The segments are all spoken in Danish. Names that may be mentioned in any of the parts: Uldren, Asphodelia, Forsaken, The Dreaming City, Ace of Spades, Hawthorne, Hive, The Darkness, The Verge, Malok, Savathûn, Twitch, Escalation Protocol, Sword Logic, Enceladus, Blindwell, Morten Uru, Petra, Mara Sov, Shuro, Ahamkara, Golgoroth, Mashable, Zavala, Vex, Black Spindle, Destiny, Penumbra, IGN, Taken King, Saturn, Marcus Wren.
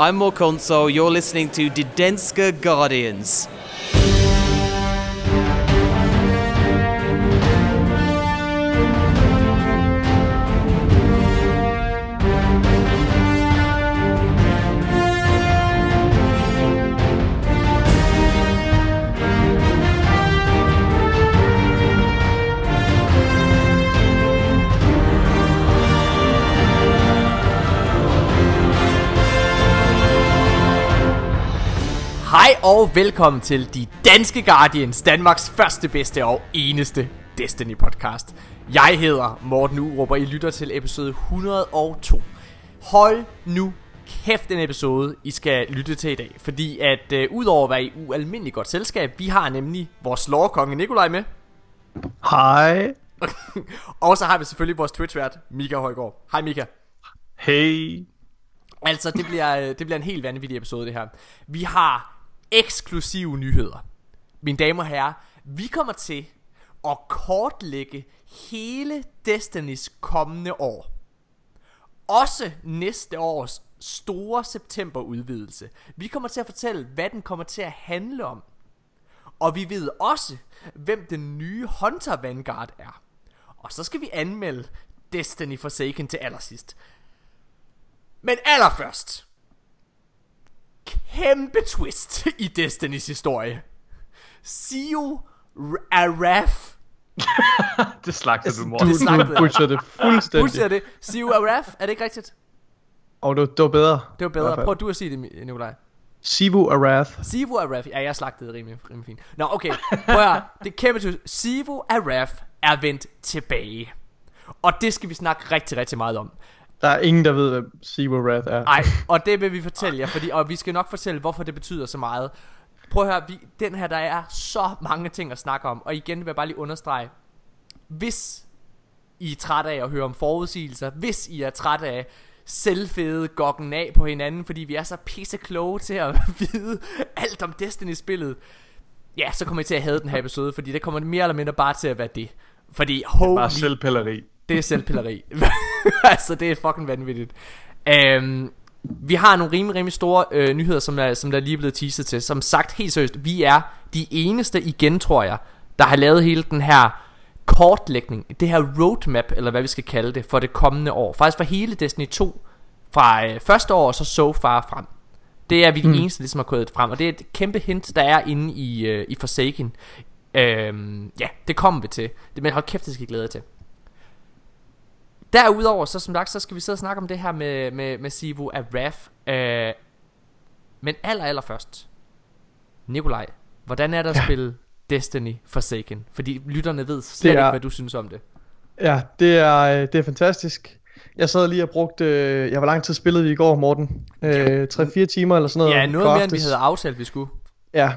I'm Morkonso, you're listening to Didenska Guardians. Hej og velkommen til De Danske Guardians, Danmarks første, bedste og eneste Destiny podcast. Jeg hedder Morten Uru, og I lytter til episode 102. Hold nu kæft en episode, I skal lytte til i dag, fordi at udover at være i ualmindelig godt selskab, vi har nemlig vores lore-konge Nikolaj med. Hej. Og så har vi selvfølgelig vores Twitch-vært Mika Højgaard. Hej Mika. Hej. Altså det bliver en helt vanvittig episode det her. Vi har eksklusive nyheder. Mine damer og herrer, vi kommer til at kortlægge hele Destinys kommende år. Også næste års store septemberudvidelse. Vi kommer til at fortælle, hvad den kommer til at handle om. Og vi ved også, hvem den nye Hunter Vanguard er. Og så skal vi anmelde Destiny Forsaken til allersidst. Men allerførst, kæmpe twist i Destinys historie. Xivu Arath. Det slagtede du, Morten. Du butcher det fuldstændig. Butcher det. Xivu Arath, er det ikke rigtigt? Og det var bedre. Det var bedre. Prøv du at sige det, Nikolaj. Xivu Arath. Xivu Arath. Ja, jeg slagtede det rimelig fint. Nå, okay. Prøv at høre. Det er kæmpe twist. Xivu Arath er vendt tilbage. Og det skal vi snakke rigtig, rigtig meget om. Der er ingen, der ved, hvad Xivu Arath er. Nej, og det vil vi fortælle jer, fordi, og vi skal nok fortælle, hvorfor det betyder så meget. Prøv at høre, den her, der er så mange ting at snakke om. Og igen vil jeg bare lige understrege, hvis I er trætte af at høre om forudsigelser, hvis I er trætte af selvfede gokken af på hinanden, fordi vi er så pisse kloge til at vide alt om Destiny-spillet, ja, så kommer I til at have den her episode, fordi det kommer mere eller mindre bare til at være det. Fordi holy, det er bare selvpilleri. Det er selvpilleri. Altså det er fucking vanvittigt. Vi har nogle rimelig store nyheder, som der lige er blevet teaset til. Som sagt, helt seriøst, vi er de eneste igen, tror jeg, der har lavet hele den her kortlægning, det her roadmap, eller hvad vi skal kalde det, for det kommende år. Faktisk for hele Destiny 2, fra første år og så far frem. Det er vi de eneste, som har kørt frem. Og det er et kæmpe hint, der er inde i Forsaken. Ja, det kommer vi til. Men hold kæft, det skal I glæde jer til. Derudover, så som sagt, så skal vi sidde og snakke om det her med Xivu Arath. Men allerførst, Nikolaj, hvordan er der at spille Destiny Forsaken? Fordi lytterne ved slet ikke, hvad du synes om det. Ja, det er fantastisk. Jeg sad lige og brugte, hvor lang tid spillede vi i går, Morten? 3-4 timer eller sådan noget. Ja, noget mere, end vi havde aftalt, vi skulle. Ja,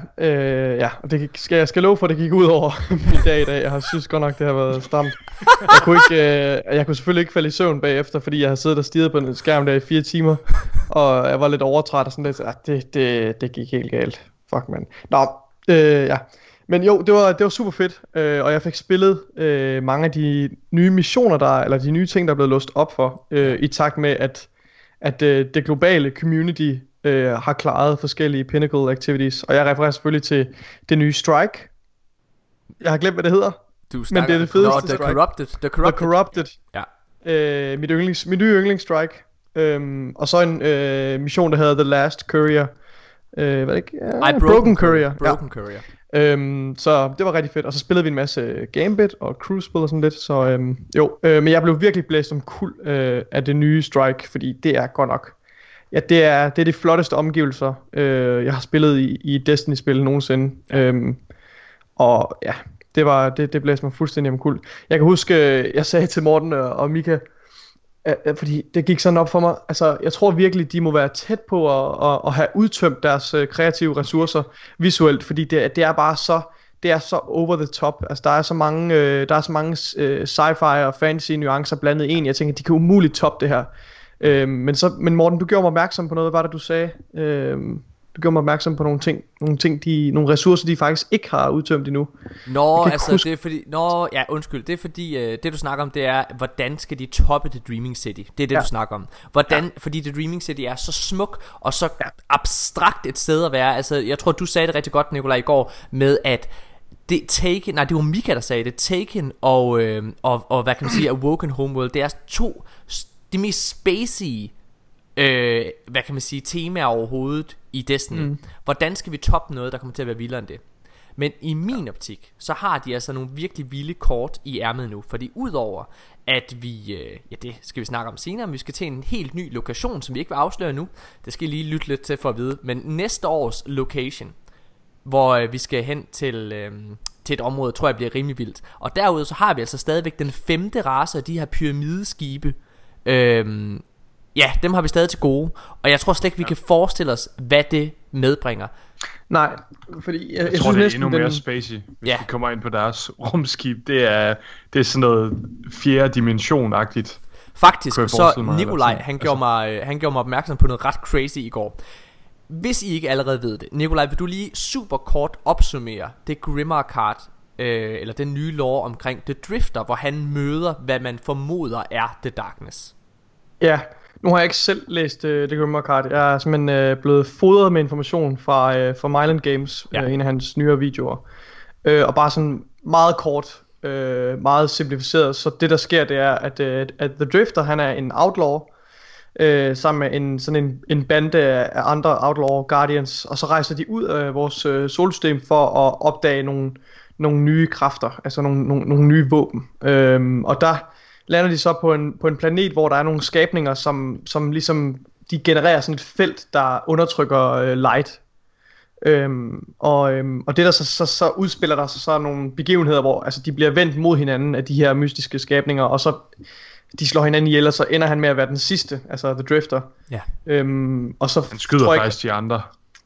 og det jeg skal love for, at det gik ud over min dag i dag. Jeg synes godt nok, det har været stramt. Jeg kunne selvfølgelig ikke falde i søvn bagefter, fordi jeg havde siddet og stirret på en skærm der i 4 timer. Og jeg var lidt overtræt og sådan lidt. Det gik helt galt. Fuck, man. Men jo, det var super fedt. Og jeg fik spillet mange af de nye missioner, eller de nye ting, der er blevet låst op for. I takt med, at det globale community har klaret forskellige pinnacle activities. Og jeg refererer selvfølgelig til det nye strike. Jeg har glemt, hvad det hedder, men det er det fedeste strike. The Corrupted. Ja. Mit nye yndlingsstrike. Og så en mission, der hedder The Last Courier. Broken Courier. Ja. Så det var rigtig fedt. Og så spillede vi en masse Gambit og Crucible og sådan lidt. Så men jeg blev virkelig blæst om kul af det nye strike, fordi det er godt nok. Ja, det er de flotteste omgivelser, jeg har spillet i Destiny-spil nogensinde. Og ja, det blæste mig fuldstændig omkuld. Jeg kan huske, jeg sagde til Morten og Mika, fordi det gik sådan op for mig. Altså, jeg tror virkelig, de må være tæt på at have udtømt deres kreative ressourcer visuelt, fordi det er bare så... Det er så over the top. Altså der er så mange sci-fi og fantasy nuancer blandet ind. Jeg tænker, de kan umuligt toppe det her. Men Morten, du gjorde mig opmærksom på noget. Hvad var det, du sagde? Du gjorde mig opmærksom på nogle ressourcer, de faktisk ikke har udtømt endnu. Det er fordi, det er fordi, det du snakker om, det er, hvordan skal de toppe The Dreaming City? Det er det, du snakker om. Hvordan, fordi The Dreaming City er så smuk, og så abstrakt et sted at være. Altså, jeg tror, du sagde det rigtig godt, Nikolaj, i går, med at, det var Mika, der sagde det, Taken og hvad kan man sige, Awoken Homeworld, det er to, de mest spacey, hvad kan man sige, temaer overhovedet i Destiny. Hvordan skal vi toppe noget, der kommer til at være vildere end det? Men i min optik, så har de altså nogle virkelig vilde kort i ærmet nu, fordi udover at vi, det skal vi snakke om senere, men vi skal til en helt ny lokation, som vi ikke vil afsløre nu. Det skal I lige lytte lidt til for at vide. Men næste års location, hvor vi skal hen til et område, tror jeg bliver rimelig vildt. Og derudover så har vi altså stadigvæk den femte race af de her pyramideskibe. Dem har vi stadig til gode. Og jeg tror slet ikke, vi kan forestille os, hvad det medbringer. Nej, fordi jeg tror, det er endnu mere spacey, hvis vi kommer ind på deres rumskib. Det er sådan noget fjerde dimension-agtigt. Faktisk, så Nikolaj, han gjorde mig opmærksom på noget ret crazy i går. Hvis I ikke allerede ved det, Nikolaj, vil du lige super kort opsummere det Grimoire Card, eller den nye lore omkring The Drifter, hvor han møder, hvad man formoder er The Darkness? Ja, nu har jeg ikke selv læst The Grimoire Card. Jeg er simpelthen blevet fodret med information fra Myland Games, en af hans nyere videoer. Og bare sådan meget kort, meget simplificeret. Så det der sker, det er, at The Drifter, han er en outlaw, sammen med en bande af andre outlaw guardians, og så rejser de ud af vores solsystem for at opdage nogle nye kræfter, altså nogle nye våben. Og der lander de så på en planet, hvor der er nogle skabninger, som ligesom de genererer sådan et felt, der undertrykker light. Og det der så udspiller der sig så nogle begivenheder, hvor altså de bliver vendt mod hinanden af de her mystiske skabninger, og så de slår hinanden ihjel, og så ender han med at være den sidste, altså The Drifter. Ja. Og så han skyder faktisk de andre.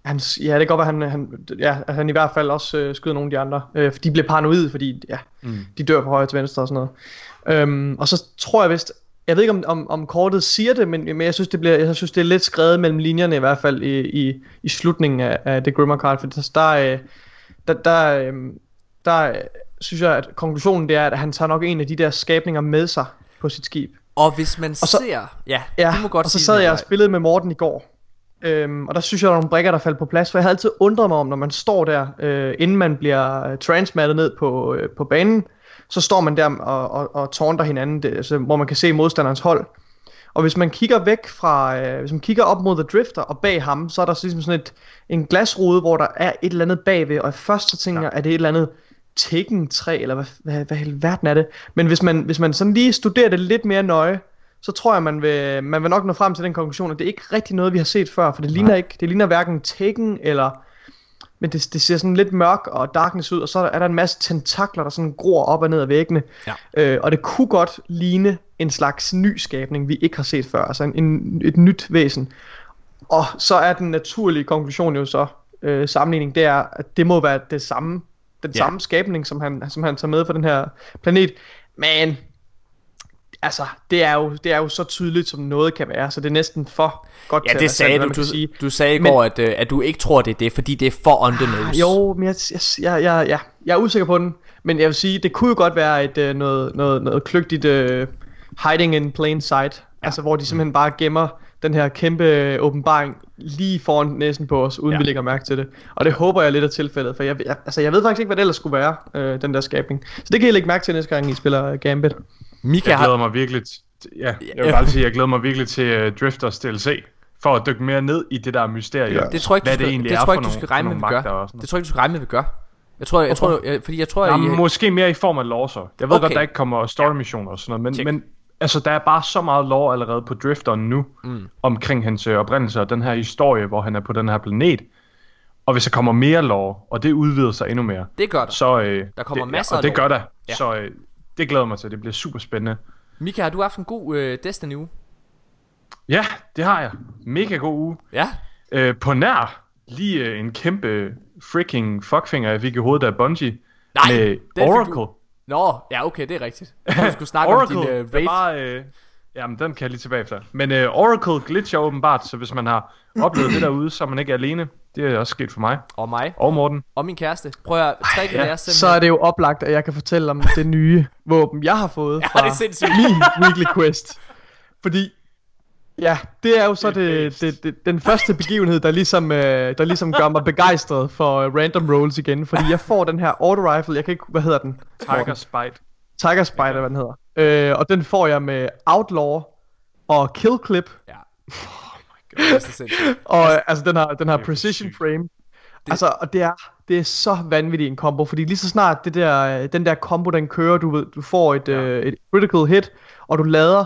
Det kan godt være, han i hvert fald også skyder nogle af de andre. For de bliver paranoide, fordi de dør fra højre til venstre og sådan noget. Og så tror jeg vist, jeg ved ikke om kortet siger det, men jeg synes det er lidt skrevet mellem linjerne i hvert fald i slutningen af det Grimoire Card, for der synes jeg, at konklusionen det er, at han tager nok en af de der skabninger med sig på sit skib. Og hvis man og så, ser... Ja, du må godt og så sad jeg og spillede med Morten i går. Og der synes jeg, der er nogle brikker, der faldt på plads. For jeg har altid undret mig om, når man står der, inden man bliver transmattet ned på banen, så står man der og taunter hinanden, altså, hvor man kan se modstanderens hold. Og hvis man kigger væk fra... hvis man kigger op mod The Drifter og bag ham, så er der ligesom sådan en glasrude, hvor der er et eller andet bagved. Og først så tænker jeg, er det et eller andet Taken 3, eller hvad hele verden er det? Men hvis man sådan lige studerer det lidt mere nøje, så tror jeg, man vil nok nå frem til den konklusion, at det er ikke rigtig noget, vi har set før, for det ligner ikke. Det ligner hverken Taken, eller... Men det ser sådan lidt mørk og darkness ud, og så er der en masse tentakler, der sådan gror op og ned ad væggene. Ja. Og det kunne godt ligne en slags ny skabning, vi ikke har set før. Altså et nyt væsen. Og så er den naturlige konklusion jo så, sammenligning, det er, at det må være det samme, samme skabning, som han tager med fra den her planet. Men altså, det er jo så tydeligt, som noget kan være, så det er næsten for godt til at være sandt, hvad man kan sige. Du sagde i går, at du ikke tror, det er det, fordi det er for on the nose. Jo, men jeg er usikker på den, men jeg vil sige, det kunne jo godt være noget kløgtigt hiding in plain sight, altså hvor de simpelthen bare gemmer den her kæmpe åbenbaring lige foran næsen på os, uden vi lægger mærke til det. Og det håber jeg lidt er tilfældet, for jeg ved faktisk ikke, hvad det ellers skulle være, den der skabning. Så det kan I lægge mærke til næste gang, I spiller Gambit. Mika, jeg glæder mig virkelig jeg vil bare sige, jeg glæder mig virkelig til Drifters DLC, for at dykke mere ned i det der mysterie. Ja. Det tror jeg ikke, du skal regne med, vi gør. Det tror jeg ikke, du skal regne med, vi gør. Måske mere i form af lore, så. Jeg ved godt, der ikke kommer story-missioner og sådan noget, men altså, der er bare så meget lore allerede på Drifteren nu, omkring hans oprindelse og den her historie, hvor han er på den her planet. Og hvis der kommer mere lore, og det udvider sig endnu mere. Det gør der. Så, der kommer masser af lore. Og det gør der. Ja. Så det glæder mig til. Det bliver super spændende. Mika, har du haft en god Destiny-uge? Ja, det har jeg. Mega god uge. Ja. På nær lige en kæmpe freaking fuckfinger, jeg fik i hovedet af Bungie. Nej, med Oracle. Nå, ja okay, det er rigtigt. Du skulle snakke Oracle, om din raid. Det var, Jamen, den kan jeg lige tilbage efter. Men Oracle glitcher åbenbart, så hvis man har oplevet det derude, så er man ikke alene. Det er også sket for mig. Og mig. Og Morten. Og min kæreste. Prøv at trække ja. Så er det jo oplagt, at jeg kan fortælle om det nye våben, jeg har fået fra min weekly quest. Fordi, ja, det er jo så den første begivenhed, der ligesom gør mig begejstret for random rolls igen. Fordi jeg får den her auto-rifle, jeg kan ikke, hvad hedder den? Tiger Spider, hvad den hedder. Og den får jeg med Outlaw og Kill Clip. Ja. Og altså den her precision frame. Altså og det er så vanvittig en combo, fordi lige så snart den der combo den kører, du får et critical hit, og du lader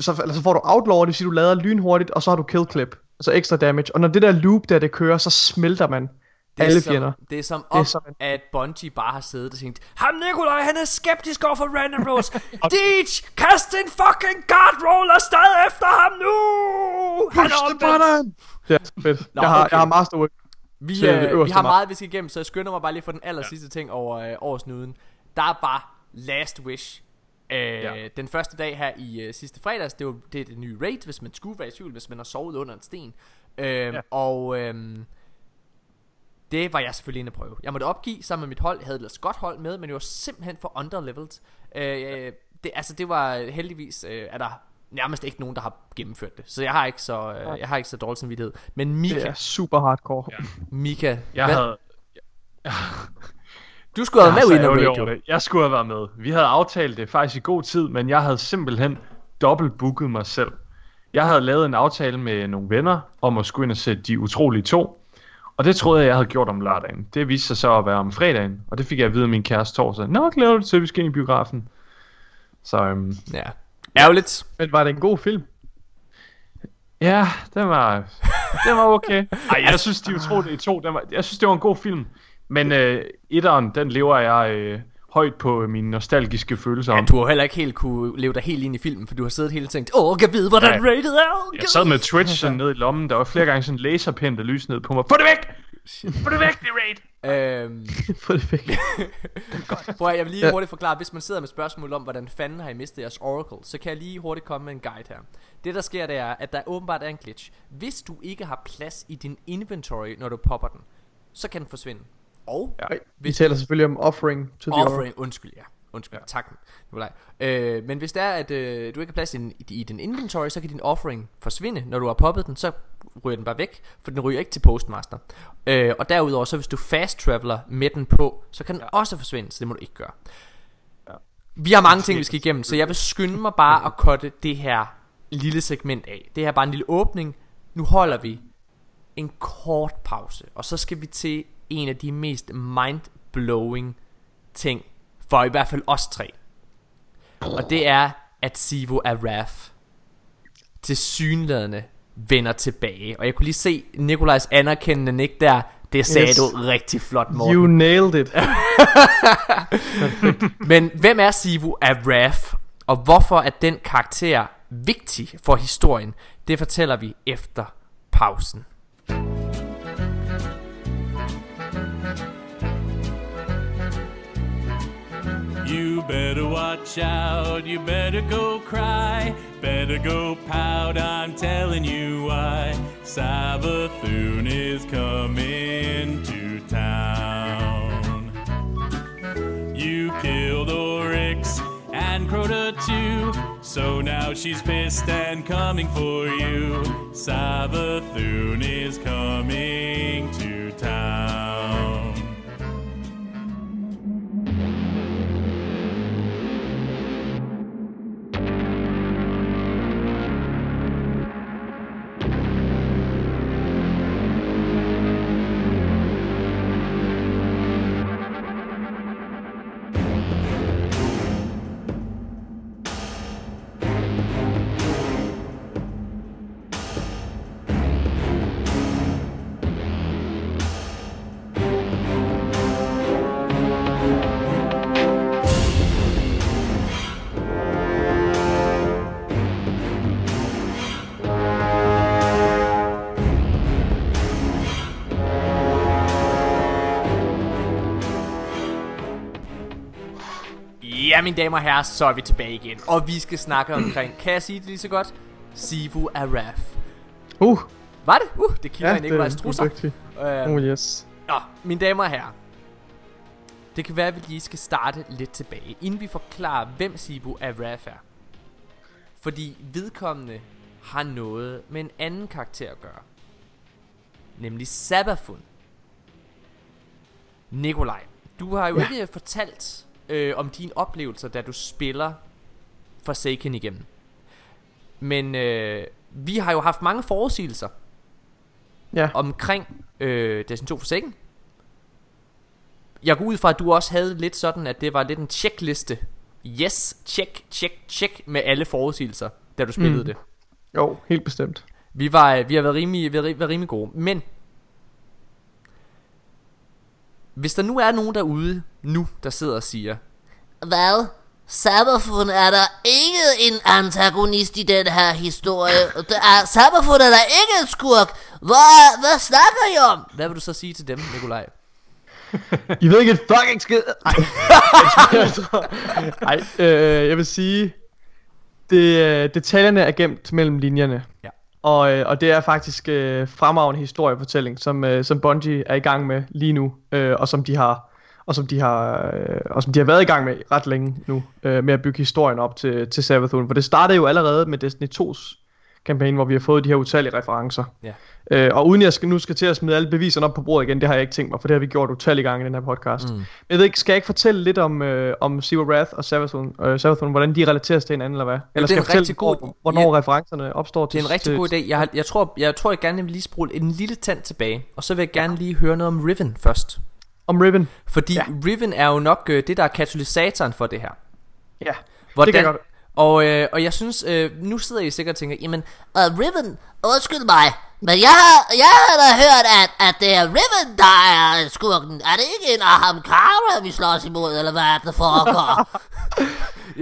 så får du Outlaw, det vil sige du lader lynhurtigt, og så har du Kill Clip, altså ekstra damage. Og når det der loop der det kører, så smelter man alle fjender. Det er som om, at Bungie bare har siddet og tænkt, ham Nikolaj, han er skeptisk over for random rolls. Deej, kast en fucking guard roll afsted efter ham nu! Han er omvendt! Det er så fedt. Nå, jeg har masterwork. Vi har meget, vi skal igennem, så jeg skynder mig bare lige for den aller sidste ting over snuden. Der er bare Last Wish. Den første dag her i sidste fredags, det er det nye raid, hvis man skulle være i tvivl, hvis man har sovet under en sten. Og... det var jeg selvfølgelig inde at prøve. Jeg måtte opgive sammen med mit hold. Jeg havde et godt hold med, men det var simpelthen for underleveled. Det var heldigvis, er der nærmest ikke nogen, der har gennemført det. Så jeg har ikke så, dårlig samvittighed. Men Mika... Det er super hardcore. Ja. Mika... Du skulle have været med i en raid. Jeg skulle have været med. Vi havde aftalt det faktisk i god tid, men jeg havde simpelthen dobbeltbooket mig selv. Jeg havde lavet en aftale med nogle venner om at skulle ind og sætte De Utrolige 2. Og det troede jeg havde gjort om lørdagen. Det viste sig så at være om fredagen. Og det fik jeg at vide af min kæreste torsdag. Nå, glæder du dig til, at vi skal ind i biografen. Så ja. Ærgerligt. Men var det en god film? Ja, den var okay. Ej, jeg synes De Utrolige 2, jeg synes det var en god film. Men etteren, den lever jeg højt på mine nostalgiske følelser om. Ja, du har heller ikke helt kunne leve dig helt ind i filmen, for du har siddet hele tænkt, kan vide, hvordan rated er. Jeg sad med Twitch ned i lommen, der var flere gange sådan en laserpind, der lysede ned på mig. Få det væk! Få det væk, det raid! Få det væk. Godt. Prøv at jeg vil lige hurtigt forklare, hvis man sidder med spørgsmål om, hvordan fanden har I mistet jeres Oracle, så kan jeg lige hurtigt komme med en guide her. Det der sker, det er, at der åbenbart er en glitch. Hvis du ikke har plads i din inventory, når du popper den, så kan den forsvinde. Og vi taler selvfølgelig om offering to the offering. Undskyld, tak. Men hvis det er, at du ikke har plads i din inventory, så kan din offering forsvinde. Når du har poppet den, så ryger den bare væk, for den ryger ikke til postmaster. Og derudover, så hvis du fast traveler med den på, så kan den også forsvinde, så det må du ikke gøre. Vi har mange ting, vi skal igennem, så jeg vil skynde mig bare at cutte det her lille segment af. Det her er bare en lille åbning. Nu holder vi en kort pause, og så skal vi til en af de mest mind-blowing ting for i hvert fald os tre. Og det er, at Xivu Arath tilsyneladende vender tilbage. Og jeg kunne lige se Nikolajs anerkendende nik der. Det sagde du rigtig flot, Morten. You nailed it. Men hvem er Xivu Arath? Og hvorfor er den karakter vigtig for historien? Det fortæller vi efter pausen. You better watch out, you better go cry, better go pout, I'm telling you why. Savathûn is coming to town. You killed Oryx and Crota too, so now she's pissed and coming for you. Savathûn is coming to town. Ja, mine damer og herrer, så er vi tilbage igen. Og vi skal snakke omkring, kan jeg sige det lige så godt? Xivu Arath. Var det? Det kigger ja, i Nikolajs trusser. Yes. Nå, mine damer og herrer. Det kan være, at vi lige skal starte lidt tilbage, inden vi forklarer, hvem Xivu Arath er. Fordi vedkommende har noget med en anden karakter at gøre. Nemlig Savathûn. Nikolaj, du har jo ikke fortalt om dine oplevelser, da du spiller Forsaken igennem. Men vi har jo haft mange forudsigelser omkring Destiny 2 Forsaken. Jeg går ud fra, at du også havde lidt sådan, at det var lidt en checkliste. Yes, check med alle forudsigelser, da du spillede det. Jo, helt bestemt. Vi har været rimelig gode. Men hvis der nu er nogen derude nu, der sidder og siger, hvad? Savathûn er der ikke en antagonist i den her historie. Savathûn er der ikke en skurk. Hvad snakker I om? Hvad vil du så sige til dem, Nikolaj? I ved ikke et fucking skid. Jeg vil sige, detaljerne er gemt mellem linjerne. Ja. Og det er faktisk fremragende historiefortælling, som Bungie er i gang med lige nu, og som de har været i gang med ret længe nu, med at bygge historien op til Savathûn. For det startede jo allerede med Destiny 2's kampagne, hvor vi har fået de her utallige referencer. Ja. Og uden jeg skal til at smide alle beviserne op på bordet igen, det har jeg ikke tænkt mig, for det har vi gjort utallige gange i den her podcast. Men jeg ved ikke, skal jeg ikke fortælle lidt om Xivu Arath og Savathûn, hvordan de relateres til hinanden, eller hvad? Eller skal jeg fortælle, hvornår referencerne opstår til? Det er en rigtig god idé. Jeg tror, jeg gerne vil lige spole en lille tand tilbage, og så vil jeg gerne lige høre noget om Riven først. Om Riven? Fordi Riven er jo nok det, der er katalysatoren for det her. Ja, det kan godt. Og jeg synes, nu sidder I sikkert og tænker, jamen, Riven, undskyld mig, men jeg har da hørt, at det er Riven, der er skurken. Er det ikke en Ahamkara, vi slås imod, eller hvad er det, der foregår?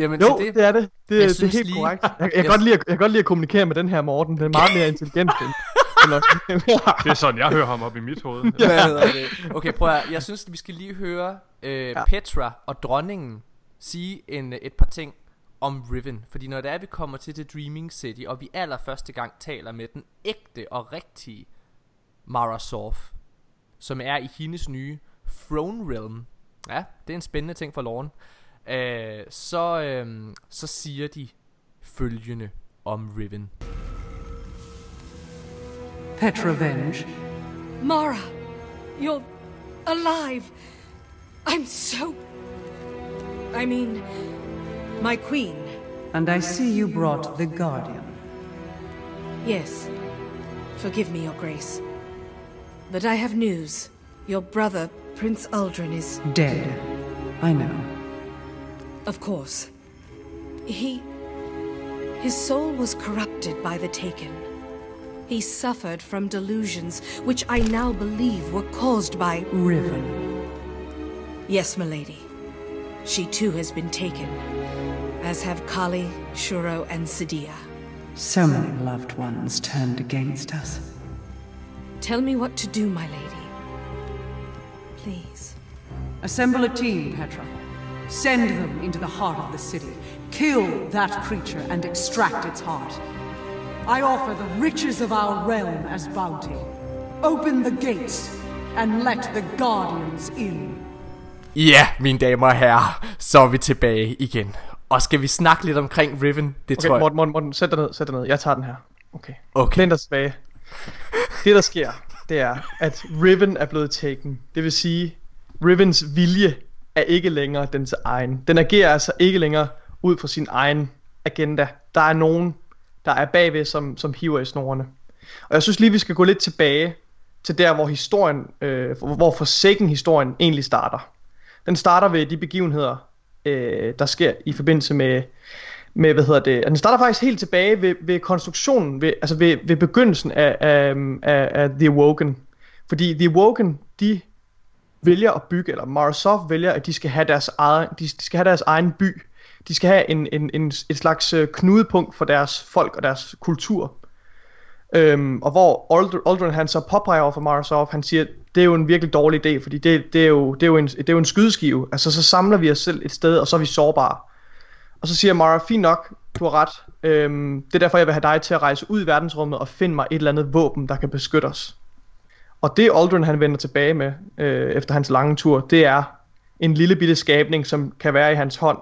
Jamen, jo, det er det. Det er helt lige korrekt. Jeg kan godt lide at kommunikere med den her Morten. Det er meget mere intelligent end. Det er sådan, jeg hører ham op i mit hoved. Okay, prøv at, jeg synes, vi skal lige høre Petra og dronningen sige et par ting om Riven, fordi når det er, vi kommer til The Dreaming City, og vi allerførste gang taler med den ægte og rigtige Mara Sov, som er i hendes nye Throne Realm. Ja, det er en spændende ting for loven. Så siger de følgende om Riven. Petravenge. Mara, you're alive. I'm so... I mean... My queen. And I see you brought the Guardian. Yes. Forgive me, Your Grace. But I have news. Your brother, Prince Uldren, is... Dead. I know. Of course. His soul was corrupted by the Taken. He suffered from delusions, which I now believe were caused by... Riven. Yes, milady. She too has been taken. As have Kali, Shuro, and Sadia. So many loved ones turned against us. Tell me what to do, my lady. Please. Assemble a team, Petra. Send them into the heart of the city. Kill that creature and extract its heart. I offer the riches of our realm as bounty. Open the gates and let the Guardians in. Ja, mine damer og herrer, så er vi tilbage igen. Og skal vi snakke lidt omkring Riven? Det okay, tror jeg. Morten, sæt dig ned. Jeg tager den her. Okay. Læn dig tilbage. Det der sker, det er, at Riven er blevet taken. Det vil sige, Rivens vilje er ikke længere dens egen. Den agerer altså ikke længere ud fra sin egen agenda. Der er nogen, der er bagved, som hiver i snorene. Og jeg synes lige, vi skal gå lidt tilbage til der, hvor historien, hvor Forsaken-historien egentlig starter. Den starter ved de begivenheder, der sker i forbindelse med hvad hedder det. Den starter faktisk helt tilbage ved konstruktionen, ved begyndelsen af The Awoken. Fordi The Awoken, de vælger at bygge, eller Mara Sov vælger, at de skal have deres egen by. De skal have et slags knudepunkt for deres folk og deres kultur. Og hvor Uldren han så påpeger over for Mara Sov, han siger, det er jo en virkelig dårlig idé, fordi det er jo en skydeskive. Altså så samler vi os selv et sted, og så er vi sårbare. Og så siger Mara, fint nok, du har ret. Det er derfor, jeg vil have dig til at rejse ud i verdensrummet og finde mig et eller andet våben, der kan beskytte os. Og det Uldren, han vender tilbage med efter hans lange tur, det er en lille bitte skabning, som kan være i hans hånd.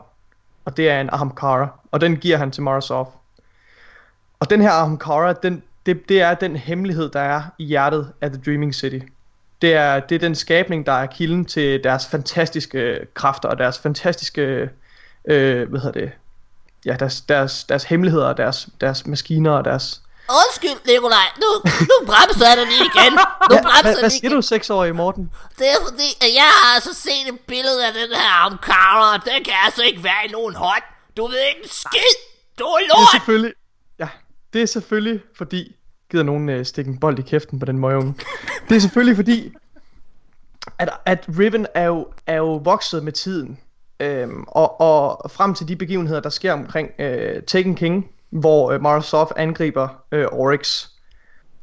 Og det er en Ahamkara, og den giver han til Mara Sov. Og den her Ahamkara, det er den hemmelighed, der er i hjertet af The Dreaming City. Det er den skabning, der er kilden til deres fantastiske kræfter og deres fantastiske, ja, deres hemmeligheder og deres maskiner og deres... Undskyld, Nikolaj, nu bremser jeg dig lige igen. Hvad siger du, 6-årige Morten? Det er fordi, at jeg har altså set et billede af den her Ahamkara, og den kan altså ikke være i nogen hånd. Du ved ikke en skid, du er lort. Det er selvfølgelig fordi... Gider nogen stikke en bold i kæften på den møgeunge? Det er selvfølgelig fordi, at Riven er jo vokset med tiden. Og frem til de begivenheder, der sker omkring Taken King, hvor Mara Sov angriber Oryx.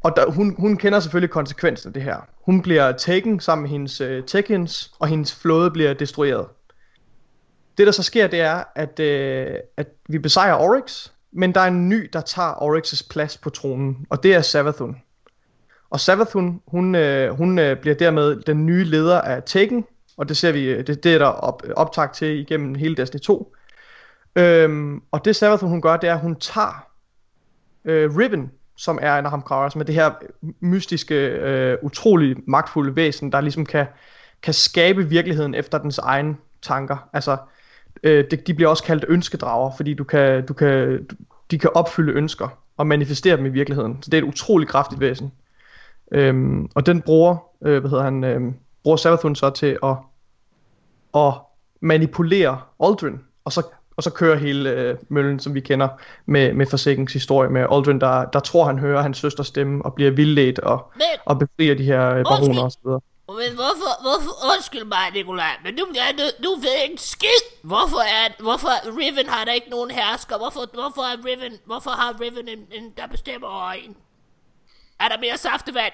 Og hun kender selvfølgelig konsekvensen af det her. Hun bliver taken sammen med hendes Tekins, og hendes flåde bliver destrueret. Det der så sker, det er, at vi besejrer Oryx. Men der er en ny, der tager Oryx's plads på tronen, og det er Savathûn. Og Savathûn, hun bliver dermed den nye leder af Taken, og det ser vi, det er der optag til igennem hele Destiny 2. Og det Savathûn, hun gør, det er, at hun tager Riven, som er en Ahamkara, som er det her mystiske, utrolig magtfulde væsen, der ligesom kan skabe virkeligheden efter dens egne tanker. Altså... De bliver også kaldt ønskedrager, fordi de kan opfylde ønsker og manifestere dem i virkeligheden. Så det er et utroligt kraftigt væsen. Og den bruger Savathûn så til at manipulere Uldren, og så kører hele møllen, som vi kender med Forsakens historie med Uldren, der tror han hører hans søsters stemme og bliver vildledt og befrier de her baroner og så videre. Men hvorfor, undskyld mig, Nikolaj, men nu ved jeg ikke skid. Hvorfor Riven har der ikke nogen hersker? Hvorfor har Riven en der bestemmer over en? Er der mere saftevand?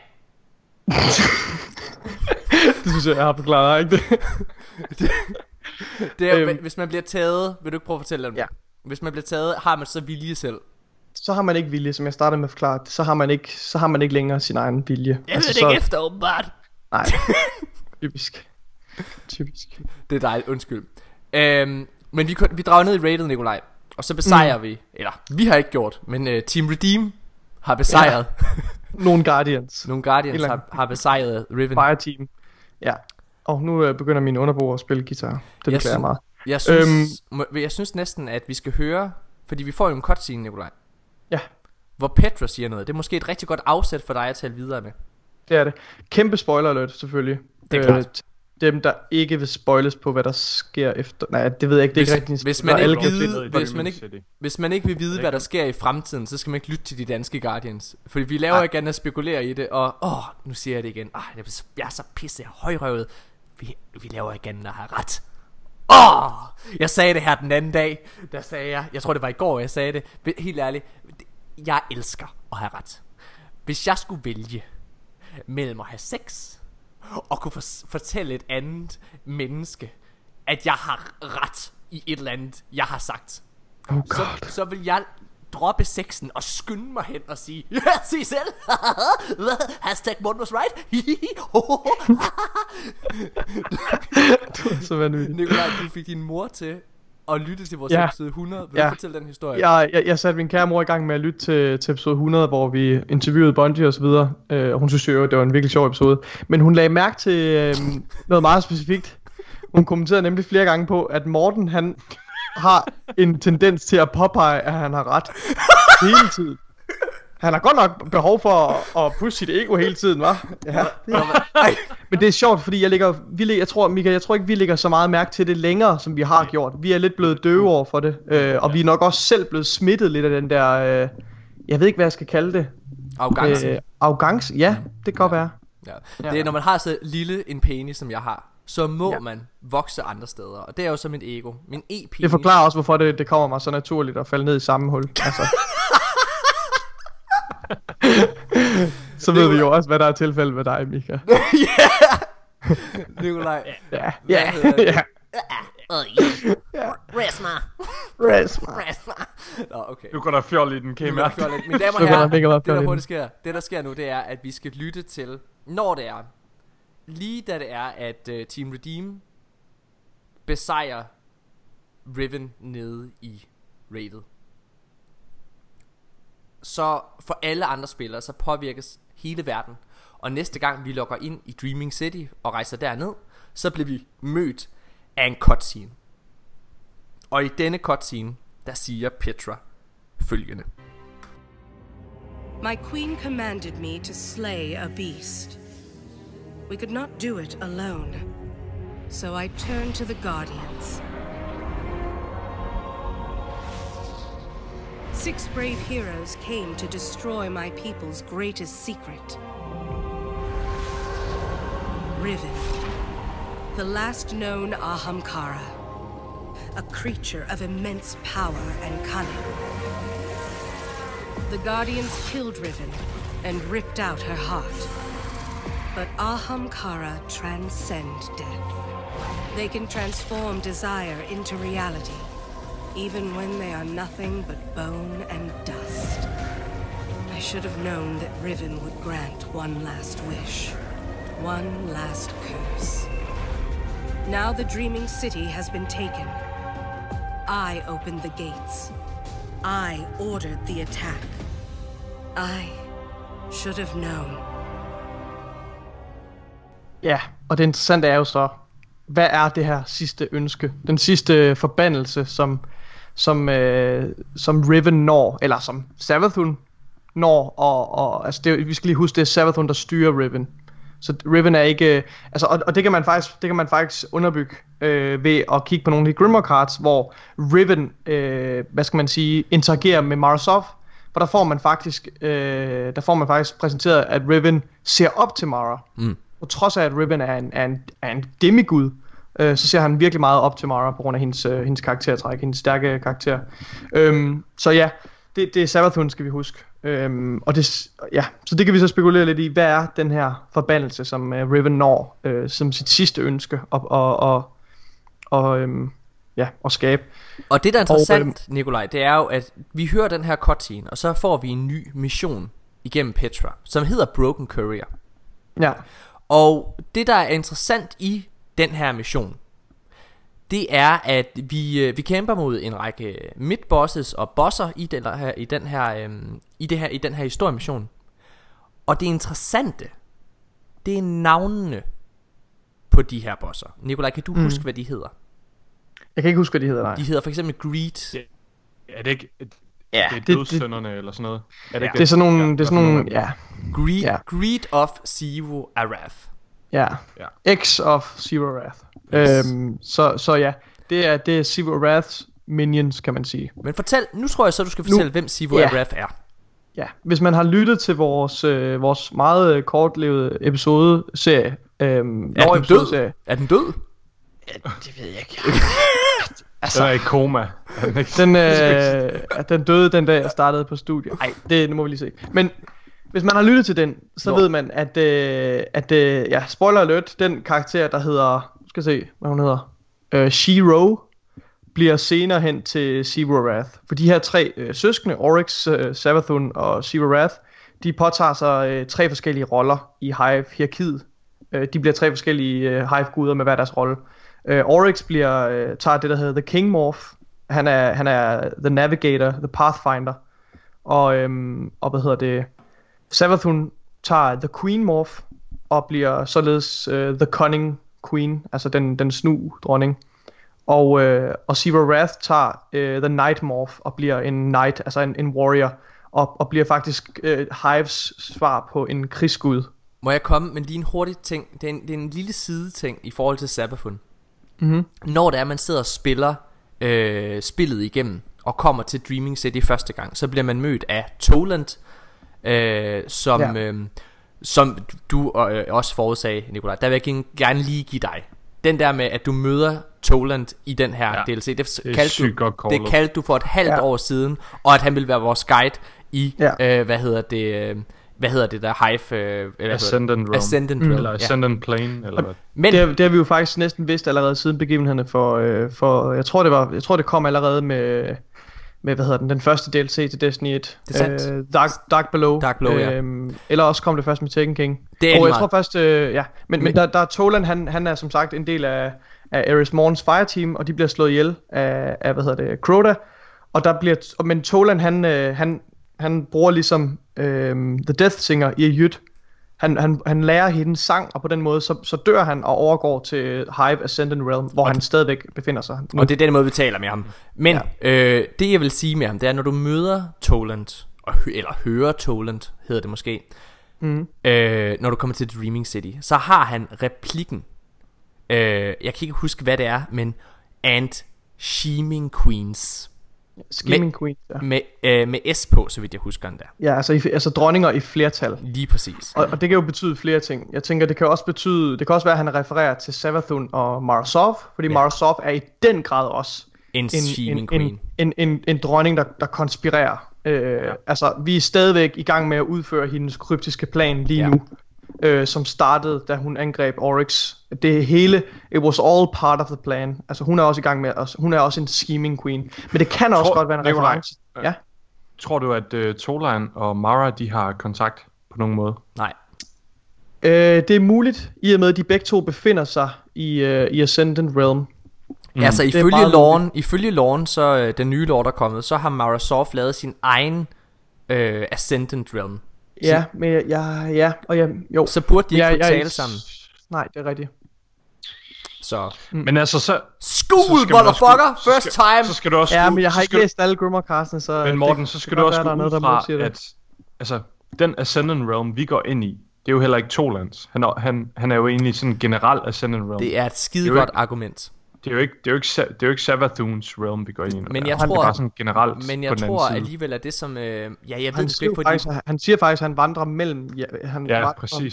Det synes jeg har forklaret, ikke det? Det er, hvis man bliver taget, vil du ikke prøve at fortælle dem? Ja. Hvis man bliver taget, har man så vilje selv? Så har man ikke vilje, som jeg startede med at forklare. Så har man ikke længere sin egen vilje. Jeg altså, ved det ikke efter, åbenbart. Nej, typisk. Det er dejligt, undskyld. Men vi drager ned i raidet, Nikolaj. Og så besejrer vi. Eller, vi har ikke gjort. Men Team Redeem har besejret, ja. Nogle Guardians har besejret Riven Fire Team. Ja. Og nu begynder min underbo at spille guitar. Det beklager jeg meget. Jeg synes næsten, at vi skal høre. Fordi vi får jo en cutscene, Nikolaj. Ja. Hvor Petra siger noget. Det er måske et rigtig godt afsæt for dig at tale videre med. Det er det. Kæmpe spoiler alert, selvfølgelig. Det er klart. Dem, der ikke vil spoiles på, hvad der sker efter... Nej, det ved jeg ikke. Det er ikke rigtigt. Hvis man ikke vil vide, hvad der sker i fremtiden, så skal man ikke lytte til de danske Guardians. Fordi vi laver ikke andet at spekulere i det, og... nu siger jeg det igen. Jeg er så pisse højrøvet. Vi laver ikke andet at have ret. Jeg sagde det her den anden dag. Der sagde jeg... Jeg tror, det var i går, jeg sagde det. Helt ærligt. Jeg elsker at have ret. Hvis jeg skulle vælge... mellem at have sex og kunne fortælle et andet menneske, at jeg har ret i et eller andet, jeg har sagt, så vil jeg droppe sexen og skynde mig hen og sige, ja, sig selv. Hashtag Morten was right. Du er så vanvittig, Nikolaj. Du fik din mor til at lytte til vores episode 100. Vil du fortælle den historie? Jeg satte min kære mor i gang med at lytte til episode 100, hvor vi interviewede Bungie og så videre. Og hun synes jo, det var en virkelig sjov episode. Men hun lagde mærke til noget meget specifikt. Hun kommenterede nemlig flere gange på, at Morten, han har en tendens til at påpege, at han har ret hele tiden. Han har godt nok behov for at pusse sit ego hele tiden, hva'? Ja. Men det er sjovt, fordi jeg tror ikke, vi lægger så meget mærke til det længere, som vi har gjort. Vi er lidt blevet døve over for det, og vi er nok også selv blevet smittet lidt af den der, jeg ved ikke, hvad jeg skal kalde det. Arrogance? Ja, det kan godt være. Ja. Det er, når man har så lille en penis, som jeg har, så må man vokse andre steder. Og det er jo så mit ego, min e-penis. Det forklarer også, hvorfor det kommer mig så naturligt at falde ned i samme hul, altså. Så ved vi jo også, hvad der er tilfældet med dig, Mika. Ja! Nikolaj. Ja. Ja. Ja. Rest mig. Rest mig. Nå, okay. Nu går der fjol i den, kan I mærke. Mine damer og herrer, det der sker nu, det er, at vi skal lytte til, når det er, lige da det er, at Team Redeem besejrer Riven nede i raidet. Så for alle andre spillere, så påvirkes hele verden. Og næste gang vi logger ind i Dreaming City og rejser derned, så bliver vi mødt af en cutscene. Og i denne cutscene, der siger Petra følgende: My queen commanded me to slay a beast. We could not do it alone. So I turned to the guardians. 6 brave heroes came to destroy my people's greatest secret. Riven, the last known Ahamkara, a creature of immense power and cunning. The guardians killed Riven and ripped out her heart. But Ahamkara transcend death. They can transform desire into reality. Even when they are nothing but bone and dust. I should have known that Riven would grant one last wish. One last curse. Now the Dreaming City has been taken. I opened the gates. I ordered the attack. I should have known. Ja, og det interessante er jo så, hvad er det her sidste ønske? Den sidste forbandelse, som Riven når, eller som Savathûn når, og altså det, vi skal lige huske, det er Savathûn, der styrer Riven. Så Riven er ikke, altså, og det kan man faktisk underbygge ved at kigge på nogle af de Grimoire cards, hvor Riven, interagerer med Mara Sov, for der får man faktisk præsenteret, at Riven ser op til Mara. Mm. På trods af, at Riven er en demigud, så ser han virkelig meget op til Mara på grund af hendes karaktertræk, hendes stærke karakter. Så ja, det er Savathûn, skal vi huske. Og det, ja, så det kan vi så spekulere lidt i, hvad er den her forbandelse, som Riven når som sit sidste ønske at skabe. Og det, der er interessant, Nikolaj, det er jo, at vi hører den her cutscene, og så får vi en ny mission igennem Petra, som hedder Broken Courier. Ja. Og det, der er interessant i den her mission, det er, at vi kæmper mod en række midbosses og bosser i den her historiemission. Og det interessante, det er navnene på de her bosser. Nikolaj, kan du huske, hvad de hedder? Jeg kan ikke huske, hvad de hedder, nej. De hedder for eksempel Greed. Ja. Er det ikke... Ja, det er dødssynderne eller sådan noget. Er det, ja. Ikke det er sådan nogle, ja. Greed of Xivu Arath. Ja. X of Xivu Arath. Så ja, det er Xivu Araths minions, kan man sige. Men fortæl, nu tror jeg så du skal fortælle hvem Xivu Arath er. Ja, hvis man har lyttet til vores meget kortlevede episode-serie, er den død? Ja, det ved jeg ikke. Altså, den er i koma. Den døde den dag, jeg startede på studiet. Nej, det må vi lige se. Men hvis man har lyttet til den, så ved man, at ja, spoiler alert, den karakter, der hedder, skal se, hvad hun hedder, Shiro, bliver senere hen til Xivu Arath. For de her 3 søskende, Oryx, Savathûn og Xivu Arath, de påtager sig 3 forskellige roller i Hive-hierarkiet. De bliver 3 forskellige Hive-guder med hver deres rolle. Oryx tager det, der hedder The King Morph. Han er The Navigator, The Pathfinder. Og hvad hedder det? Savathûn tager The Queen Morph og bliver således The Cunning Queen, altså den snu dronning. Og Xivu Arath tager The Knight Morph og bliver en knight, altså en warrior, og bliver faktisk Hives svar på en krigsgud. Må jeg komme med lige en hurtig ting? Det er en lille side ting i forhold til Savathûn. Mm-hmm. Når det er, man sidder og spiller spillet igennem og kommer til Dreaming City første gang, så bliver man mødt af Toland, som du også forudsagde, Nikolaj. Der vil jeg gerne lige give dig den der med, at du møder Toland i den her DLC. Det kaldte du for et halvt år siden, og at han ville være vores guide i hvad hedder det der Hive, Ascendant Realm, eller Ascendant Plane, eller hvad. Men det har vi jo faktisk næsten vidst allerede siden begivenhederne for jeg tror det kom allerede med hvad hedder den første DLC til Destiny 1. Dark Below ja. Eller også kom det først med Taken King. Det er jeg tror først ja, men der er Toland, han er som sagt en del af Eris Morns fireteam, og de bliver slået ihjel af hvad hedder det, Crota, og der bliver men Toland han bruger ligesom The Death Singer i Jytte. Han lærer hende sang, og på den måde så dør han og overgår til Hive Ascendant Realm, hvor han stadigvæk befinder sig nu. Og det er den måde vi taler med ham. Men ja. Det jeg vil sige med ham, det er når du møder Toland, eller hører Toland hedder det måske, når du kommer til The Dreaming City, så har han replikken, jeg kan ikke huske hvad det er, men and scheming queens. Scheming Queen, ja. Med S på, så vidt jeg husker den der. Ja, altså dronninger i flertal. Lige præcis. Og det kan jo betyde flere ting. Jeg tænker, det kan også være, at han refererer til Savathûn og Mara Sov, fordi ja. Mara Sov er i den grad også en dronning, der konspirerer. Ja. Altså, vi er stadigvæk i gang med at udføre hendes kryptiske plan lige nu, som startede, da hun angreb Oryx. Det hele, it was all part of the plan. Altså hun er også i gang med os. Hun er også en scheming queen. Men det kan også godt være en reference. Ja. Tror du at Toland og Mara, de har kontakt på nogen måde? Nej. Det er muligt, i og med at de begge to befinder sig i Ascendant Realm. Mm. Altså ifølge loven, så den nye lore der er kommet, så har Mara Sov lavet sin egen Ascendant Realm. Ja, men jo. Så burde de ikke tale sammen. Nej, det er rigtigt. Så men altså så school motherfucker first time. Så skal du også. Ja, men jeg har ikke læst alle Grimmercastene, så. Men Morten, så skal du også gå ud fra, at altså den Ascendant Realm vi går ind i, det er jo heller ikke Tolands. Han er jo egentlig sådan en generel Ascendant Realm. Det er et skidegodt argument. Det er jo ikke Savathûns realm vi går ind i. Men jeg tror bare sådan generelt. Men jeg tror alligevel at det som jeg ved ikke på faktisk, han siger faktisk at han vandrer mellem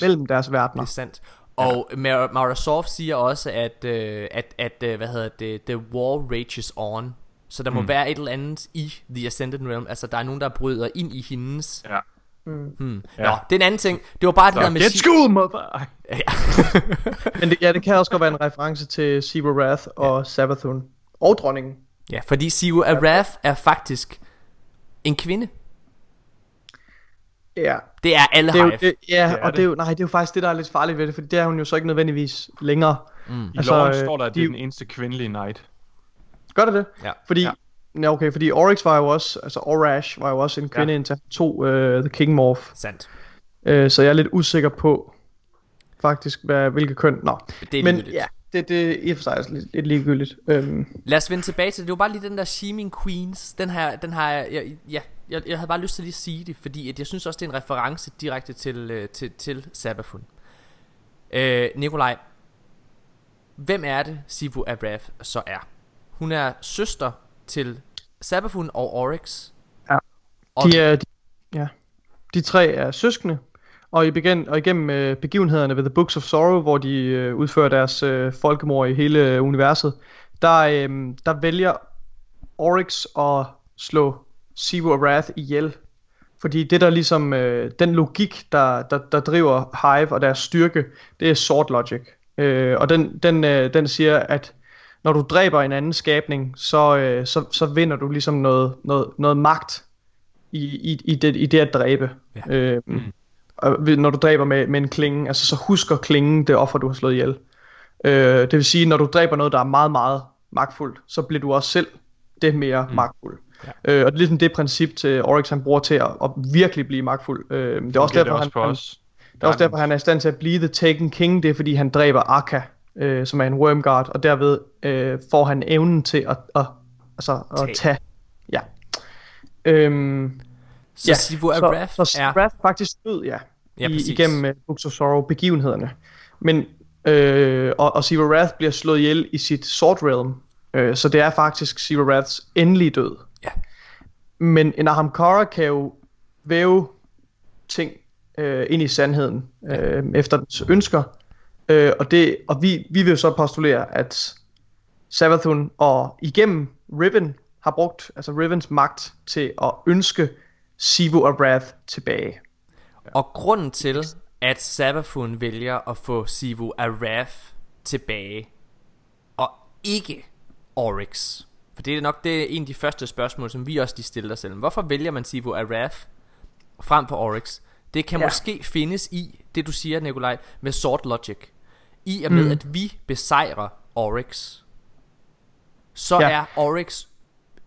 mellem deres verdener. Det er sandt. Og Mara Sov siger også at hvad hedder det, the war rages on. Så der må være et eller andet i the Ascendant Realm. Altså der er nogen der bryder ind i hendes. Ja. Nå, det er en anden ting. Det var bare det der med school, motherfucker. Men det kan også godt være en reference til Xivu Arath og Savathûn og dronningen. Ja, fordi Xivu Arath er faktisk en kvinde. Ja. Det er alle Hive. Og det er jo, det er jo faktisk det der er lidt farligt ved det, fordi det er hun jo så ikke nødvendigvis længere. Altså, i loven står der at det er den eneste kvindelige knight. Gør det? Ja. Fordi fordi Oryx var jo også, altså Orash var jo også en kvinde indtil to The King Morph. Sandt. Så jeg er lidt usikker på faktisk hvilket køn. Nå. Det er men ligegyldigt. Ja, det er i og for sig altså lidt ligegyldigt. Lad os vende tilbage til det. Det var bare lige den der scheming queens. Den her jeg havde bare lyst til lige at sige det, fordi at jeg synes også det er en reference direkte til Savathûn. Nikolaj, hvem er det Xivu Arath så er? Hun er søster til Savathûn og Oryx. Ja. De tre er søskende. Og igennem begivenhederne ved The Books of Sorrow, hvor de udfører deres folkemord i hele universet, der vælger Oryx at slå Xivu Arath ihjel. Fordi det der ligesom, den logik, der driver Hive og deres styrke, det er sort logic. Og den siger, at når du dræber en anden skabning, så vinder du ligesom noget magt i det at dræbe. Ja. Når du dræber med en klinge, altså så husker klingen det offer du har slået ihjel. Det vil sige, når du dræber noget der er meget meget magtfuldt, så bliver du også selv det mere magtfuld. Ja. Og det er ligesom det princip til Oryx han bruger til at virkelig blive magtfuld. Det er også derfor han er i stand til at blive The Taken King. Det er fordi han dræber Akka, som er en Worm Guard, og derved får han evnen til at tage. Ja. Så Xivu Arath er faktisk død, igennem Books of Sorrow begivenhederne. Men og Xivu Arath bliver slået ihjel i sit Sword Realm, så det er faktisk Xivu Araths endelige død. Ja. Men en Ahamkara kan jo væve ting ind i sandheden efter dens ønsker, og vi vil jo så postulere at Savathûn og igennem Riven har brugt altså Rivens magt til at ønske Xivu Arath tilbage. Og grunden til, at Savathûn vælger at få Xivu Arath tilbage, og ikke Oryx, for det er nok det er en af de første spørgsmål, som vi også lige stiller os selv. Hvorfor vælger man Xivu Arath frem for Oryx? Det kan måske findes i det, du siger, Nikolaj, med Sword Logic. I og med, at vi besejrer Oryx, så er Oryx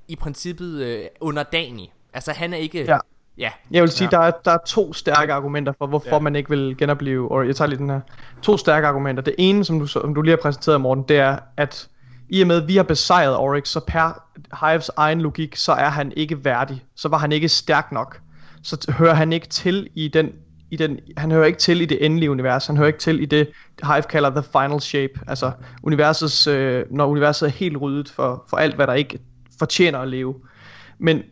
i princippet underdanig. Altså han er ikke... Jeg vil sige, der er to stærke argumenter for, hvorfor man ikke vil genopleve Oryx. Jeg tager lige den her. To stærke argumenter. Det ene, som du lige har præsenteret, Morten, det er, at i og med, at vi har besejret Oryx, så per Hives egen logik, så er han ikke værdig. Så var han ikke stærk nok. Så hører han ikke til han hører ikke til i det endelige univers. Han hører ikke til i det, Hive kalder the final shape. Altså universets, når universet er helt ryddet for alt, hvad der ikke fortjener at leve. Men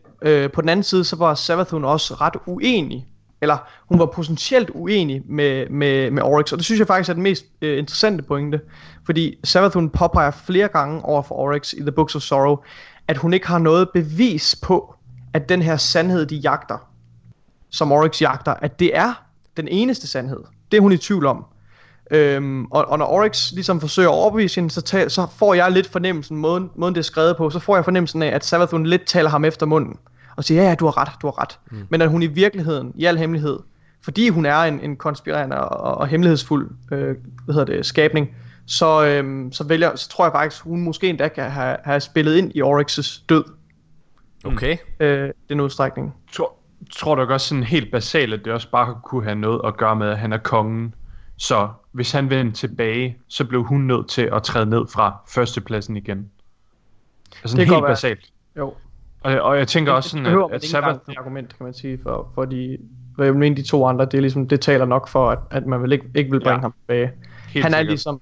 på den anden side, så var Savathûn også ret uenig. Eller hun var potentielt uenig med Oryx. Og det synes jeg faktisk er den mest interessante pointe. Fordi Savathûn påpeger flere gange over for Oryx i The Books of Sorrow, at hun ikke har noget bevis på, at den her sandhed, de jagter, som Oryx jagter, at det er den eneste sandhed. Det er hun i tvivl om. Og når Oryx ligesom forsøger at overbevise hende, så får jeg lidt fornemmelsen, måden det er skrevet på, så får jeg fornemmelsen af, at Savathûn lidt taler ham efter munden, og siger, ja, du har ret. Men at hun i virkeligheden, i al hemmelighed, fordi hun er en konspirerende og hemmelighedsfuld skabning, så tror jeg faktisk, hun måske endda kan have spillet ind i Oryx's død. Okay. Den udstrækning. Tror du også sådan helt basalt, at det også bare kunne have noget at gøre med, at han er kongen? Så hvis han vendte tilbage, så blev hun nødt til at træde ned fra førstepladsen igen. Altså det er helt basalt. Jo. Og jeg tænker også sådan, at Savathûn... argument, kan man sige, for de to andre, det er ligesom, det taler nok for, at man vel ikke vil bringe ham tilbage.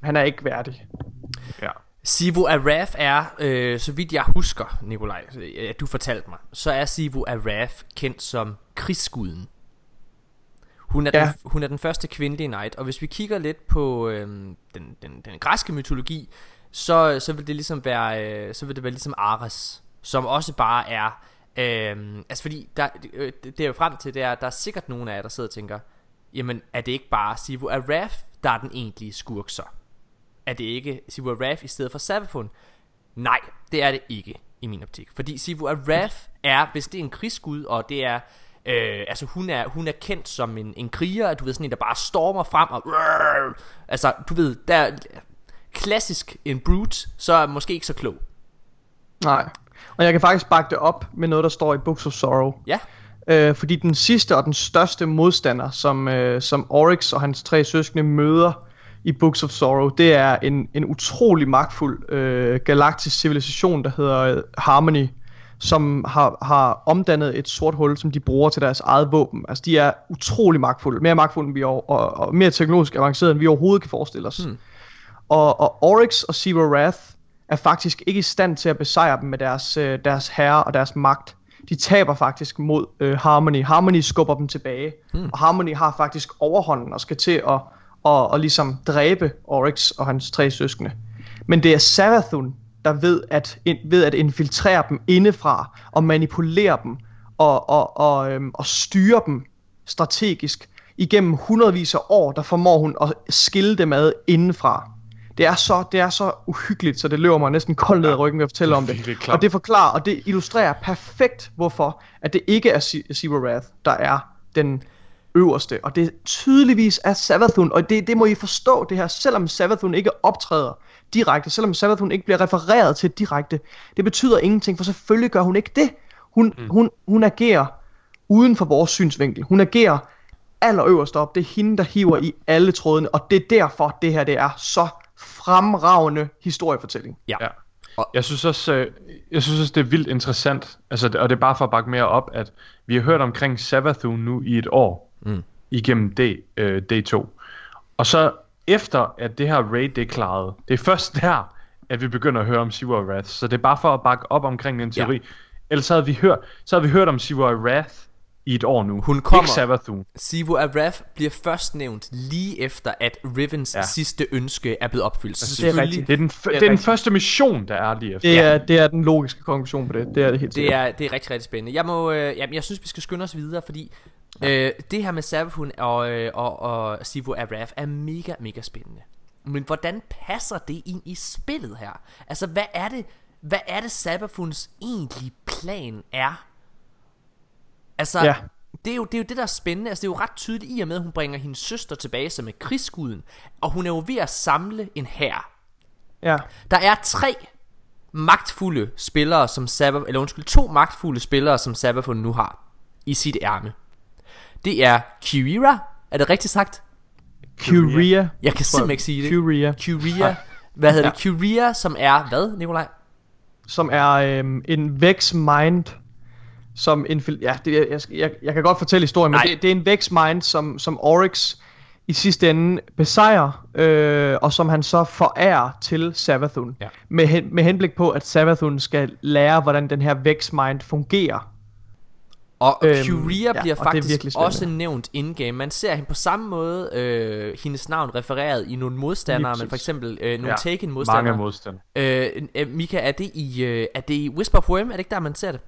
Han er ikke værdig. Ja. Xivu Arath er, så vidt jeg husker, Nikolaj, at du fortalte mig, så er Xivu Arath kendt som krigsguden. Hun er den første kvindelige knight, og hvis vi kigger lidt på den græske mytologi, så vil det ligesom være ligesom Ares, som også bare er fordi det er jo frem til, der er sikkert nogen af jer, der sidder og tænker, jamen er det ikke bare Xivu Arath, der er den egentlige skurk så? Er det ikke Xivu Arath i stedet for Savathûn? Nej, det er det ikke i min optik, fordi Xivu Arath er, hvis det er en krigsgud, og det er hun er kendt som en kriger, du ved, sådan en, der bare stormer frem og altså, du ved, der klassisk en brute, så er måske ikke så klog. Nej. Og jeg kan faktisk bakke det op med noget, der står i Books of Sorrow. Ja. Fordi den sidste og den største modstander, som Oryx og hans tre søskende møder i Books of Sorrow, det er en utrolig magtfuld galaktisk civilisation, der hedder Harmony, som har omdannet et sort hul, som de bruger til deres eget våben. Altså de er utrolig magtfulde, mere magtfulde end vi og mere teknologisk avanceret, end vi overhovedet kan forestille os. Og Oryx og Xivu Arath er faktisk ikke i stand til at besejre dem med deres herre og deres magt. De taber faktisk mod Harmony. Harmony skubber dem tilbage, og Harmony har faktisk overhånden og skal til at ligesom dræbe Oryx og hans tre søskende. Men det er Savathûn, der ved at infiltrere dem indefra og manipulere dem og styre dem strategisk igennem hundredvis af år, der formår hun at skille dem ad indefra. Det er så uhyggeligt, så det løber mig næsten koldt ned i ryggen ved at fortælle om det. Og det forklarer, og det illustrerer perfekt, hvorfor at det ikke er Xivu Arath, der er den øverste. Og det tydeligvis er Savathûn, og det må I forstå det her, selvom Savathûn ikke optræder direkte, selvom Savathûn ikke bliver refereret til direkte, det betyder ingenting, for selvfølgelig gør hun ikke det. Hun agerer uden for vores synsvinkel. Hun agerer allerøverst op. Det er hende, der hiver i alle trådene, og det er derfor, det her det er så fremragende historiefortælling. Ja. Jeg synes også, det er vildt interessant, altså, og det er bare for at bakke mere op, at vi har hørt omkring Savathûn nu i et år, igennem D2. Og så efter at det her raid, det er klaret, det er først der, at vi begynder at høre om Xivu Arath. Så det er bare for at bakke op omkring den teori. Ellers havde vi hørt om Xivu Arath i et år nu. Hun kommer. Ikke Savathûn. Xivu Arath bliver først nævnt lige efter at Rivens sidste ønske er blevet opfyldt. Altså, det er den første mission der er lige efter. Det er den logiske konklusion på det. Det er det helt sikkert. Det er rigtig, rigtig spændende. Jeg synes vi skal skynde os videre, fordi det her med Savathûn og Xivu Arath er mega, mega spændende. Men hvordan passer det ind i spillet her? Altså hvad er det Sabafuns egentlige plan er? Altså det er jo det der er spændende. Altså det er jo ret tydeligt i og med at hun bringer hendes søster tilbage som er krigsguden, og hun er jo ved at samle en hær. Ja. Der er to magtfulde spillere som Savathûn nu har i sit ærme. Det er Quria, er det rigtigt sagt? Quria. Jeg kan simpelthen ikke sige det. Quria. Hvad hedder det? Quria, som er hvad, Nikolaj? Som er en Vex Mind, som jeg kan godt fortælle historien, men det er en Vex Mind, som Oryx i sidste ende besejrer, og som han så forærer til Savathûn, med henblik på at Savathûn skal lære hvordan den her Vex Mind fungerer. Og Quria bliver faktisk også nævnt in-game. Man ser hende på samme måde, hendes navn refereret i nogle modstandere, men for eksempel nogle Taken modstandere. Mange modstandere. Mika, er det i Whisper of Worm? Er det ikke der man ser det?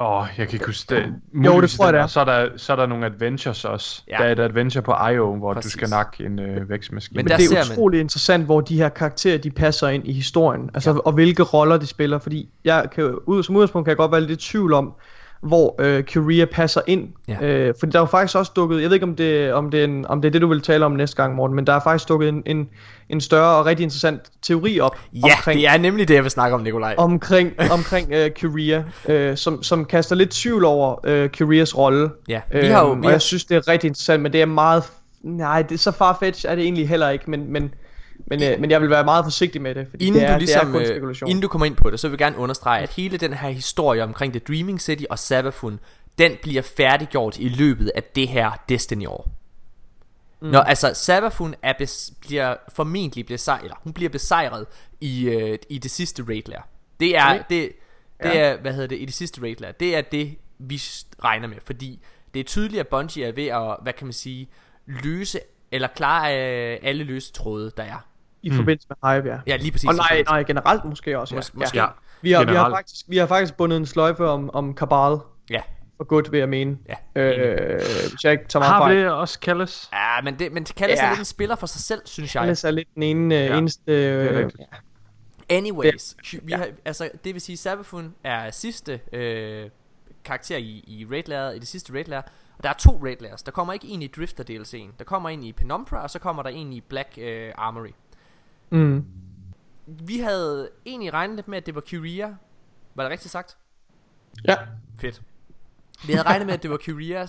Jeg kan ikke huske det. Jo, det tror jeg det er. Så er der nogle adventures også. Ja. Der er et adventure på IO, hvor du skal nakke en vækstmaskine. Men det er utroligt interessant, hvor de her karakterer de passer ind i historien. Altså og hvilke roller de spiller, fordi jeg kan som udgangspunkt kan jeg godt være lidt i tvivl om hvor Quria passer ind, fordi der er jo faktisk også dukket, jeg ved ikke om det er det du vil tale om næste gang, Morten, men der er faktisk dukket en større og rigtig interessant teori op. Det er nemlig det jeg vil snakke om, Nikolaj. Omkring Quria, som kaster lidt tvivl over Querias rolle. Ja. Og jeg synes det er rigtig interessant, men det er meget, det er så farfetched er det egentlig heller ikke, men jeg vil være meget forsigtig med det, fordi det er kun spekulation. Inden du kommer ind på det, så vil jeg gerne understrege, at hele den her historie omkring The Dreaming City og Savathûn, den bliver færdiggjort i løbet af det her Destiny-år. Når Savathûn bliver besejret i det sidste raid lair. I det sidste raid lair. Det er det vi regner med, fordi det er tydeligt at Bungie er ved at, hvad kan man sige, løse eller klare alle løse tråde der er i forbindelse med Hive, ja lige præcis. Og nej generelt måske også. Måske. Ja. Vi har faktisk bundet en sløjfe om Kabal. Ja. For godt vil jeg mene. Ja. Hvis jeg ikke tager meget fejl. Har vi det også Kalles? Ja, men Kalles er lidt en spiller for sig selv, synes jeg. Kalles er lidt den eneste. Anyways, det vil sige Savathûn er sidste karakter i raid layer, i det sidste raid layer. Og der er to raid layers. Der kommer ikke en i Drifter DLC'en. Der kommer en i Penumbra, og så kommer der en i Black Armory. Vi havde egentlig regnet lidt med at det var Quria. Var det rigtigt sagt? Ja. Fedt. Vi havde regnet med at det var Quria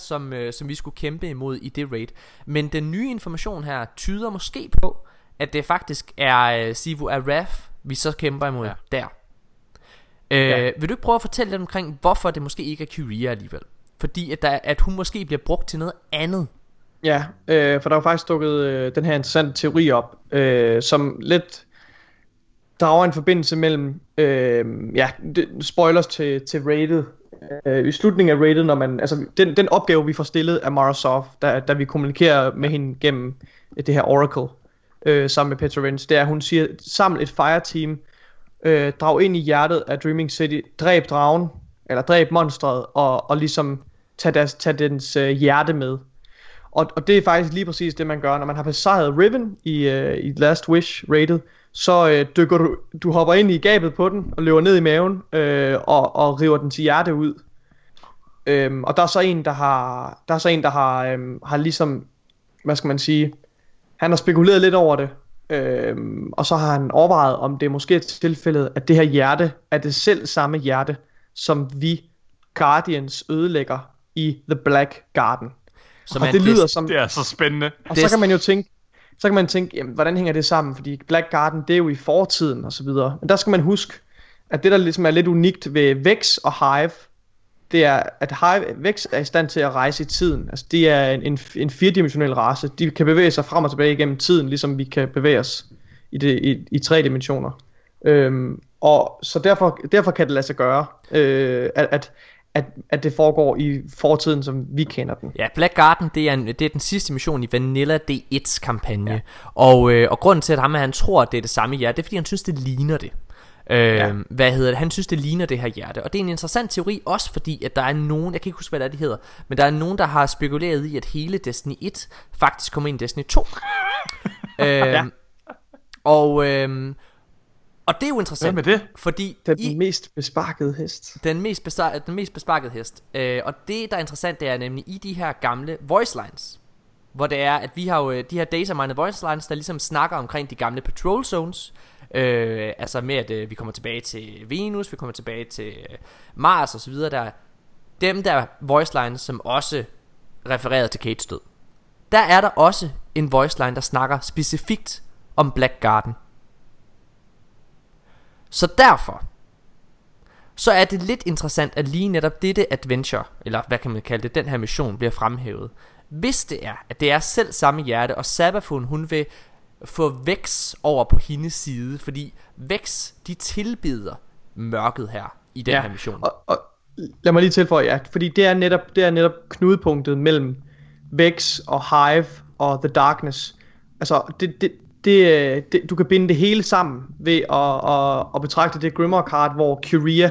som vi skulle kæmpe imod i det raid. Men den nye information her tyder måske på at det faktisk er Xivu Arath vi så kæmper imod der. Vil du ikke prøve at fortælle lidt omkring hvorfor det måske ikke er Quria alligevel? Fordi at hun måske bliver brugt til noget andet. Ja, for der er jo faktisk dukket den her interessante teori op, som lidt drager en forbindelse mellem spoilers til raidet. I slutningen af raidet, når man, altså den opgave vi får stillet af Mara Sov, da vi kommunikerer med hende gennem det her oracle sammen med Petra, det er hun siger saml et fireteam, drag ind i hjertet af Dreaming City, dræb dragen eller dræb monstret, og ligesom tage dens hjerte med. Og det er faktisk lige præcis det man gør, når man har besejret Riven i Last Wish rated, så dykker du hopper ind i gabet på den og løber ned i maven og river den til hjerte ud. Og der er så en der har ligesom, hvad skal man sige, han har spekuleret lidt over det. Og så har han overvejet om det måske er tilfældet at det her hjerte er det selv samme hjerte som vi Guardians ødelægger i The Black Garden. Det er så spændende. Og så kan man jo tænke, jamen, hvordan hænger det sammen? Fordi Black Garden, det er jo i fortiden og så videre. Men der skal man huske, at det der ligesom er lidt unikt ved Vex og Hive, det er, at Vex er i stand til at rejse i tiden. Altså, det er en firedimensionel race. De kan bevæge sig frem og tilbage igennem tiden, ligesom vi kan bevæge os i tre dimensioner. Og så derfor kan det lade sig gøre, at det foregår i fortiden, som vi kender den. Ja, Black Garden, det er den sidste mission i Vanilla D1's kampagne. Ja. Og grunden til, at han tror, at det er det samme hjerte, det er, fordi han synes, det ligner det. Ja. Han synes, det ligner det her hjerte. Og det er en interessant teori, også fordi at der er nogen, jeg kan ikke huske, hvad det hedder, men der er nogen, der har spekuleret i, at hele Destiny 1 faktisk kommer ind i Destiny 2. Ja. Og det er jo interessant. Hvem er det? Fordi den mest besparkede hest. Den mest besparkede hest. Og det, der er interessant, det er nemlig i de her gamle voice lines, hvor det er, at vi har jo de her data-mined voice lines, der ligesom snakker omkring de gamle patrol zones. Altså med, at vi kommer tilbage til Venus, vi kommer tilbage til Mars osv. Der er dem der voice lines, som også refererede til Caydes død. Der er der også en voice line, der snakker specifikt om Black Garden. Så derfor, så er det lidt interessant, at lige netop dette adventure, eller hvad kan man kalde det, den her mission bliver fremhævet. Hvis det er, at det er selv samme hjerte, og Savathûn, hun vil få Vex over på hendes side, fordi Vex, de tilbeder mørket her i den her mission. Og lad mig lige tilføje, fordi det er netop knudepunktet mellem Vex og Hive og The Darkness. Altså, du kan binde det hele sammen ved at betragte det Grimoire-kart, hvor Quria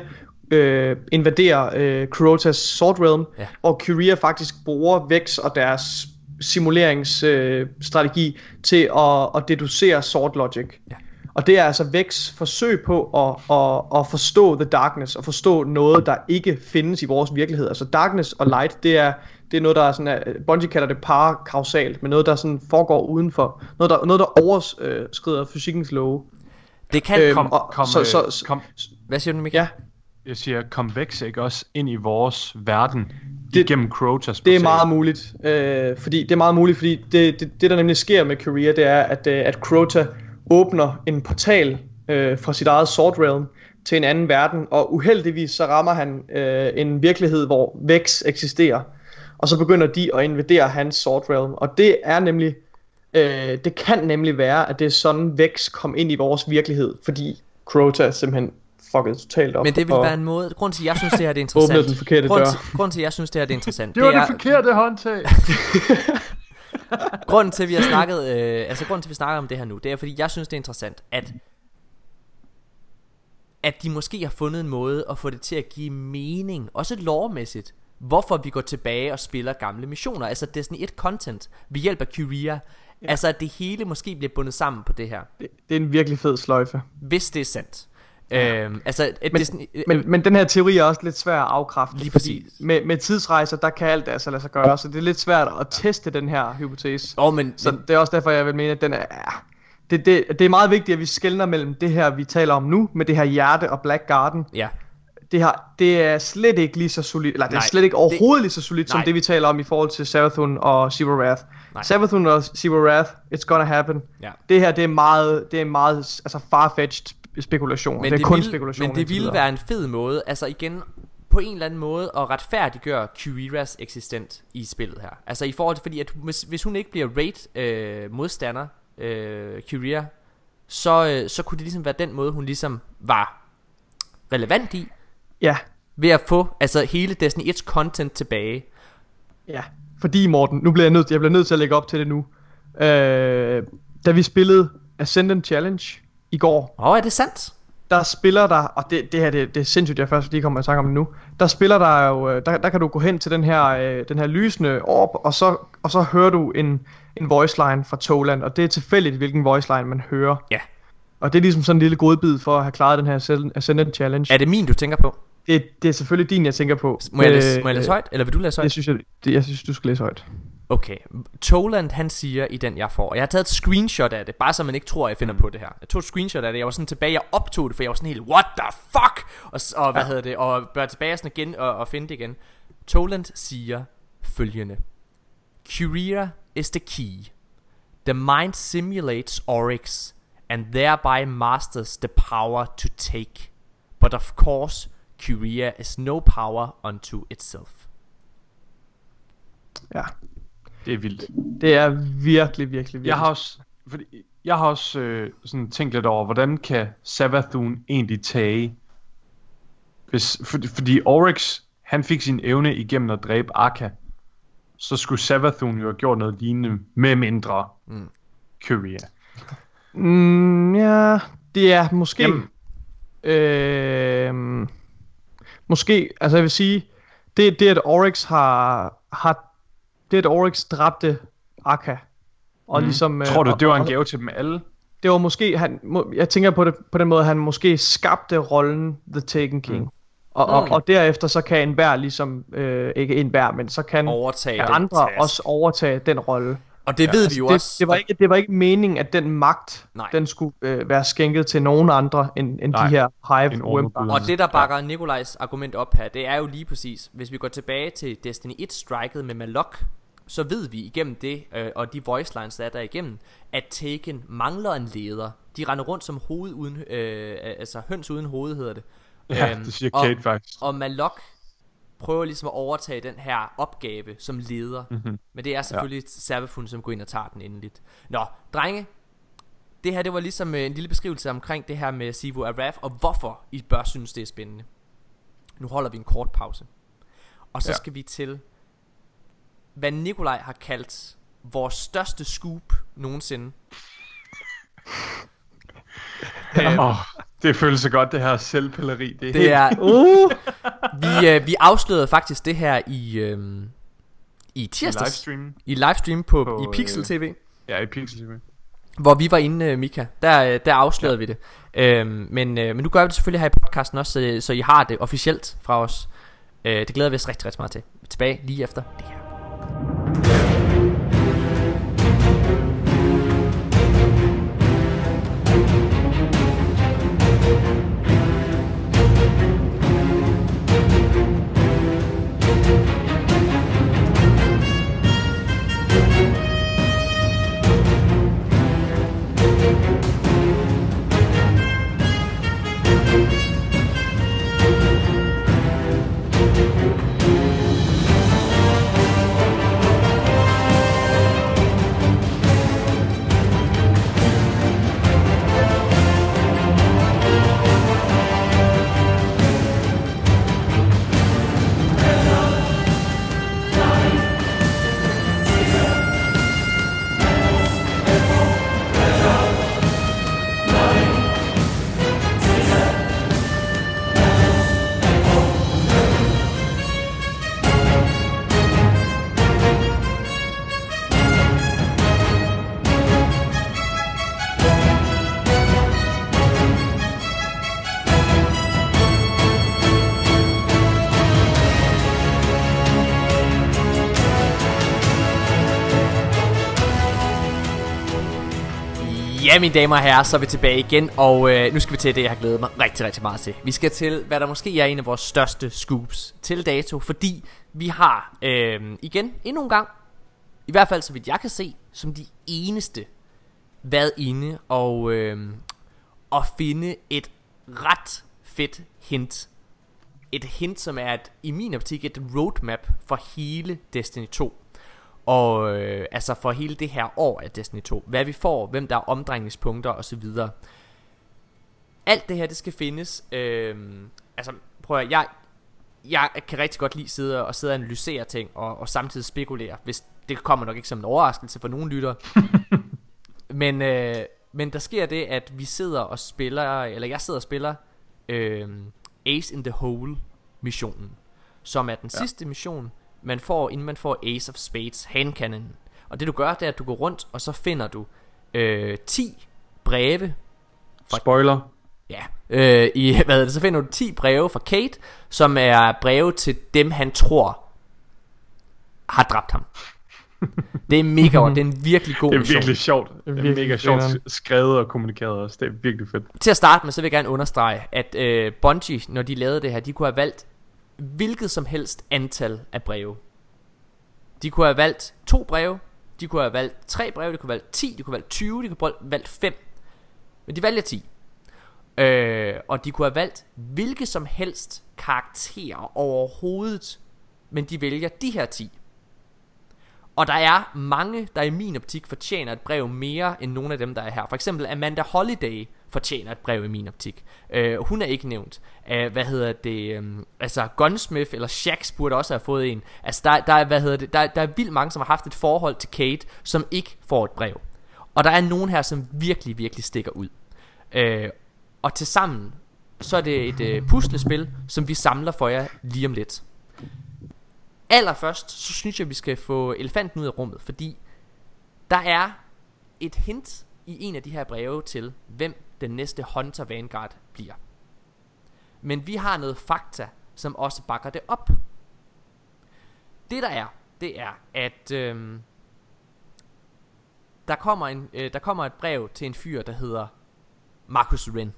invaderer Kurotas Sword Realm, og Quria faktisk bruger Vex og deres simuleringsstrategi til at deducere Sword Logic. Ja. Og det er altså Vex forsøg på at forstå The Darkness, og forstå noget, der ikke findes i vores virkelighed. Altså Darkness og Light, det er noget, der er sådan, Bungie kalder det parakausalt, men noget, der sådan foregår udenfor. Noget, der overskrider fysikkens love. Det kan komme. Hvad siger du, Mika? Ja. Jeg siger, kom Vex ikke også ind i vores verden gennem Crotas? Det er meget muligt. Fordi det der nemlig sker med Quria, det er, at Crota åbner en portal fra sit eget Sword Realm til en anden verden, og uheldigvis så rammer han en virkelighed, hvor Vex eksisterer, og så begynder de at invadere hans Sword Realm, og det er nemlig, det kan nemlig være, at det er sådan Vex kom ind i vores virkelighed, fordi Crota simpelthen fuckede totalt op. Men det vil være en måde. Grunden til, at jeg synes, det her er interessant. Åbnede den forkerte dør. Grunden til, at jeg synes, det her er interessant. Det var det forkerte håndtag. Grunden til, at vi snakker om det her nu, det er, fordi jeg synes, det er interessant, at de måske har fundet en måde at få det til at give mening, også loremæssigt, hvorfor vi går tilbage og spiller gamle missioner, altså Destiny 1 content, ved hjælp af Quria, altså at det hele måske bliver bundet sammen på det her. Det er en virkelig fed sløjfe, hvis det er sandt. Men den her teori er også lidt svær at afkræfte. Lige præcis. Med tidsrejser, der kan alt altså lade sig gøre, så det er lidt svært at teste den her hypotese. Så det er også derfor, jeg vil mene, at den er... Det er meget vigtigt, at vi skelner mellem det her, vi taler om nu, med det her hjerte og Black Garden. Ja. Det er slet ikke lige så solidt, eller det er slet ikke overhovedet lige så solidt som det, vi taler om i forhold til Savathûn og Xivu Arath. Savathûn og Xivu Arath, it's gonna happen. Ja. Det her, det er meget altså farfetched spekulation. Men det ville være en fed måde, altså igen på en eller anden måde at retfærdiggøre Quirias eksistent i spillet her. Altså i forhold til, fordi at hvis hun ikke bliver raid modstander Quria, så kunne det ligesom være den måde, hun ligesom var relevant i. Ja. Ved at få altså hele Destiny 1's content tilbage. Ja. Fordi Morten, nu bliver jeg bliver nødt til at lægge op til det nu. Da vi spillede Ascendant Challenge i går. Er det sandt? Der spiller der, og det her det er sindssygt, jeg først lige kommer og snakker om det nu. Der spiller der jo, der kan du gå hen til den her lysende orb, og så hører du en voice line fra Toland, og det er tilfældigt, hvilken voice line man hører. Ja. Og det er ligesom sådan en lille godbid for at have klaret den her Ascendant Challenge. Er det min, du tænker på? Det er selvfølgelig din, jeg tænker på. Må jeg læse højt? Eller vil du læse højt? Jeg synes, du skal læse højt. Okay, Toland, han siger i den, jeg får, og jeg har taget et screenshot af det, bare så man ikke tror, at jeg finder på det her. Jeg tog et screenshot af det, jeg var sådan tilbage, jeg optog det, for jeg var sådan helt, what the fuck? Og hvad hedder det, og bør tilbage sådan igen og finde det igen. Toland siger følgende: Quria is the key. The mind simulates Oryx, and thereby masters the power to take. But of course, Quria is no power unto itself. Ja. Det er vildt. Det er virkelig, virkelig vildt. Jeg har også sådan tænkt lidt over, hvordan kan Savathûn egentlig tage, fordi Oryx, han fik sin evne igennem at dræbe Akka, så skulle Savathûn jo have gjort noget lignende med mindre Quria. Ja, det er måske... måske, altså jeg vil sige, det at Oryx det at Oryx dræbte Akka, og ligesom... Tror du, det var en gave til dem alle? Det var måske, jeg tænker på det på den måde, han måske skabte rollen The Taken King. Og derefter så kan enhver ligesom, ikke enhver, men så kan andre også overtage den rolle. Og det ved vi jo også. Det var ikke meningen, at den magt, den skulle være skænket til nogen andre end de her Hive-wimper. Og det, der bakker Nikolajs argument op her, det er jo lige præcis, hvis vi går tilbage til Destiny 1-striket med Malok, så ved vi igennem det, og de voice lines, der er der igennem, at Taken mangler en leder. De render rundt som hoved uden, altså høns uden hoved hedder det. Ja, det siger Cayde faktisk. Og Malok prøver ligesom at overtage den her opgave som leder. Men det er selvfølgelig Savathûn, som går ind og tager den endeligt. Nå, drenge, det her det var ligesom en lille beskrivelse omkring det her med Xivu Arath, og hvorfor I bør synes det er spændende. Nu holder vi en kort pause, og så skal vi til, hvad Nikolaj har kaldt vores største scoop nogensinde. Det føles så godt, det her selvpilleri. Det er vi afslørede faktisk det her i tirsdags i livestream på i Pixel TV. Ja, i Pixel TV. Hvor vi var inde, Mika. Der afslørede vi det. Men nu gør vi det selvfølgelig her i podcasten også, så I har det officielt fra os. Det glæder vi os rigtig, rigtig meget til. Vi er tilbage lige efter det her. Ja, mine damer og herrer, så er vi tilbage igen, og nu skal vi til det, jeg har glædet mig rigtig, rigtig meget til. Vi skal til, hvad der måske er en af vores største scoops til dato, fordi vi har igen, endnu en gang, i hvert fald så vidt jeg kan se, som de eneste været inde og finde et ret fedt hint. Et hint, som er i min optik et roadmap for hele Destiny 2. Og altså for hele det her år af Destiny 2, hvad vi får, hvem der er omdrejningspunkter osv. Alt det her, det skal findes. Altså prøv at jeg kan rigtig godt lide sidde og analysere ting og samtidig spekulere. Hvis det kommer nok ikke som en overraskelse for nogen lytter. Men der sker det, at vi sidder og spiller, eller jeg sidder og spiller Ace in the Hole missionen, som er den sidste mission man får, inden man får Ace of Spades handcannon. Og det du gør, det er, at du går rundt, og så finder du 10 breve fra... Spoiler. Ja, så finder du 10 breve fra Cayde, som er breve til dem, han tror har dræbt ham. Det er mega godt. Det er en virkelig god mission. Det er virkelig sjovt. Det er mega sjovt skrevet og kommunikeret også. Det er virkelig fedt. Til at starte med, så vil jeg gerne understrege, at Bungie, når de lavede det her, de kunne have valgt hvilket som helst antal af breve. De kunne have valgt 2 breve, de kunne have valgt 3 breve, de kunne have valgt 10, de kunne have valgt 20, de kunne have valgt 5. Men de valgte 10. Og de kunne have valgt hvilke som helst karakterer overhovedet, men de vælger de her 10. Og der er mange, der i min optik fortjener et brev mere end nogle af dem, der er her. For eksempel Amanda Holiday fortjener et brev i min optik. Hun er ikke nævnt. Altså Gunsmith eller Shax burde også have fået en. Altså der er vildt mange, som har haft et forhold til Cayde, som ikke får et brev. Og der er nogen her, som virkelig, virkelig stikker ud. Og tilsammen, så er det et puslespil, som vi samler for jer lige om lidt. Allerførst, så synes jeg, vi skal få elefanten ud af rummet, fordi der er et hint i en af de her breve til, hvem den næste Hunter Vanguard bliver. Men vi har noget fakta, som også bakker det op. Det der er, det er, at der kommer et brev til en fyr, der hedder Marcus Wren.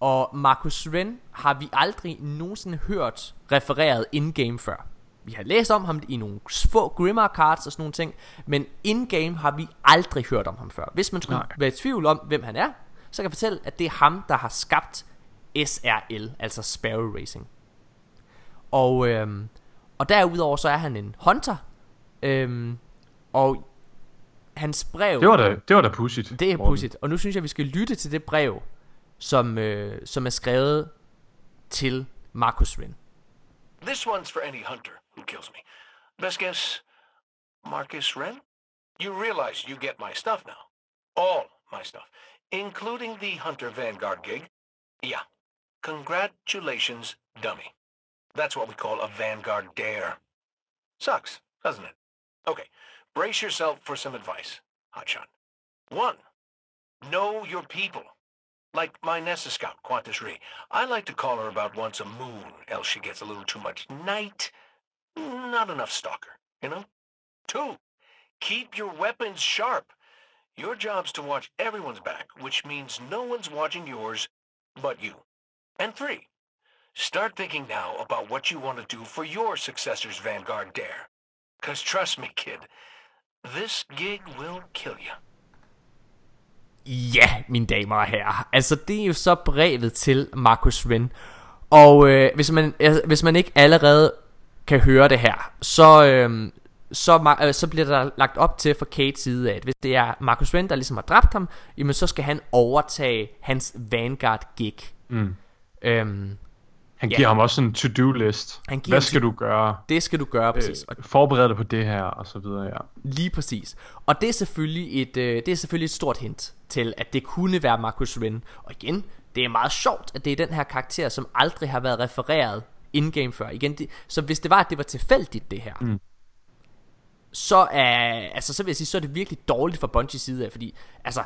Og Marcus Wren har vi aldrig nogensinde hørt refereret in-game før. Vi har læst om ham i nogle få Grimmar cards og sådan nogle ting, men in-game har vi aldrig hørt om ham før. Hvis man skulle være i tvivl om, hvem han er, så kan jeg fortælle, at det er ham, der har skabt SRL, altså Sparrow Racing. Og derudover så er han en hunter, og hans brev... Det var da pudsigt. Det er pudsigt, og nu synes jeg, vi skal lytte til det brev, som er skrevet til Marcus Wren. This one's for any hunter who kills me. Best guess, Marcus Wren? You realize you get my stuff now. All my stuff. Including the Hunter Vanguard gig. Yeah. Congratulations, dummy. That's what we call a Vanguard dare. Sucks, doesn't it? Okay, brace yourself for some advice, hotshot. 1. Know your people. Like my Nessa scout, Qantas Rhee. I like to call her about once a moon, else she gets a little too much night. Not enough stalker, you know? 2, keep your weapons sharp. Your job's to watch everyone's back, which means no one's watching yours but you. And 3, start thinking now about what you want to do for your successor's Vanguard dare. 'Cause trust me, kid, this gig will kill you. Ja, mine damer og herrer. Altså det er jo så brevet til Marcus Wren. Og hvis man ikke allerede kan høre det her, så bliver der lagt op til fra Caydes side af, at hvis det er Marcus Wren, der ligesom har dræbt ham, jamen så skal han overtage hans Vanguard gig. Han giver ham også en to-do list. Hvad skal du gøre? Det skal du gøre, præcis. Forbered dig på det her, og så videre, ja. Lige præcis. Og det er selvfølgelig et stort hint til, at det kunne være Marcus Wren. Og igen, det er meget sjovt, at det er den her karakter, som aldrig har været refereret in-game før. Igen, så hvis det var, at det var tilfældigt, det her, så vil jeg sige, så er det virkelig dårligt for Bungies side af, fordi altså,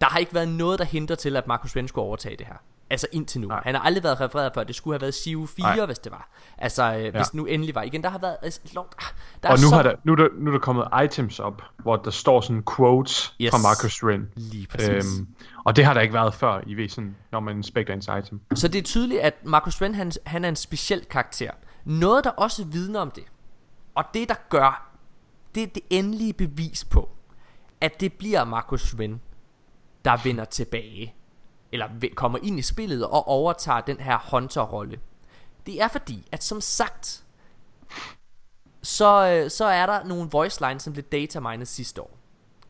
der har ikke været noget, der hindrer til, at Marcus Wren skulle overtage det her. Altså indtil nu. Nej. Han har aldrig været refereret før. Det skulle have været Xivu 4, nej, hvis det var. Altså hvis det nu endelig var. Igen, der har været der. Og nu er der kommet items op, hvor der står sådan quotes, yes, fra Marcus Wren. Lige præcis. Og det har der ikke været før i væsen, når man inspekter ens item. Så det er tydeligt, at Marcus Wren han er en speciel karakter. Noget der også vidner om det, og det der gør, det er det endelige bevis på, at det bliver Marcus Wren, der vender tilbage eller kommer ind i spillet og overtager den her hunter-rolle. Det er fordi, at som sagt, så er der nogle voice lines, som blev datamined sidste år.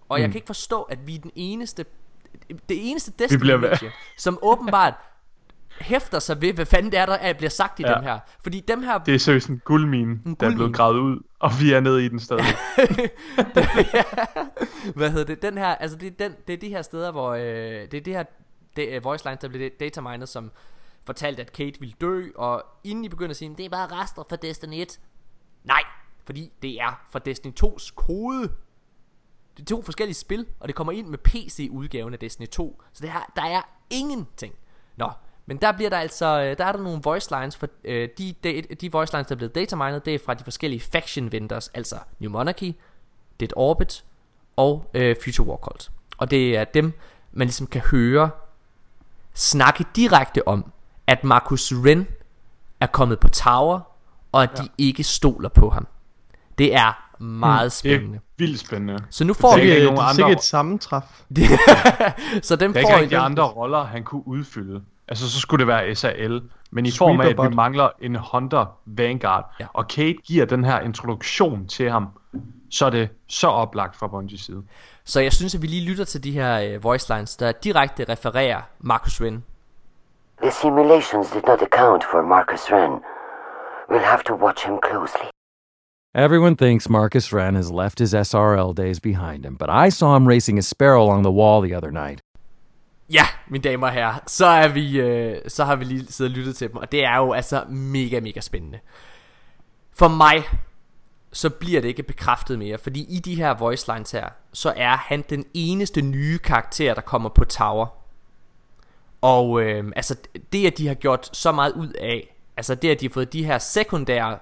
Og jeg kan ikke forstå, at vi er det eneste Destiny, som åbenbart hæfter sig ved, hvad fanden det er, der bliver sagt i dem her. Fordi dem her... Det er seriøst en guldmine, der er blevet gravet ud, og vi er nede i den stadig. Hvad hedder det? Den her, altså det er de her steder, hvor... det er det her... voice lines, der blev datamined, som fortalte, at Cayde ville dø. Og inden I begynder at sige, det er bare rester fra Destiny 1. Nej, fordi det er fra Destiny 2's kode. Det er 2 forskellige spil, og det kommer ind med PC-udgaven af Destiny 2. Så det her, der er ingenting. Nå, men der bliver der altså, der er der nogle voice lines for, de voice lines, der blev datamined, det er fra de forskellige faction vendors, altså New Monarchy, Dead Orbit og Future War Cult. Og det er dem, man ligesom kan høre snakke direkte om, at Marcus Wren er kommet på tower, og at de ikke stoler på ham. Det er meget spændende. Det er vildt spændende. Så nu får vi ikke nogen andre. Det er sikkert et sammentræf. Så dem får ikke de andre roller, han kunne udfylde. Altså, så skulle det være SAL. Men i form af, at vi mangler en Hunter Vanguard, ja. Og Cayde giver den her introduktion til ham, så er det så oplagt fra Bungies side. Så jeg synes, at vi lige lytter til de her voice lines, der direkte refererer Marcus Wren. The simulations did not account for Marcus Wren. We'll have to watch him closely. Everyone thinks Marcus Wren has left his SRL days behind him, but I saw him racing a sparrow along the wall the other night. Ja, mine damer og herrer, så har vi lige siddet og lyttet til dem, og det er jo altså mega, mega spændende. For mig, så bliver det ikke bekræftet mere, fordi i de her voice lines her, så er han den eneste nye karakter, der kommer på Tower. Og altså det, at de har gjort så meget ud af, altså det, at de har fået de her sekundære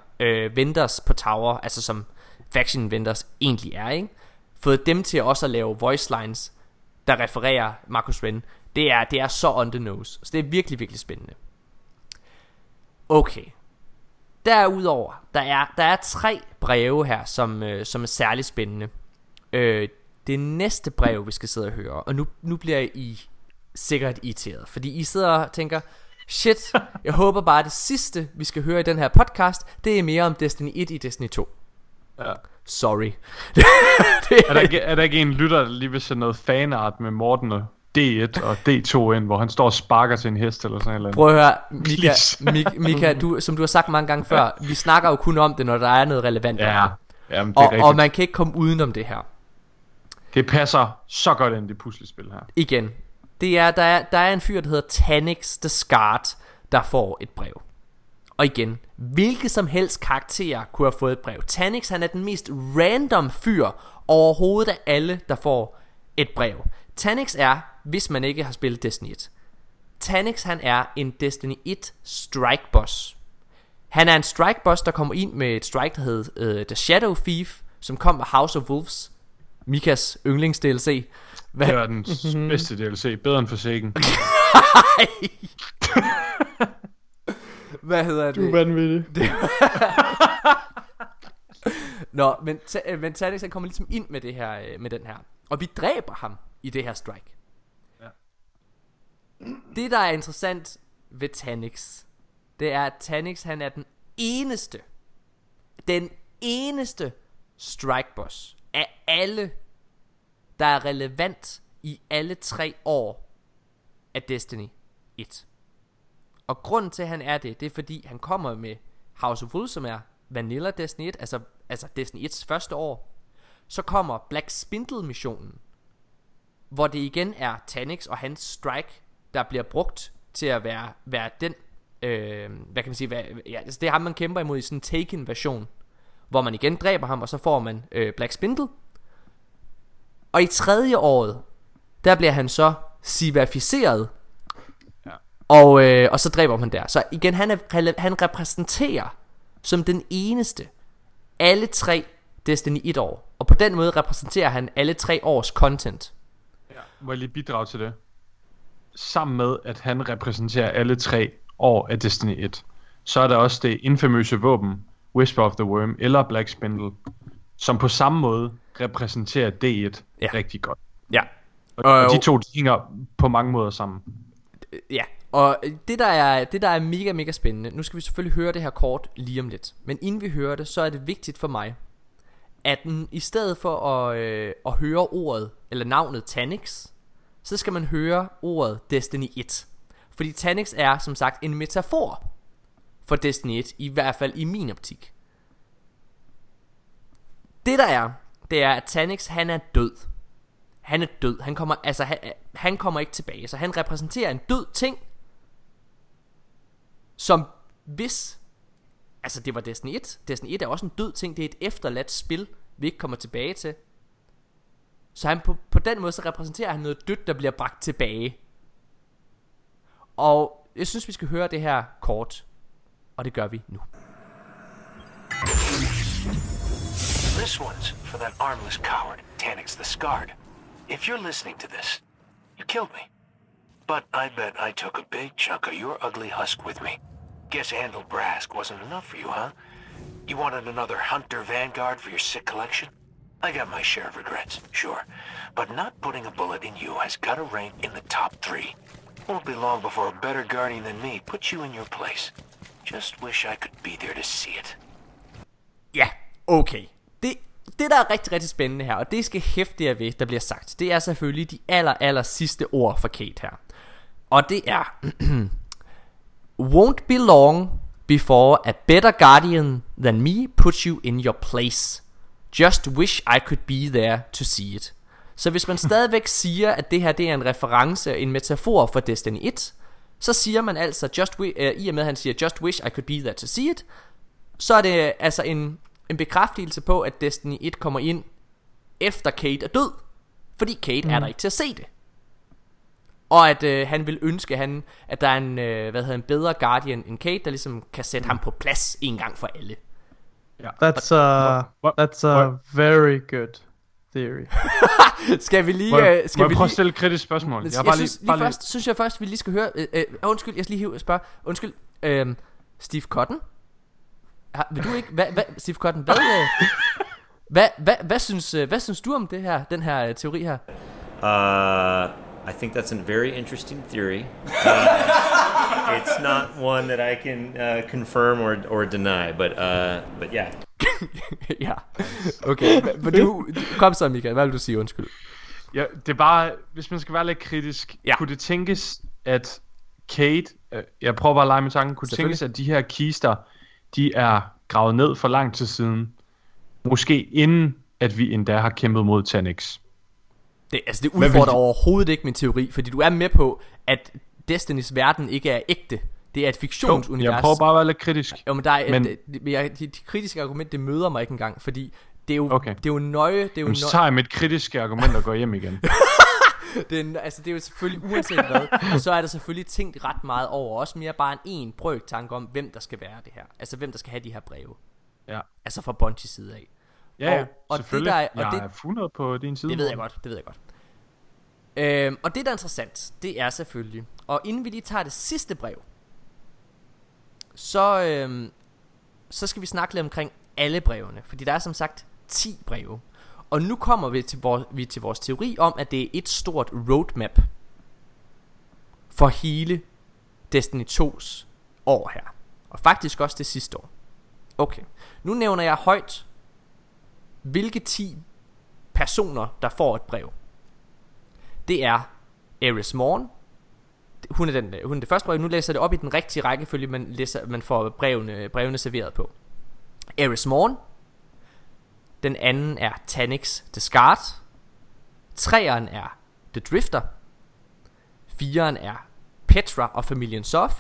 vendors på Tower, altså som faction vendors egentlig er, ikke? Fået dem til også at lave voice lines, der refererer Marcus Wren. Det er så on the nose. Så det er virkelig, virkelig spændende. Okay. Derudover, der er tre breve her, som er særligt spændende. Det næste brev, vi skal sidde og høre, og nu bliver I sikkert irriteret, fordi I sidder og tænker, shit, jeg håber bare, at det sidste, vi skal høre i den her podcast, det er mere om Destiny 1 i Destiny 2. Ja. Sorry. er der ikke en lytter, der lige vil sende noget fanart med Morten og D1 og D2 ind, hvor han står og sparker til en hest eller sådan noget? Prøv at høre, Mika, du, som du har sagt mange gange før, vi snakker jo kun om det, når der er noget relevant. Ja. Jamen, det er og man kan ikke komme udenom det her. Det passer så godt ind i det puslespil her. Igen, det er, der er en fyr, der hedder Taniks the Scarred, der får et brev. Og igen, hvilke som helst karakterer kunne have fået et brev. Tanix, han er den mest random fyr overhovedet af alle, der får et brev. Tanix er, hvis man ikke har spillet Destiny 1, Tanix han er en Destiny 1 strike boss. Han er en strike boss, der kommer ind med et strike, der hedder The Shadow Thief, som kom med House of Wolves, Mikas yndlings DLC. Det var den bedste DLC, bedre end Forsaken. Hvad hedder det? Du er vanvittig. Nå, men Tadix han kommer ligesom ind med det her, med den her, og vi dræber ham i det her strike. Ja. Det der er interessant ved Tadix, det er at Tadix han er den eneste strike boss af alle, der er relevant i alle 3 år af Destiny 1. Og grunden til, at han er det, det er fordi, han kommer med House of Wolves, som er Vanilla Destiny 1, altså Destiny 1's første år. Så kommer Black Spindle-missionen, hvor det igen er Tanix og hans strike, der bliver brugt til at være den, hvad kan man sige, altså det er ham, man kæmper imod i sådan en Taken-version, hvor man igen dræber ham, og så får man Black Spindle. Og i 3. året, der bliver han så sivificeret. Og så dræber man der. Så igen, han repræsenterer som den eneste alle 3 Destiny 1 år. Og på den måde repræsenterer han alle 3 års content. Ja, må jeg lige bidrage til det? Sammen med, at han repræsenterer alle 3 år af Destiny 1, så er der også det infamøse våben, Whisper of the Worm eller Black Spindle, som på samme måde repræsenterer D1 rigtig godt. Ja. Og de to hænger på mange måder sammen. Ja, og det der er mega, mega spændende. Nu skal vi selvfølgelig høre det her kort lige om lidt, men inden vi hører det, så er det vigtigt for mig, at i stedet for at høre ordet eller navnet Tanix, så skal man høre ordet Destiny 1. Fordi Tanix er som sagt en metafor for Destiny 1, i hvert fald i min optik. Det der er, det er at Tanix han er død. Han er død. Han kommer ikke tilbage. Så han repræsenterer en død ting, som hvis, altså det var Destiny 1. Destiny 1 er også en død ting. Det er et efterladt spil, vi ikke kommer tilbage til. Så han på den måde, så repræsenterer han noget dødt, der bliver bragt tilbage. Og jeg synes vi skal høre det her kort, og det gør vi nu. This one's for that armless coward, Taniks the Scarred. If you're listening to this, you killed me. But I bet I took a big chunk of your ugly husk with me. Guess Handel Brask wasn't enough for you, huh? You wanted another Hunter Vanguard for your sick collection? I got my share of regrets, sure. But not putting a bullet in you has got to rank in the top 3. Won't be long before a better guardian than me puts you in your place. Just wish I could be there to see it. Ja, okay. Det der er rigtig, rigtig spændende her, og det skal hæfte jer ved, der bliver sagt, det er selvfølgelig de aller sidste ord fra Cayde her. Og det er Won't be long before a better guardian than me puts you in your place. Just wish I could be there to see it. Så hvis man stadigvæk siger, at det her det er en reference, en metafor for Destiny 1, så siger man altså i og med at han siger Just wish I could be there to see it, så er det altså en bekræftelse på, at Destiny 1 kommer ind efter Cayde er død, fordi Cayde er der ikke til at se det. Og at han vil ønske at der er en bedre guardian end Cayde, der ligesom kan sætte ham på plads en gang for alle. Yeah. That's a very good theory. Skal vi prøve at stille kritisk spørgsmål? Jeg synes først vi lige skal høre undskyld, jeg skal lige spørge. Undskyld, Steve Cotton. Vil du ikke Steve Cotton, hvad synes du om det her, den her teori her? I think that's a very interesting theory. It's not one that I can confirm or deny, but yeah. Ja, okay. Men kom så, Mika, hvad vil du sige, undskyld? Ja, det er bare, hvis man skal være lidt kritisk, kunne det tænkes, at Cayde, jeg prøver bare at lege med tanken, kunne det tænkes, at de her kister, de er gravet ned for lang tid siden, måske inden, at vi endda har kæmpet mod Taniks? Det udfordrer overhovedet ikke min teori, fordi du er med på, at Destinys verden ikke er ægte. Det er et fiktionsunivers. Jeg prøver bare at være lidt kritisk. Jo, men de kritiske argument, det møder mig ikke engang, fordi det er jo okay. Det er jo nøje. Så tager jeg mit kritiske argument og går hjem igen. Det er jo selvfølgelig, uanset hvad, så er der selvfølgelig tænkt ret meget over, også mere bare en brøk tanke om, hvem der skal være det her. Altså hvem der skal have de her breve. Ja. Altså fra Bungies side af. Ja, og selvfølgelig. Jeg er fundet på din side. Det ved jeg godt. Og det der er interessant, det er selvfølgelig, og inden vi lige tager det sidste brev, så skal vi snakke lidt omkring alle brevene, fordi der er som sagt 10 breve. Og nu kommer vi til vores teori om, at det er et stort roadmap for hele Destiny 2's år her, og faktisk også det sidste år. Okay, nu nævner jeg højt, hvilke 10 personer der får et brev. Det er Eris Morn. Hun er det første brev. Nu læser jeg det op i den rigtige rækkefølge, man får brevene serveret på. Eris Morn. Den anden er Taniks the Scarred. 3'eren er The Drifter. 4'eren er Petra og familien Sov.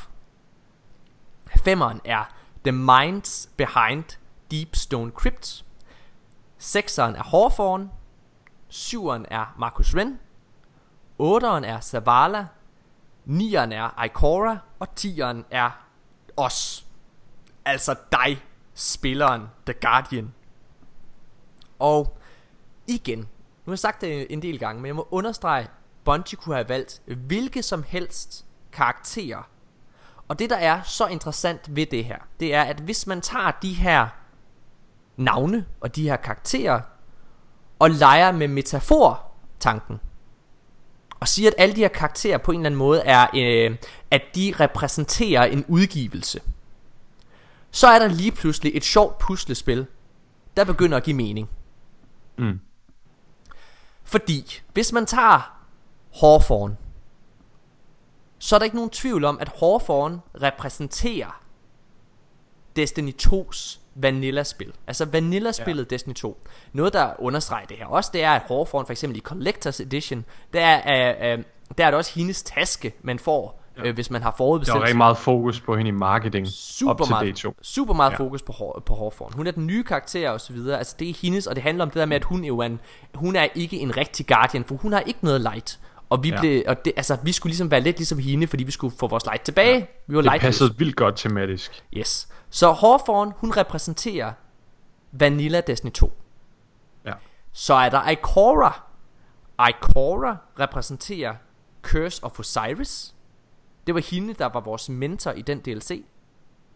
5'eren er The Minds Behind Deep Stone Crypt. 6'eren er Hawthorne. 7'eren er Marcus Wren. 8'eren er Zavala. 9'eren er Ikora. Og 10'eren er os. Altså dig, spilleren, The Guardian. Og igen, nu har jeg sagt det en del gange, men jeg må understrege, Bungie kunne have valgt hvilke som helst karakterer. Og det der er så interessant ved det her, det er at hvis man tager de her navne og de her karakterer og leger med metafor-tanken og siger at alle de her karakterer på en eller anden måde er at de repræsenterer en udgivelse, så er der lige pludselig et sjovt puslespil, der begynder at give mening. Fordi hvis man tager Hawthorne, så er der ikke nogen tvivl om at Hawthorne repræsenterer Destiny 2's Vanilla-spil. Altså Vanilla-spillet, ja. Destiny 2. Noget der understreger det her også, det er at Hawthorne for eksempel i Collector's Edition, der er det også hendes taske man får, ja. Hvis man har forudbestilt. Der er rigtig meget fokus på hende i marketing. Super meget fokus på Hawthorne. Hun er den nye karakter og så videre. Altså det er hendes, og det handler om det der med at hun er ikke en rigtig guardian, for hun har ikke noget light. Og vi skulle ligesom være lidt ligesom hende, fordi vi skulle få vores light tilbage. Ja, vi var lightløse. Det passede vildt godt tematisk. Yes. Så Hawthorne, hun repræsenterer Vanilla Destiny 2. Ja. Så er der Ikora. Ikora repræsenterer Curse of Osiris. Det var hende, der var vores mentor i den DLC.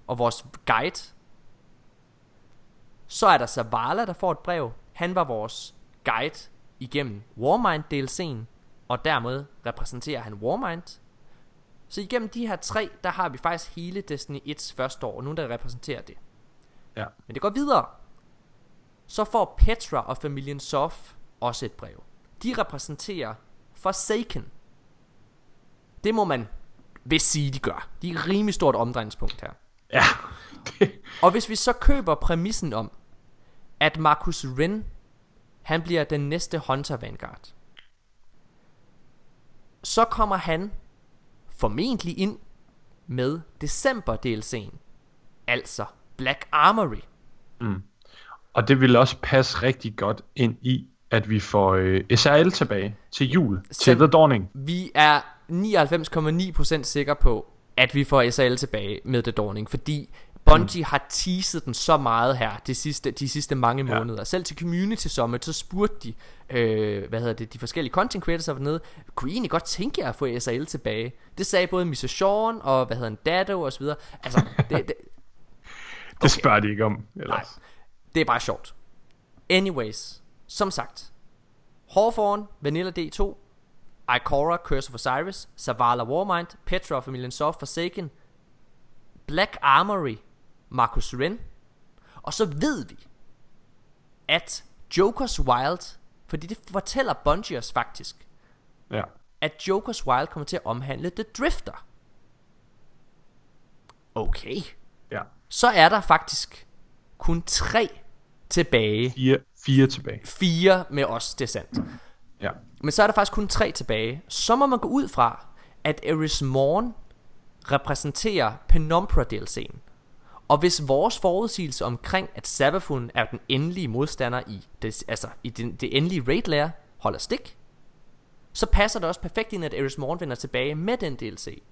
Og vores guide. Så er der Zavala, der får et brev. Han var vores guide igennem Warmind DLC'en. Og dermed repræsenterer han Warmind. Så igennem de her tre, der har vi faktisk hele Destiny 1's første år, nogen der repræsenterer det. Ja. Men det går videre. Så får Petra og familien Sov også et brev. De repræsenterer Forsaken. Det må man vist sige, de gør. De er et rimelig stort omdrejningspunkt her. Ja. Og hvis vi så køber præmissen om, at Marcus Wren, han bliver den næste Hunter Vanguard, så kommer han formentlig ind med december DLC'en, altså Black Armory. Mm. Og det vil også passe rigtig godt ind i, at vi får SRL tilbage til jul, til The Dawning. Vi er 99,9% sikre på, at vi får SRL tilbage med The Dawning, fordi Bungie har teaset den så meget her de sidste mange måneder. Selv til Community Summit, så spurgte de, de forskellige content creators hernede, kunne I egentlig godt tænke jer at få SRL tilbage? Det sagde både Mr. Sean og, Dado og så videre. Altså, det okay. Det spørger de ikke om, ellers. Nej, det er bare sjovt. Anyways, som sagt, Hawthorne, Vanilla D2, Ikora, Curse of Osiris, Zavala Warmind, Petra og familien Soft, Forsaken, Black Armory, Marcus Wren. Og så ved vi, at Joker's Wild, fordi det fortæller Bungie os faktisk, at Joker's Wild kommer til at omhandle The Drifter. Okay. Ja. Så er der faktisk kun 3 tilbage. 4 tilbage. 4 med os, det er sandt. Ja. Men så er der faktisk kun 3 tilbage. Så må man gå ud fra, at Eris Morn repræsenterer Penumbra DLC'en. Og hvis vores forudsigelse omkring at Savathûn er den endelige modstander i det endelige raid layer holder stik, så passer det også perfekt ind, at Eris Morn vender tilbage med den DLC.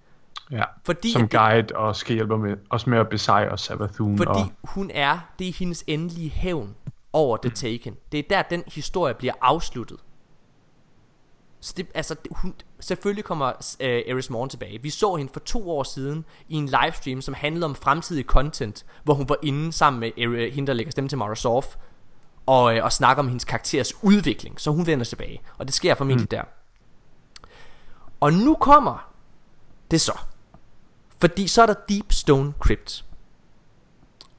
Ja, fordi som guide og skal hjælpe os med at besejre Savathûn. Fordi det er hendes endelige hævn over The Taken. Det er der, den historie bliver afsluttet. Så selvfølgelig kommer Eris Morn tilbage. Vi så hende for 2 år siden i en livestream, som handlede om fremtidig content, hvor hun var inde sammen med hende, der lægger stemme til Mara Sov, og snakker om hendes karakteres udvikling. Så hun vender tilbage, og det sker formentlig der. Og nu kommer det så, fordi så er der Deep Stone Crypt,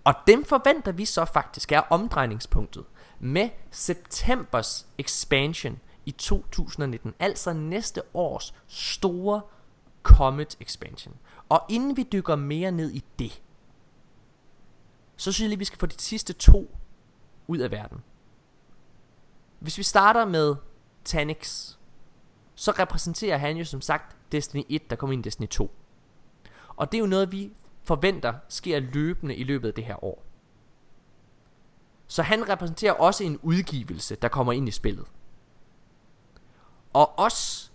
og dem forventer vi så faktisk er omdrejningspunktet med septembers expansion i 2019, altså næste års store Comet expansion. Og inden vi dykker mere ned i det, så synes jeg lige vi skal få de sidste 2 ud af verden. Hvis vi starter med Taniks, så repræsenterer han jo som sagt Destiny 1, der kommer ind i Destiny 2. Og det er jo noget vi forventer sker løbende i løbet af det her år. Så han repræsenterer også en udgivelse, der kommer ind i spillet. Og os,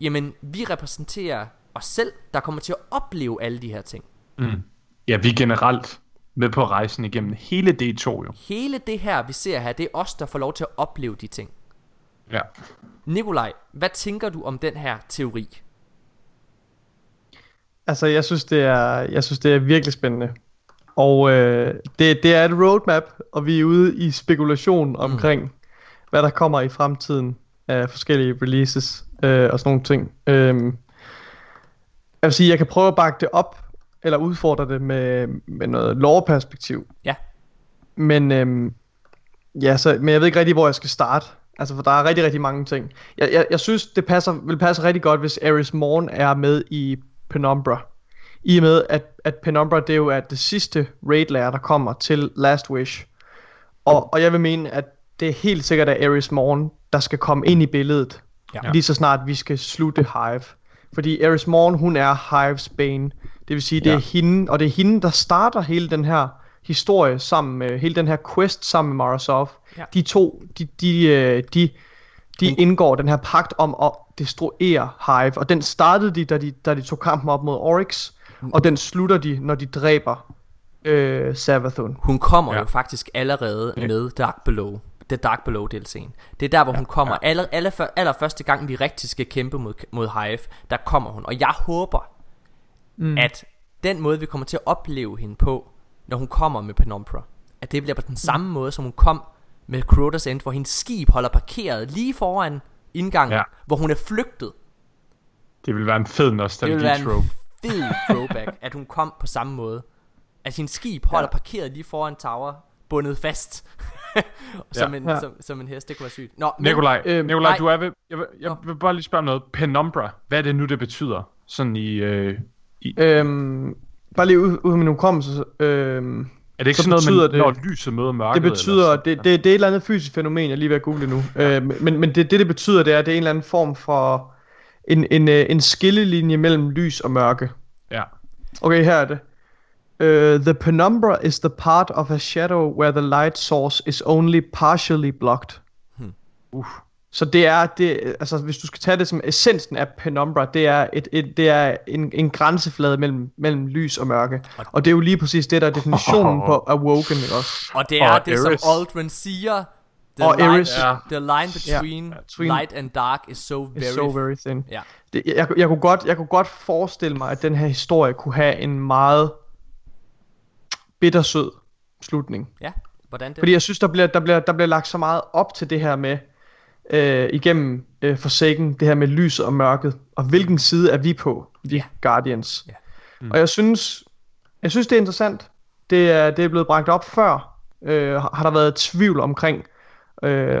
jamen vi repræsenterer os selv, der kommer til at opleve alle de her ting. Mm. Ja, vi er generelt med på rejsen igennem hele D2 jo. Hele det her vi ser her, det er os, der får lov til at opleve de ting. Ja. Nikolaj, hvad tænker du om den her teori? Altså jeg synes det er virkelig spændende. Og det er et roadmap, og vi er ude i spekulation omkring hvad der kommer i fremtiden af forskellige releases og sådan nogle ting. Jeg vil sige, jeg kan prøve at bakke det op eller udfordre det med noget lore-perspektiv. Ja. Men men jeg ved ikke rigtig hvor jeg skal starte. Altså for der er rigtig rigtig mange ting. Jeg synes det vil passe rigtig godt hvis Eris Morn er med i Penumbra. I og med at Penumbra det jo er det sidste raid layer der kommer til Last Wish. Og jeg vil mene at det er helt sikkert at Eris Morn der skal komme ind i billedet, lige så snart vi skal slutte Hive. Fordi Eris Morn, hun er Hives bane. Det vil sige, det er hende, og det er hende, der starter hele den her historie sammen med, hele den her quest sammen med Mara Sov. Ja. De to, de indgår den her pagt om at destruere Hive, og den startede de, da de tog kampen op mod Oryx, og den slutter de, når de dræber Savathûn. Hun kommer jo faktisk allerede med Dark Below. The Dark Below DLC'en. Det er der hvor hun kommer allerførste gang vi rigtig skal kæmpe mod Hive. Der kommer hun. Og jeg håber at den måde vi kommer til at opleve hende på, når hun kommer med Penumbra, at det bliver på den samme måde som hun kom med Crota's End, hvor hendes skib holder parkeret lige foran indgangen, hvor hun er flygtet. Det ville være en fed nostalgi-trope. Det ville være en fed throwback, at hun kom på samme måde. At hendes skib holder parkeret lige foran tower, bundet fast. Som en hest, det kunne være sygt. Nå, Nikolaj, du er ved... Jeg vil bare lige spørge noget. Penumbra, hvad er det nu, det betyder? Sådan i... bare lige ud med nogle kommelser. Er det ikke så sådan noget, når lyset møder mørket? Det betyder, det er et eller andet fysisk fænomen, jeg lige ved at google nu. Ja. Men det betyder, det er, at det er en eller anden form for en skillelinje mellem lys og mørke. Ja. Okay, her er det. The penumbra is the part of a shadow where the light source is only partially blocked. Så det er altså hvis du skal tage det som essensen af penumbra, det er en grænseflade mellem lys og mørke. Og det er jo lige præcis det der er definitionen på Awoken, ikke også? Og det er og det Eris, som Uldren siger. The line between light and dark is so very thin. Yeah. Jeg kunne godt forestille mig, at den her historie kunne have en meget bittersød slutning. Ja, hvordan det? Fordi jeg synes der bliver lagt så meget op til det her med igennem Forsaken, det her med lys og mørket, og hvilken side er vi på, vi Guardians. Yeah. Mm. Og jeg synes det er interessant. Det er blevet bragt op før. Har der været tvivl omkring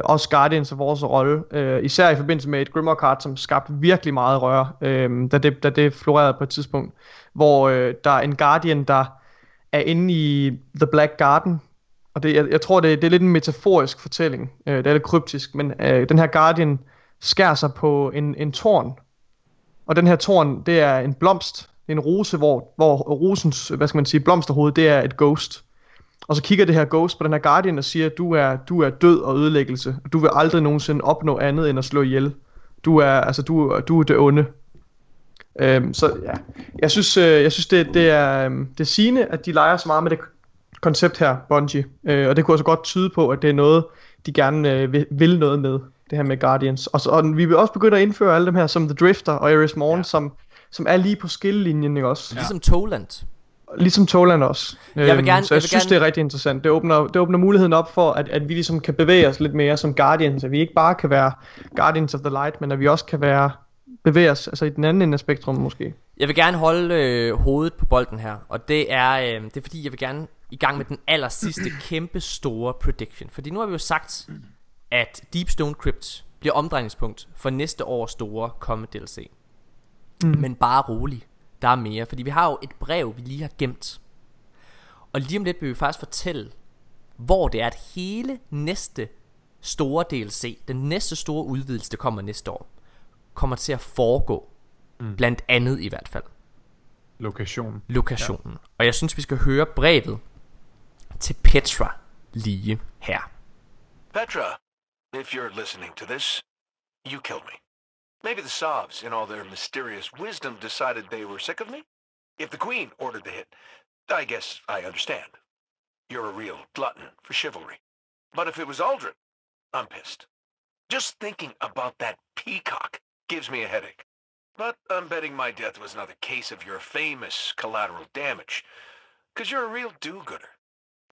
også Guardians og vores rolle, især i forbindelse med et Grimoire-kart, som skabte virkelig meget røre, da det florerede på et tidspunkt, hvor der er en Guardian, der er inde i The Black Garden. Og det, jeg tror, det er lidt en metaforisk fortælling. Det er lidt kryptisk, men den her Guardian skærer sig på en torn. Og den her torn, det er en blomst. Det er en rose, hvor rosens, blomsterhoved, det er et ghost. Og så kigger det her ghost på den her Guardian og siger, du er død og ødelæggelse. Og du vil aldrig nogensinde opnå andet end at slå ihjel. Du er det onde. Jeg synes det er sigende, at de leger så meget med det koncept her, Bungie, og det kunne også godt tyde på, at det er noget, de gerne vil noget med, det her med Guardians. Og vi vil også begynde at indføre alle dem her, som The Drifter og Eris Morn, som er lige på skillelinjen, ikke også? Ja. Ligesom Toland. Ligesom Toland også. Jeg synes, det er rigtig interessant. Det åbner muligheden op for, at vi ligesom kan bevæge os lidt mere som Guardians, at vi ikke bare kan være Guardians of the Light, men at vi også kan bevæge os, altså i den anden ende af spektrum måske. Jeg vil gerne holde hovedet på bolden her, og det er fordi, jeg vil gerne i gang med den aller sidste kæmpe store prediction. Fordi nu har vi jo sagt, at Deep Stone Crypt bliver omdrejningspunkt for næste års store kommende DLC. Men bare rolig, der er mere, fordi vi har jo et brev, vi lige har gemt. Og lige om lidt vil vi faktisk fortælle, hvor det er, at hele næste store DLC, den næste store udvidelse, der kommer næste år, kommer til at foregå. Blandt andet i hvert fald Lokationen. Ja. Og jeg synes vi skal høre brevet til Petra lige her. Petra, if you're listening to this, you killed me. Maybe the Sovs in all their mysterious wisdom decided they were sick of me. If the Queen ordered the hit, I guess I understand. You're a real glutton for chivalry. But if it was Uldren, I'm pissed. Just thinking about that peacock gives me a headache. But I'm betting my death was another case of your famous collateral damage. Because you're a real do-gooder.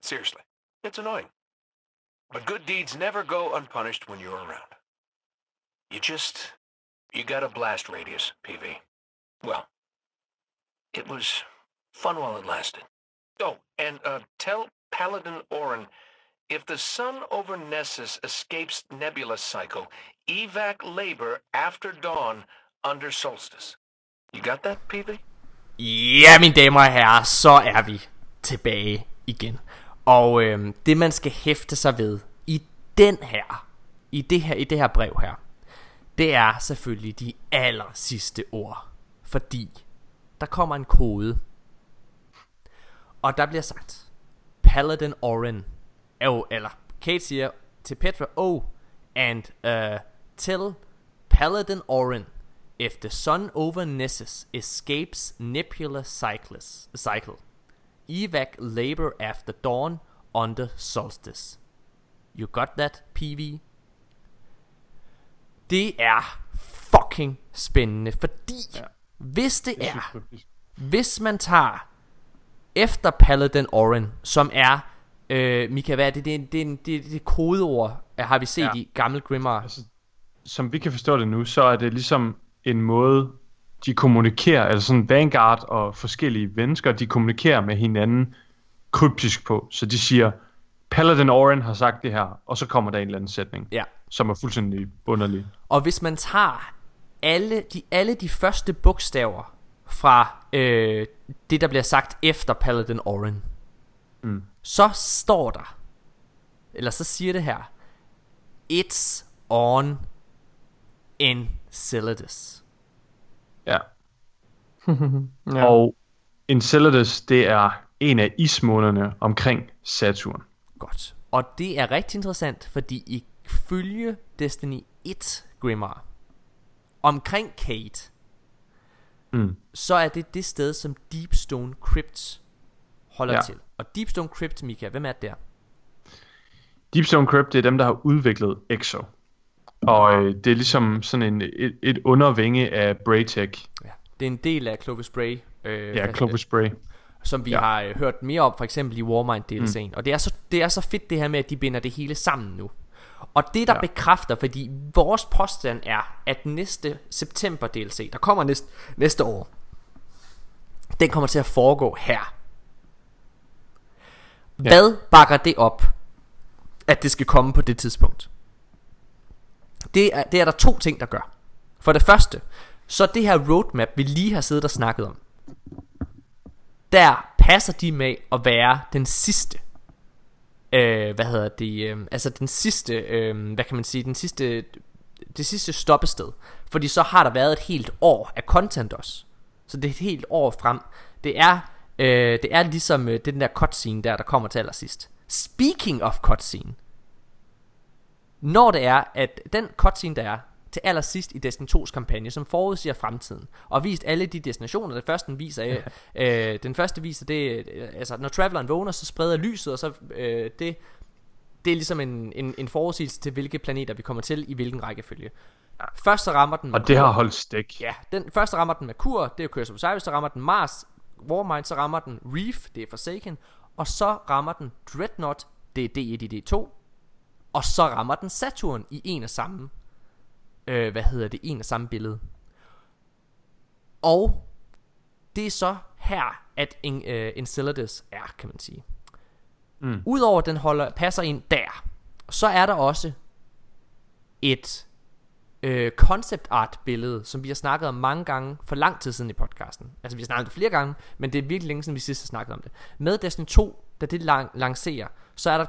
Seriously, it's annoying. But good deeds never go unpunished when you're around. You got a blast radius, PV. Well, it was fun while it lasted. Oh, and tell Paladin Orin, if the sun over Nessus escapes Nebula cycle, evac labor after dawn... under solstice. You got that, PV? Ja, mine damer og herrer, så er vi tilbage igen. Og det man skal hæfte sig ved i det her brev her, det er selvfølgelig de aller sidste ord, fordi der kommer en kode. Og der bliver sagt, Paladin Orin, eller Cayde siger til Petra, tell Paladin Orin, if the sun over Nessus escapes Nebula cycle, evac labor after dawn under solstice. You got that, PV? Det er fucking spændende, fordi hvis man tager efter Paladin Orin, som er Mika, hvad er det? Det kodeord har vi set i gamle Grimoire. Altså, som vi kan forstå det nu, så er det ligesom en måde de kommunikerer, altså sådan Vanguard og forskellige mennesker, de kommunikerer med hinanden kryptisk på. Så de siger, Paladin Orin har sagt det her, og så kommer der en eller anden sætning, ja, som er fuldstændig underlig. Og hvis man tager alle de første bogstaver fra det, der bliver sagt efter Paladin Orin, så står der, eller så siger det her, It's on Enceladus. Ja. Ja. Og Enceladus, det er en af ismånerne omkring Saturn. Godt. Og det er rigtig interessant, fordi ifølge Destiny 1 Grimmar omkring Cayde, så er det det sted, som Deep Stone Crypt holder til. Og Deep Stone Crypt, Mika, hvem er det der? Deep Stone Crypt, det er dem, der har udviklet EXO. Og det er ligesom sådan et undervinge af Braytech. Ja. Det er en del af Clovis Bray. Clovis Bray. Som vi har hørt mere om, for eksempel i Warmind DLC'en. Og det er så fedt det her med, at de binder det hele sammen nu. Og det, der bekræfter, fordi vores påstand er, at næste september DLC, der kommer næste år, den kommer til at foregå her. Hvad bakker det op, at det skal komme på det tidspunkt? Det er der to ting, der gør. For det første, så det her roadmap, vi lige har siddet og snakket om, der passer de med at være den sidste. Det sidste stoppested. Fordi så har der været et helt år af content også. Så det er et helt år frem. Det er ligesom den der cutscene der kommer til allersidst. Speaking of cutscene, når det er, at den cutscene der er til allersidst i Destiny 2's kampagne, som forudsiger fremtiden og vist alle de destinationer. Den første viser det, altså når Traveleren vågner, så spreder lyset, og så det er ligesom en forudsigelse til hvilke planeter vi kommer til i hvilken rækkefølge. Først så rammer den Merkur, og det har holdt stik. Ja, den første rammer den Merkur, det er Curse of Osiris, så rammer den Mars, Warmind, så rammer den Reef, det er Forsaken, og så rammer den Dreadnought, det er D1 i D2, og så rammer den Saturn i en og samme billede. Og det er så her at Enceladus er, kan man sige. Udover den passer ind der, så er der også et concept art billede, som vi har snakket om mange gange for lang tid siden i podcasten. Altså vi har snakket det flere gange, men det er virkelig længe siden vi sidst har snakket om det. Med Destiny 2, da det lancerer, så er der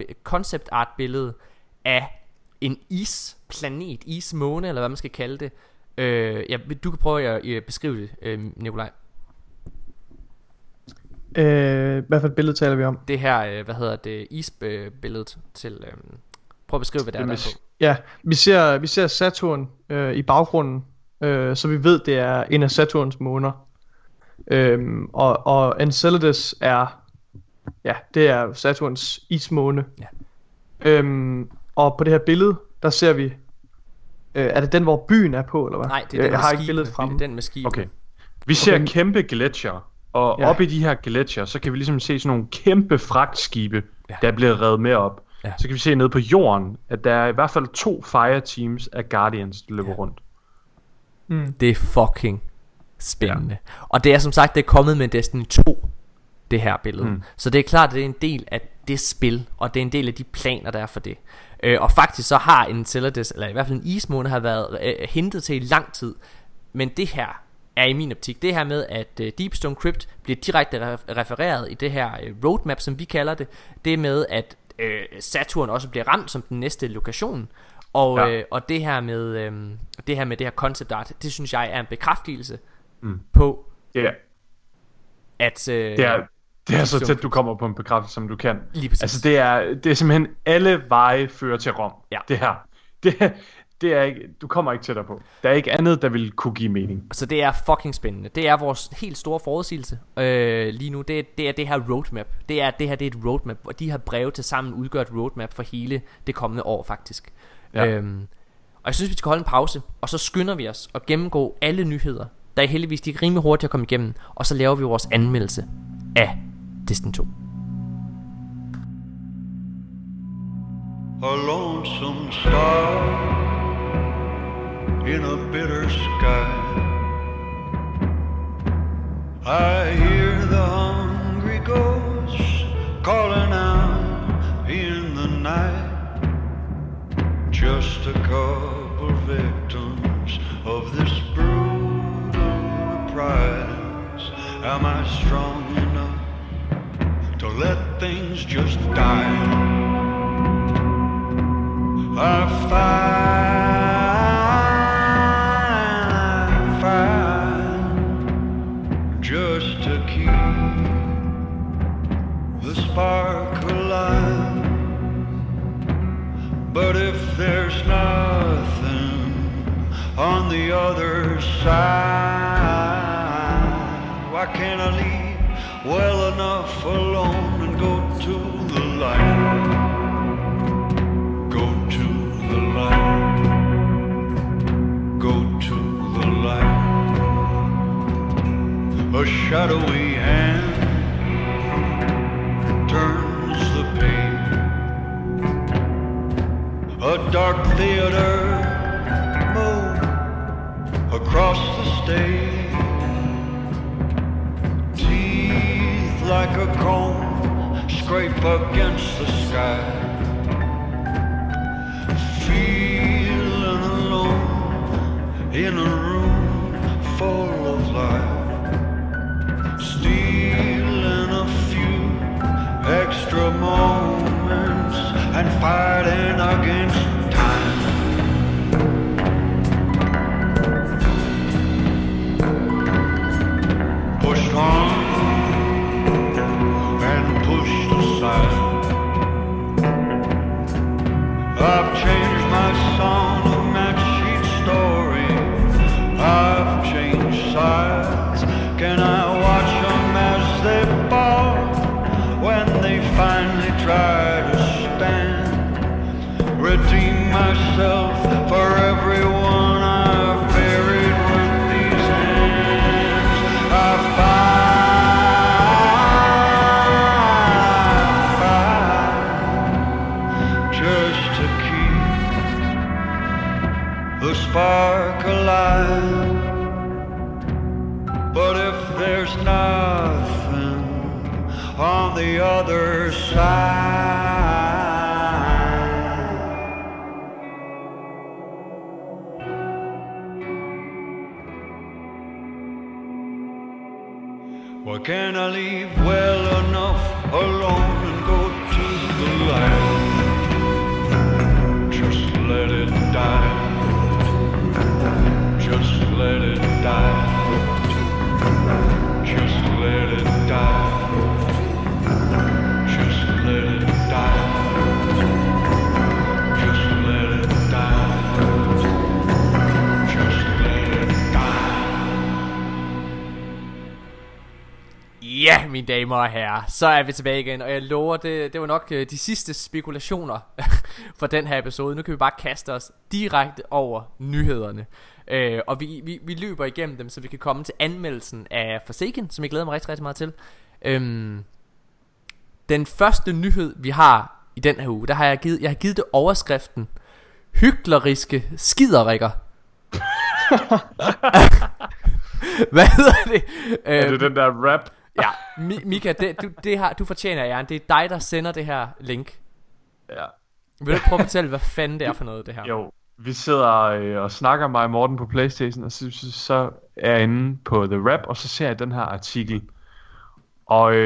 et concept art billede af en isplanet, ismåne, eller hvad man skal kalde det. Du kan prøve at beskrive det, Nikolaj. Hvad for et billede taler vi om? Det her, isbilledet til... prøv at beskrive, hvad det er, der er på. Ja, vi ser Saturn i baggrunden, så vi ved, det er en af Saturns måner. Og Enceladus er... Ja, det er Saturns ismåne. Ja. Og på det her billede, der ser vi... er det den, hvor byen er på, eller hvad? Nej, det er den med skibene. Okay. Vi ser kæmpe gletsjer, og op i de her gletsjer, så kan vi ligesom se sådan nogle kæmpe fragtskibe, der bliver revet med op. Ja. Så kan vi se nede på jorden, at der er i hvert fald 2 fireteams af Guardians, der løber rundt. Det er fucking spændende. Ja. Og det er som sagt, det er kommet med Destiny 2, det her billede. Så det er klart, at det er en del af det spil, og det er en del af de planer, der er for det. Og faktisk så har Enceladus, eller i hvert fald en ismåne, har været hentet til i lang tid. Men det her er i min optik, det her med, at Deep Stone Crypt bliver direkte refereret i det her roadmap, som vi kalder det. Det med, at Saturn også bliver ramt som den næste lokation. Og det her med det her concept art, det synes jeg er en bekræftelse på... Yeah. Det er så tæt du kommer på en bekræftelse som du kan. Altså det er simpelthen alle veje fører til Rom. Ja. Det her. Det er ikke, du kommer ikke tættere på. Der er ikke andet der vil kunne give mening. Så det er fucking spændende. Det er vores helt store forudsigelse lige nu. Det er det her roadmap. Det er et roadmap, og de her breve til sammen udgør et roadmap for hele det kommende år faktisk. Ja. Og jeg synes vi skal holde en pause, og så skynder vi os at gennemgå alle nyheder. Der er heldigvis de er rimelig hurtigt at komme igennem, og så laver vi vores anmeldelse af Destiny 2. A lonesome star in a bitter sky I hear the hungry ghosts calling out in the night. Just a couple victims of this brutal reprise. Am I strong enough to let things just die? I fight. Spark alive, but if there's nothing on the other side, why can't I leave well enough alone and go to the light? Go to the light. Go to the light. A shadowy hand turns the page. A dark theater moves across the stage. Teeth like a comb scrape against the sky. Feeling alone in a room full of life. Stealing a few extra moments and fighting against time. Pushed on and pushed aside. I've changed my song to match each story. I've changed sides. Can I watch them as they fall? When they finally try to stand, redeem myself for everyone I've buried with these hands. I fight just to keep the spark alive, but if there's nothing on the other side. Why can't I leave well enough alone and go to the light? Just let it die. Just let it die. Just let it die. Let it die. Just let it die. Just let it die. Ja, mine damer og herrer, så er vi tilbage igen, og jeg lover, det var nok de sidste spekulationer for den her episode. Nu kan vi bare kaste os direkte over nyhederne. Og vi løber igennem dem, så vi kan komme til anmeldelsen af Forsaken, som jeg glæder mig rigtig, rigtig meget til. Den første nyhed vi har i den her uge, der har jeg har givet det overskriften hykleriske skiderikker. Hvad hedder det? Er det den der rap? Ja, Mika, du fortjener jer. Det er dig der sender det her link. Ja. Vil du prøve at fortælle hvad fanden det er for noget det her? Jo, vi sidder og snakker mig og Morten på PlayStation, og så er jeg inde på The Rap, og så ser jeg den her artikel. Og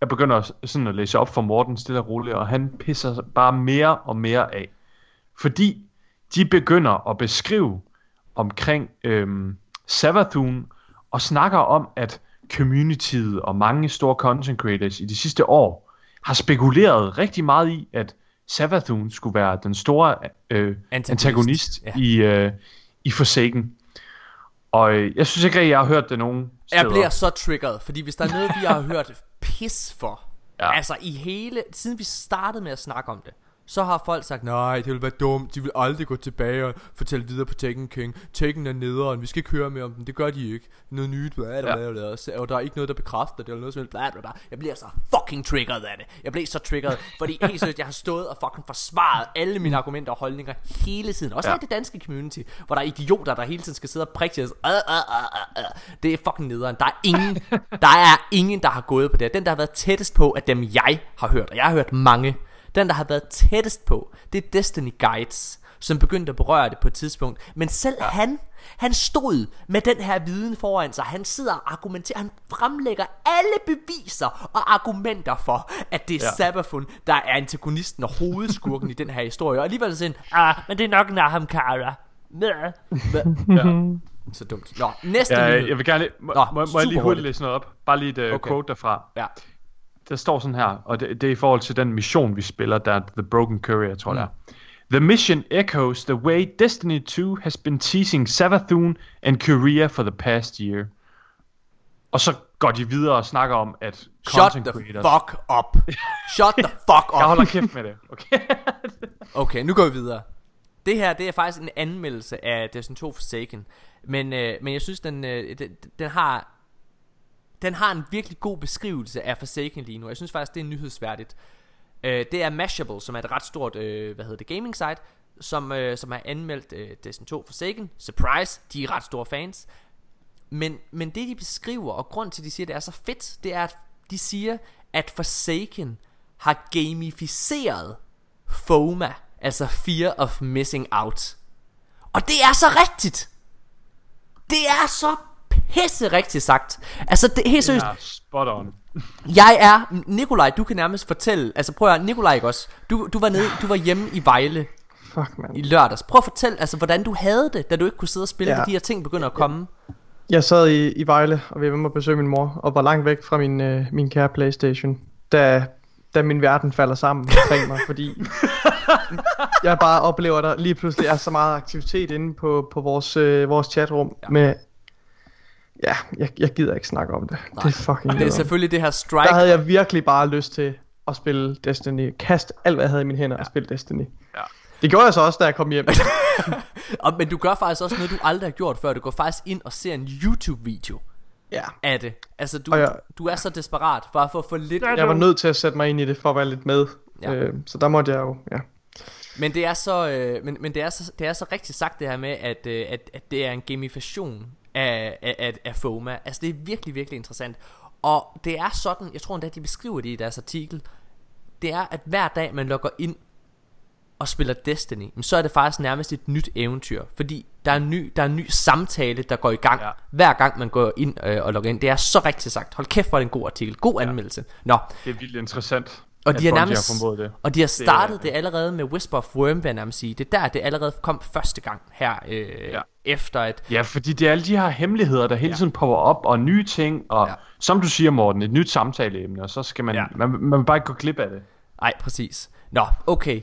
jeg begynder sådan at læse op for Morten stille og roligt, og han pisser bare mere og mere af. Fordi de begynder at beskrive omkring Savathûn, og snakker om, at communityet og mange store content creators i de sidste år har spekuleret rigtig meget i, at Savathûn skulle være den store antagonist ja. i Forsaken. Og jeg synes ikke, at jeg har hørt det nogen steder. Jeg bliver så triggeret, fordi hvis der er noget, vi har hørt pis for, ja. Altså siden vi startede med at snakke om det, så har folk sagt, nej, det vil være dumt, de vil aldrig gå tilbage og fortælle videre på Taken King. Taken er nederen, vi skal ikke høre mere om dem, det gør de ikke. Noget nyt, blablabla. Og der er ikke noget, der bekræfter det, eller noget sådan, blablabla. Jeg bliver så fucking triggeret af det. Jeg bliver så triggeret, fordi helt seriøst, jeg har stået og fucking forsvaret alle mine argumenter og holdninger hele tiden. Også i det danske community, hvor der er idioter, der hele tiden skal sidde og prikke til os. Det er fucking nederen. Der er ingen, der har gået på det. Den, der har været tættest på, af dem jeg har hørt, og jeg har hørt mange, den, der har været tættest på, det er Destiny Guides, som begyndte at berøre det på et tidspunkt. Men selv han stod med den her viden foran sig. Han sidder og argumenterer. Han fremlægger alle beviser og argumenter for, at det er Savathûn, der er antagonisten og hovedskurken i den her historie. Og alligevel sådan, men det er nok en Ahamkara. Så dumt. Nå, næste nyhed. Jeg vil gerne må jeg lige hurtigt læse noget op. Bare lige et quote derfra. Ja. Der står sådan her, og det er i forhold til den mission vi spiller, der er The Broken Courier, tror jeg. The mission echoes the way Destiny 2 has been teasing Savathûn and Quria for the past year. Og så går de videre og snakker om, at content creators... Shut the fuck up. Jeg holder kæft med det. Okay, nu går vi videre. Det her, det er faktisk en anmeldelse af Destiny 2 Forsaken. Men jeg synes, den har en virkelig god beskrivelse af Forsaken lige nu. Jeg synes faktisk, det er nyhedsværdigt. Det er Mashable, som er et ret stort gaming site, som har anmeldt Destiny 2 Forsaken. Surprise, de er ret store fans. Men det de beskriver, og grund til at de siger, at det er så fedt, det er, at de siger, at Forsaken har gamificeret FOMA, altså Fear of Missing Out. Og det er så rigtigt. Det er så pisse rigtigt sagt. Altså det er helt seriøst. Spot on. Jeg er Nikolaj, du kan nærmest fortælle. Altså prøv at Nikolaj, ikke også? Du var hjemme i Vejle. Fuck, man. I lørdags. Prøv at fortælle, altså hvordan du havde det, da du ikke kunne sidde og spille, da de her ting begynder at komme. Jeg sad i Vejle og var hjemme og besøgte min mor og var langt væk fra min kære PlayStation, da min verden falder sammen omkring mig, fordi jeg bare oplever, at der lige pludselig er så meget aktivitet inde på vores chatrum med. Ja, jeg gider ikke snakke om det. Nej. Det er fucking... Det er selvfølgelig det her strike. Der havde jeg virkelig bare lyst til at spille Destiny. Kast alt, hvad jeg havde i mine hænder og spille Destiny. Ja. Det gjorde jeg så også, da jeg kom hjem. Men du gør faktisk også noget, du aldrig har gjort før. Du går faktisk ind og ser en YouTube-video af det. Altså, du er så desperat bare for at få lidt... Jeg var nødt til at sætte mig ind i det for at være lidt med. Ja. Så der måtte jeg jo... Ja. Men det er så... det er så rigtig sagt det her med, at det er en gamifikation af FOMA. Altså det er virkelig, virkelig interessant. Og det er sådan, jeg tror endda de beskriver det i deres artikel. Det er, at hver dag man logger ind og spiller Destiny, så er det faktisk nærmest et nyt eventyr, fordi der er en ny samtale, der går i gang hver gang man går ind og logger ind. Det er så rigtigt sagt. Hold kæft, hvor er det en god artikel. God anmeldelse. Nå. Det er vildt interessant. Og de har nærmest det. Og de har startet det allerede med Whisper of Worm, vil jeg nærmest sige. Det er der, det allerede kom første gang her efter at... Ja, fordi det er alle de her hemmeligheder, der hele tiden popper op, og nye ting, og som du siger, Morten, et nyt samtaleemne, og så skal man bare ikke gå glip af det. Nej, præcis. Nå, okay.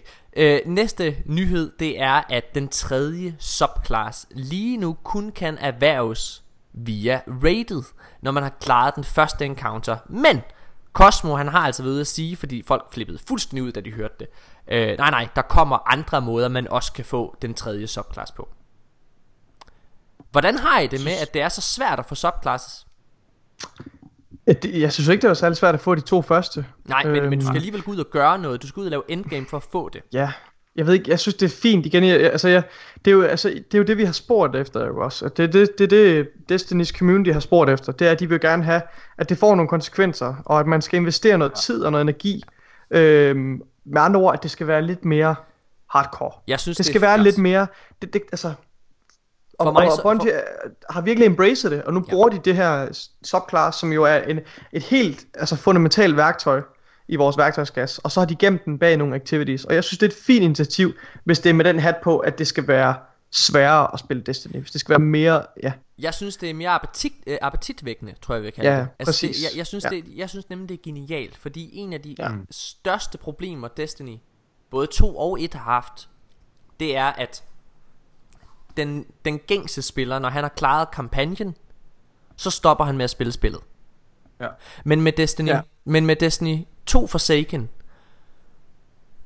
Næste nyhed, det er, at den tredje subclass lige nu kun kan erhverves via raided, når man har klaret den første encounter. Men... Cosmo, han har altså ved at sige, fordi folk flippede fuldstændig ud, da de hørte det. Nej, der kommer andre måder, man også kan få den tredje subklasse på. Hvordan har I det med, at det er så svært at få subklasses? Jeg synes ikke, det var særlig svært at få de to første. Nej, men du skal alligevel gå ud og gøre noget. Du skal ud og lave endgame for at få det. Ja, jeg ved ikke, jeg synes det er fint. Igen, det er jo det, vi har spurgt efter også. Det Destiny's community har spurgt efter. Det er, at de vil gerne have, at det får nogle konsekvenser, og at man skal investere noget tid og noget energi. Med andre ord, at det skal være lidt mere hardcore. Jeg synes, det skal være lidt mere... Bungie har virkelig embraced det, og nu bruger de det her subclass, som jo er et helt fundamentalt værktøj i vores værktøjskasse, og så har de gemt den bag nogle activities, og jeg synes det er et fint initiativ, hvis det er med den hat på, at det skal være sværere at spille Destiny, hvis det skal være mere, Jeg synes det er mere appetitvækkende, tror jeg vi kalder det. Altså, præcis. Jeg synes nemlig det er genialt, fordi en af de største problemer Destiny, både 2 og 1 har haft, det er at den gængse spiller, når han har klaret kampagnen, så stopper han med at spille spillet. Ja. Men med Destiny 2 Forsaken,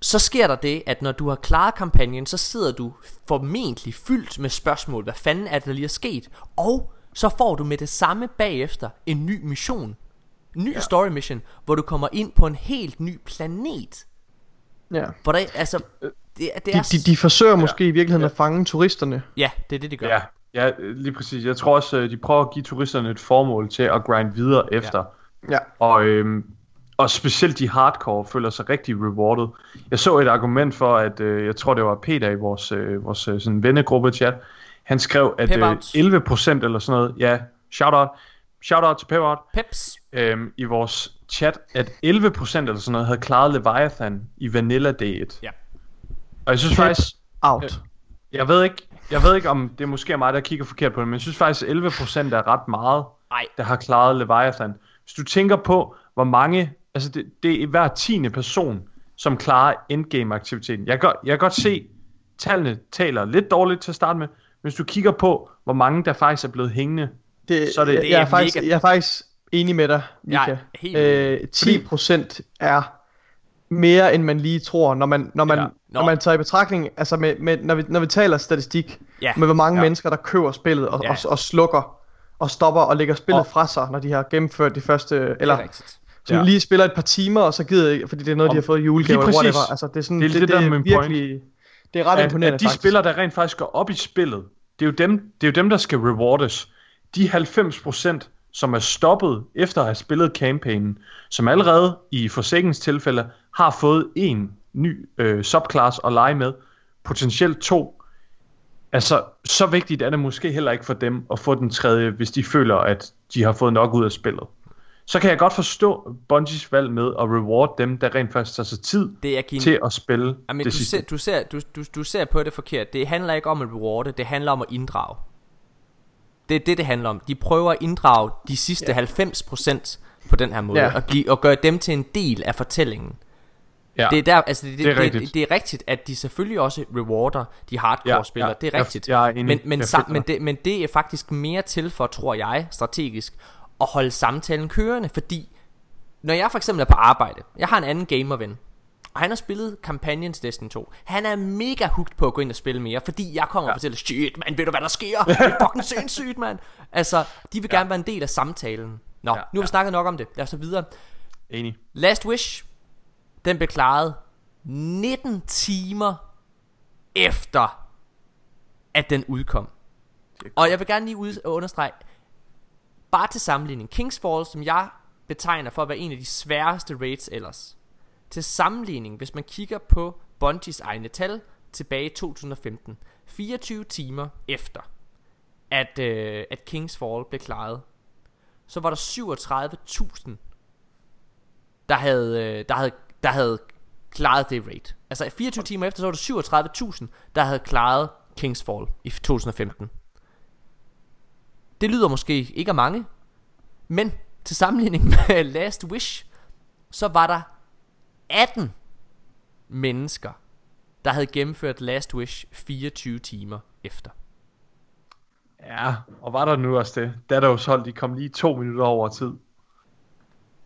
så sker der det, at når du har klaret kampagnen, så sidder du formentlig fyldt med spørgsmål. Hvad fanden er det, der lige er sket? Og så får du med det samme bagefter en ny mission, en ny story mission, hvor du kommer ind på en helt ny planet. Ja. Hvor der, altså, det er... De forsøger måske i virkeligheden at fange turisterne. Ja, det er det, de gør. Ja, Ja, lige præcis. Jeg tror også, de prøver at give turisterne et formål til at grinde videre efter. Ja. Og specielt de hardcore føler sig rigtig rewarded. Jeg så et argument for, at jeg tror det var Peter i vores sådan vennegruppe-chat. Han skrev, at 11% eller sådan noget, ja, shout out til Pep-out, i vores chat, at 11% eller sådan noget havde klaret Leviathan i Vanilla D1. Ja. Og jeg synes faktisk... Jeg ved ikke, om det måske er mig, der kigger forkert på det, men jeg synes faktisk, at 11% er ret meget, der har klaret Leviathan. Hvis du tænker på, hvor mange... Altså, det er hver 10. person, som klarer endgame-aktiviteten. Jeg kan godt se, tallene taler lidt dårligt til at starte med, men hvis du kigger på, hvor mange der faktisk er blevet hængende, så er det... Jeg er faktisk enig med dig, Mika. 10% er... mere end man lige tror, når man tager i betragtning, altså når vi taler statistik, med hvor mange mennesker, der køber spillet og slukker og stopper og lægger spillet fra sig, når de har gennemført de første, eller som lige spiller et par timer, og så gider, fordi det er noget, de har fået i julegave eller whatever. Altså, det er sådan, det er virkelig point. Det er ret imponerende at de faktisk. Spillere, der rent faktisk går op i spillet, det er jo dem, der skal rewardes. De 90%, som er stoppet efter at have spillet campaignen, som allerede i Forsakens tilfælde har fået en ny subclass at lege med, potentielt 2. Altså, så vigtigt er det måske heller ikke for dem at få den tredje, hvis de føler, at de har fået nok ud af spillet. Så kan jeg godt forstå Bungies valg med at reward dem, der rent faktisk tager sig tid til at spille. Jamen, det sidste. Du ser på det forkert. Det handler ikke om at rewarde, det handler om at inddrage. Det er det handler om. De prøver at inddrage de sidste 90% på den her måde, og gøre dem til en del af fortællingen. Ja. Det er der, altså det er rigtigt, at de selvfølgelig også rewarder de hardcore spillere. Det er rigtigt. Men det er faktisk mere til for, tror jeg, strategisk at holde samtalen kørende, fordi når jeg for eksempel er på arbejde, jeg har en anden gamerven, og han har spillet kampagnens Destiny 2. Han er mega hooked på at gå ind og spille mere, fordi jeg kommer og fortæller, shit man, ved du hvad der sker? Det er fucking sindssygt, man. Altså, de vil gerne være en del af samtalen. Nå, nu har vi snakket nok om det. Lad os så videre. Enig. Last Wish, den blev klaret 19 timer efter, at den udkom. Og jeg vil gerne lige understrege, bare til sammenligning, Kings Fall, som jeg betegner for at være en af de sværeste raids ellers. Til sammenligning, hvis man kigger på Bungies egne tal tilbage i 2015, 24 timer efter, at Kings Fall blev klaret, så var der 37.000, der havde klaret det raid. Altså 24 timer efter, så var der 37.000, der havde klaret Kings Fall i 2015. Det lyder måske ikke af mange, men til sammenligning med Last Wish, så var der 18 mennesker, der havde gennemført Last Wish 24 timer efter. Ja, og var der nu også det? Dados hold, de kom lige 2 minutter over tid.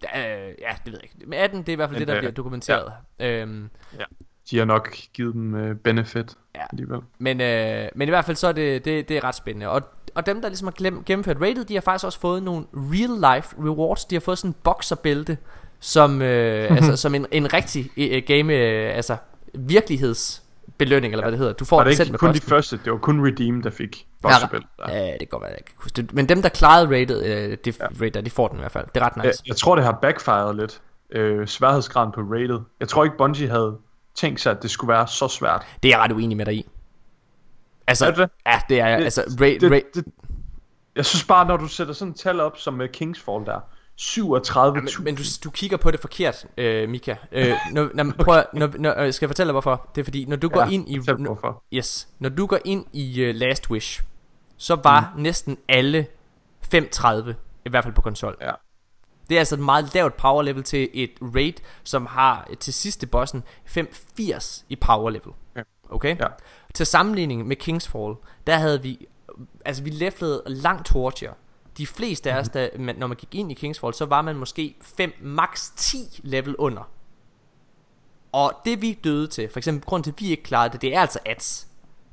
Ja, det ved jeg ikke. Men 18, det er i hvert fald der bliver dokumenteret. Ja. De har nok givet dem benefit alligevel. Men i hvert fald så er det er ret spændende. Og dem, der ligesom har gennemført rated, de har faktisk også fået nogle real life rewards. De har fået sådan en bokserbælte, som altså som en rigtig game, altså virkelighedsbelønning eller hvad det hedder. Du får det selv ikke med kun posten. De første, det var kun Redeem der fik bossbelt. Ja, det går godt, jeg kan huske. Men dem der klarede rated, de får den i hvert fald. Det er ret nice. Jeg tror det har backfired lidt. Sværhedsgraden på rated. Jeg tror ikke Bungie havde tænkt sig at det skulle være så svært. Det er jeg ret uenig med dig i. Altså det? Ja, det er altså raid. Jeg synes bare når du sætter sådan et tal op som med Kingsfall der 37.000. Men du kigger på det forkert, Mika. Skal jeg fortælle dig hvorfor? Det er fordi når du går ind i når du går ind i Last Wish, så var næsten alle 35 i hvert fald på konsol. Ja. Det er altså et meget lavt power level til et raid, som har til sidste bossen 85 i power level. Ja. Okay? Ja. Til sammenligning med Kingsfall, der havde vi altså vi leflede langt hurtigere. De fleste af os, når man gik ind i Kingsfall, så var man måske 5, max 10 level under. Og det vi døde til, for eksempel grunden til, at vi ikke klarede det, det er altså ads.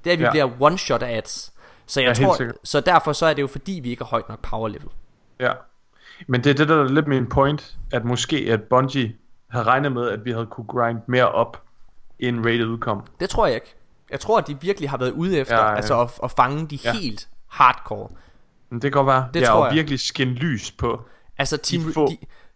Det er, at vi bliver one-shot af ads. Så jeg tror, så derfor så er det jo fordi, vi ikke har højt nok power level. Ja, men det er det, der er lidt min point, at måske at Bungie havde regnet med, at vi havde kunne grind mere op, inden rated udkom. Det tror jeg ikke. Jeg tror, at de virkelig har været ude efter at fange de helt hardcore. Det kan godt være. Det tror jeg. Virkelig skin lys på. Altså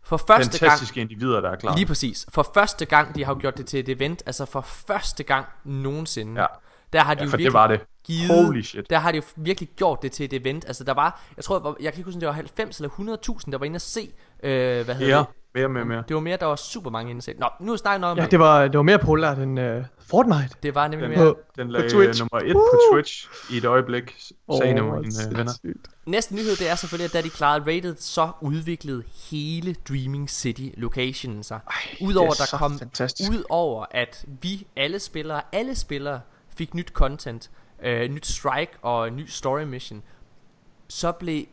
for første gang fantastiske individer, der er klar. Lige præcis. For første gang de har gjort det til et event, altså for første gang nogensinde. Ja. Der har de jo virkelig givet, holy shit. Der har de jo virkelig gjort det til et event. Altså der var, jeg kan ikke huske, det var 90 eller 100.000 der var inde at se, hvad hedder det? Mere. Det var mere, der var super mange inde at se. Nå, nu snakker jeg noget om det. Det var mere populært end Fortnite. Det var nemlig mere. Den lag nummer 1 på Twitch i et øjeblik, sagde nogle af mine venner. Næste nyhed, det er selvfølgelig, at da de klarede rated, så udviklede hele Dreaming City locationen sig. Udover at vi alle spillere fik nyt content, nyt strike og ny story mission, så blev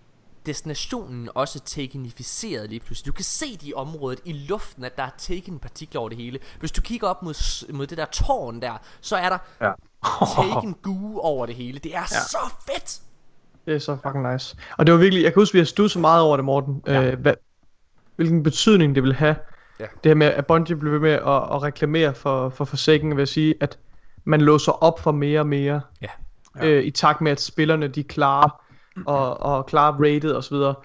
destinationen også takenificeret lige pludselig. Du kan se det i området i luften, at der er taken partikler over det hele. Hvis du kigger op mod det der tårn der, så er der taken goo over det hele. Det er så fedt. Det er så fucking nice. Og det var virkelig, jeg kan huske, vi har studset så meget over det, Morten. Hvilken betydning det vil have. Ja. Det her med, at Bungie blev ved med at reklamere for Forsaken, vil jeg sige, at man låser op for mere og mere. I takt med, at spillerne de klarer og klare rated og så videre.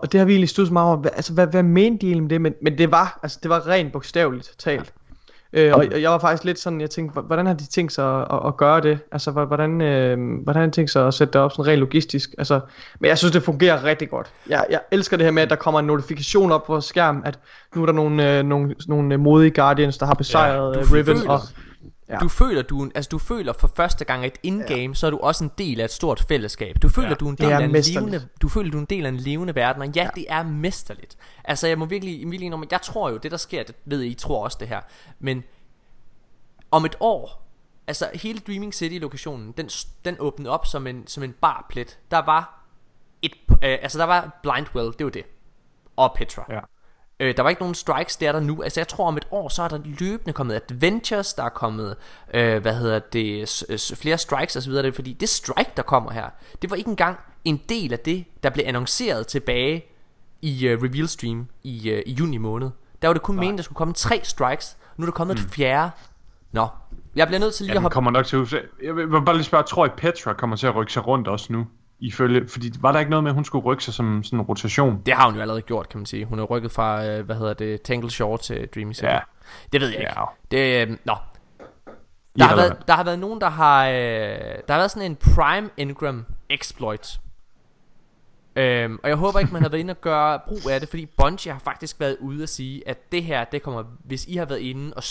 Og det har vi egentlig studset meget over. Altså hvad mente de med det? Men det var rent bogstaveligt talt. Og jeg var faktisk lidt sådan, jeg tænkte, hvordan har de tænkt sig at gøre det? Altså hvordan har de tænkt sig at sætte det op sådan rent logistisk? Altså, men jeg synes det fungerer rigtig godt. Jeg elsker det her med, at der kommer en notifikation op på skærmen, at nu er der nogle modige Guardians, der har besejret Riven. Du føler for første gang et in-game, så er du også en del af et stort fællesskab. Du føler du er en del af en levende verden, og det er mesterligt. Altså jeg må virkelig indrømme, jeg tror jo det der sker, det ved I tror også det her. Men om et år, altså hele Dreaming City lokationen, den åbnede op som en bar plet. Der var der var Blindwell, det var det. Og Petra. Ja. Der var ikke nogen strikes der nu. Altså jeg tror om et år, så er der løbende kommet adventures. Der er kommet flere strikes og så videre, fordi det strike der kommer her, det var ikke engang en del af det der blev annonceret tilbage i reveal stream i juni måned. Der var det kun meningen der skulle komme 3 strikes. Nu er der kommet et fjerde. Nå, jeg bliver nødt til lige at hoppe. Kommer nok til USA. Jeg vil bare lige spørge, tror I Petra kommer til at rykke sig rundt også nu? Fordi var der ikke noget med, at hun skulle rykke sig som sådan en rotation? Det har hun jo allerede gjort, kan man sige. Hun er rykket fra, Tangle Shore til Dreaming City. Ja. Det ved jeg ikke. Det, nå. Der har været nogen, der har været sådan en Prime Engram exploit. Og jeg håber ikke, man har været inde og gøre brug af det, fordi Bungie har faktisk været ude at sige, at det her, det kommer, hvis I har været inde og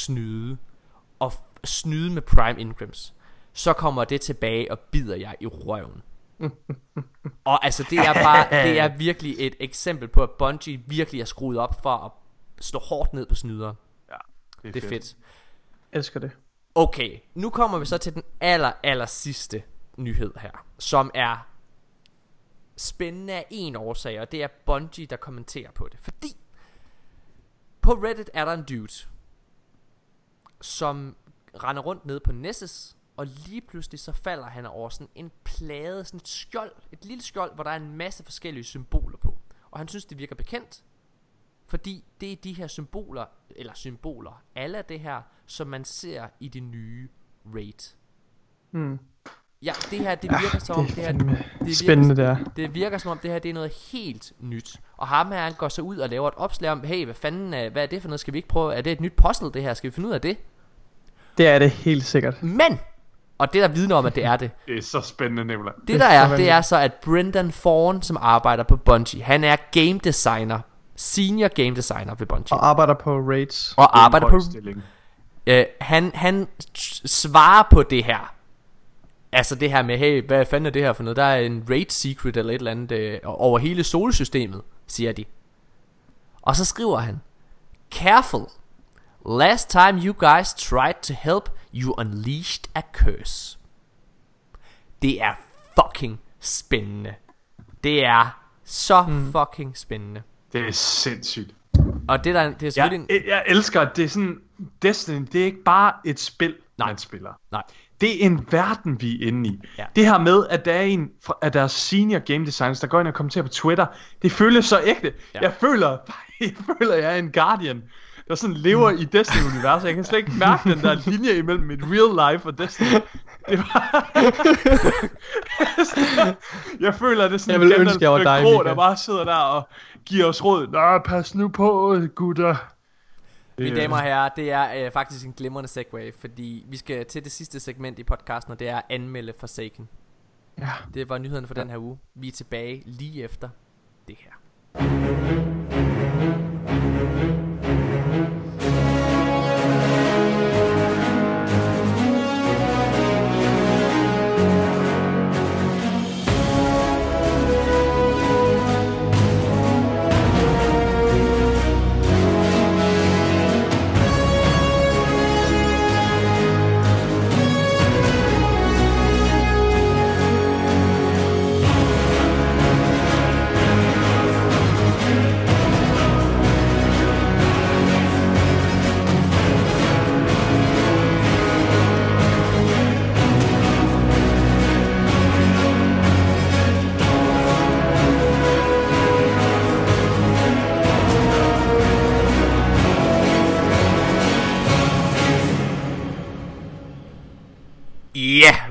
snyde med Prime Engrams, så kommer det tilbage og bider jer i røven. Og altså det er virkelig et eksempel på at Bungie virkelig er skruet op for at slå hårdt ned på snydere. Ja, det er fedt. Elsker det. Okay, nu kommer vi så til den aller sidste nyhed her, som er spændende af en årsag, og det er Bungie der kommenterer på det, fordi på Reddit er der en dude som render rundt nede på Nessus. Og lige pludselig så falder han over sådan en plade, sådan et skjold, et lille skjold, hvor der er en masse forskellige symboler på. Og han synes det virker bekendt, fordi det er de her symboler, alle det her, som man ser i det nye raid. Ja, det her, det virker som om det virker som om det her, det er noget helt nyt. Og ham her, han går så ud og laver et opslag om, hey, hvad er det for noget, skal vi ikke prøve, er det et nyt puzzle det her, skal vi finde ud af det? Det er det helt sikkert. Men og det der vidner om at det er det. Det er så spændende, Nikolaj. Det der er, det er så at Brendan Thorne, som arbejder på Bungie, han er game designer, senior game designer ved Bungie, og arbejder på raids. Og arbejder på han svarer på det her. Altså det her med, hey, hvad fanden er det her for noget? Der er en raid secret eller et eller andet over hele solsystemet, siger de. Og så skriver han: Careful. Last time you guys tried to help, you unleashed a curse. Det er fucking spændende. Det er så fucking spændende. Det er sindssygt. Og det der, det er selvfølgelig jeg elsker, at det er sådan Destiny, det er ikke bare et spil, man spiller. Nej. Det er en verden vi er inde i. Ja. Det her med at der er en af deres senior game designers der går ind og kommenterer på Twitter, det føles så ægte. Ja. Jeg føler jeg er en Guardian. der sådan lever i Destiny-universet. Jeg kan slet ikke mærke den der linje imellem mit real life og Destiny. Det var... jeg føler, at det er sådan en grå, der bare sidder der og giver os råd. Nå, pas nu på, gutter. Mine damer og herrer, det er faktisk en glimrende segue, fordi vi skal til det sidste segment i podcasten, og det er anmelde Forsaken. Ja. Det var nyheden for den her uge. Vi er tilbage lige efter det her.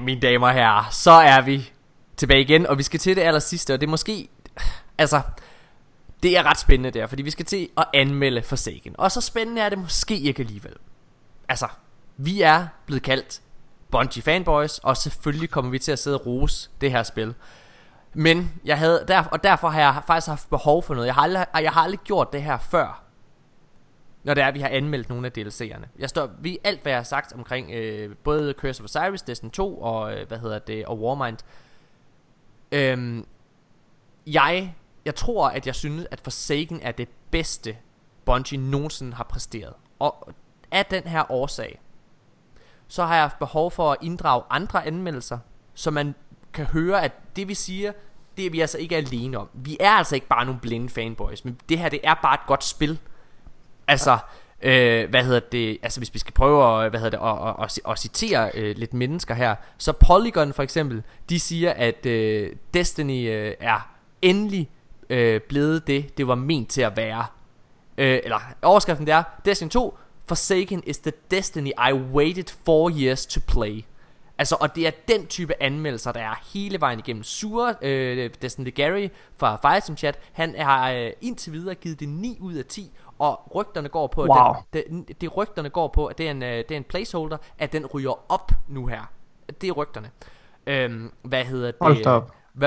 Mine damer og herrer, så er vi tilbage igen, og vi skal til det aller sidste, og det er måske, altså, det er ret spændende der, fordi vi skal til at anmelde Forsaken, og så spændende er det måske ikke alligevel. Altså, vi er blevet kaldt Bungie fanboys, og selvfølgelig kommer vi til at sidde og rose det her spil, men jeg havde, og derfor har jeg faktisk haft behov for noget, jeg har aldrig gjort det her før. Når det er, vi har anmeldt nogle af DLC'erne. Jeg står ved alt, hvad jeg har sagt omkring både Curse of Osiris, Destiny 2 og, og Warmind. Jeg tror, at jeg synes, at Forsaken er det bedste, Bungie nogensinde har præsteret. Og af den her årsag, så har jeg haft behov for at inddrage andre anmeldelser, så man kan høre, at det vi siger, det er vi altså ikke alene om. Vi er altså ikke bare nogle blinde fanboys, men det her, det er bare et godt spil. Altså, altså hvis vi skal prøve at, at citere lidt mennesker her, så Polygon for eksempel, de siger, at Destiny er endelig blevet det var ment til at være. Eller overskriften der, Destiny 2, Forsaken is the Destiny I waited 4 years to play. Altså, og det er den type anmeldelser, der er hele vejen igennem. Sure, Destiny Gary fra Firestorm Chat, han har indtil videre givet det 9 ud af 10, og rygterne går på, wow. Rygterne går på, at det er en placeholder, at den ryger op nu her. Det er rygterne.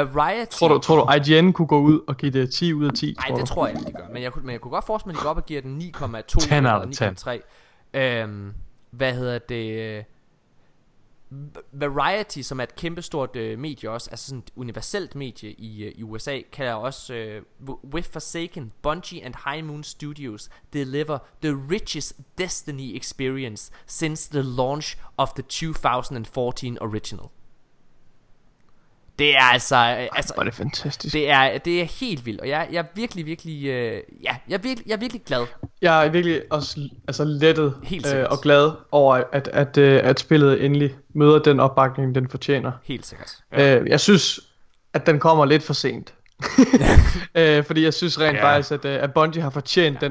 Variety. Tror du IGN kunne gå ud og give det 10 ud af 10? Nej, det tror jeg ikke, de gør. Men jeg kunne godt forestille mig, at de går op og giver den 9,2 eller 9,3. Variety, som er et kæmpestort medie også, altså sådan et universelt medie i USA, kalder også With Forsaken, Bungie and High Moon Studios deliver the richest Destiny experience since the launch of the 2014 original. Det er altså det er fantastisk. Det er helt vildt, og jeg er virkelig glad. Jeg er virkelig også lettet og glad over at spillet endelig møder den opbakning den fortjener. Helt sikkert. Jeg synes at den kommer lidt for sent. Fordi jeg synes rent faktisk at Bungie har fortjent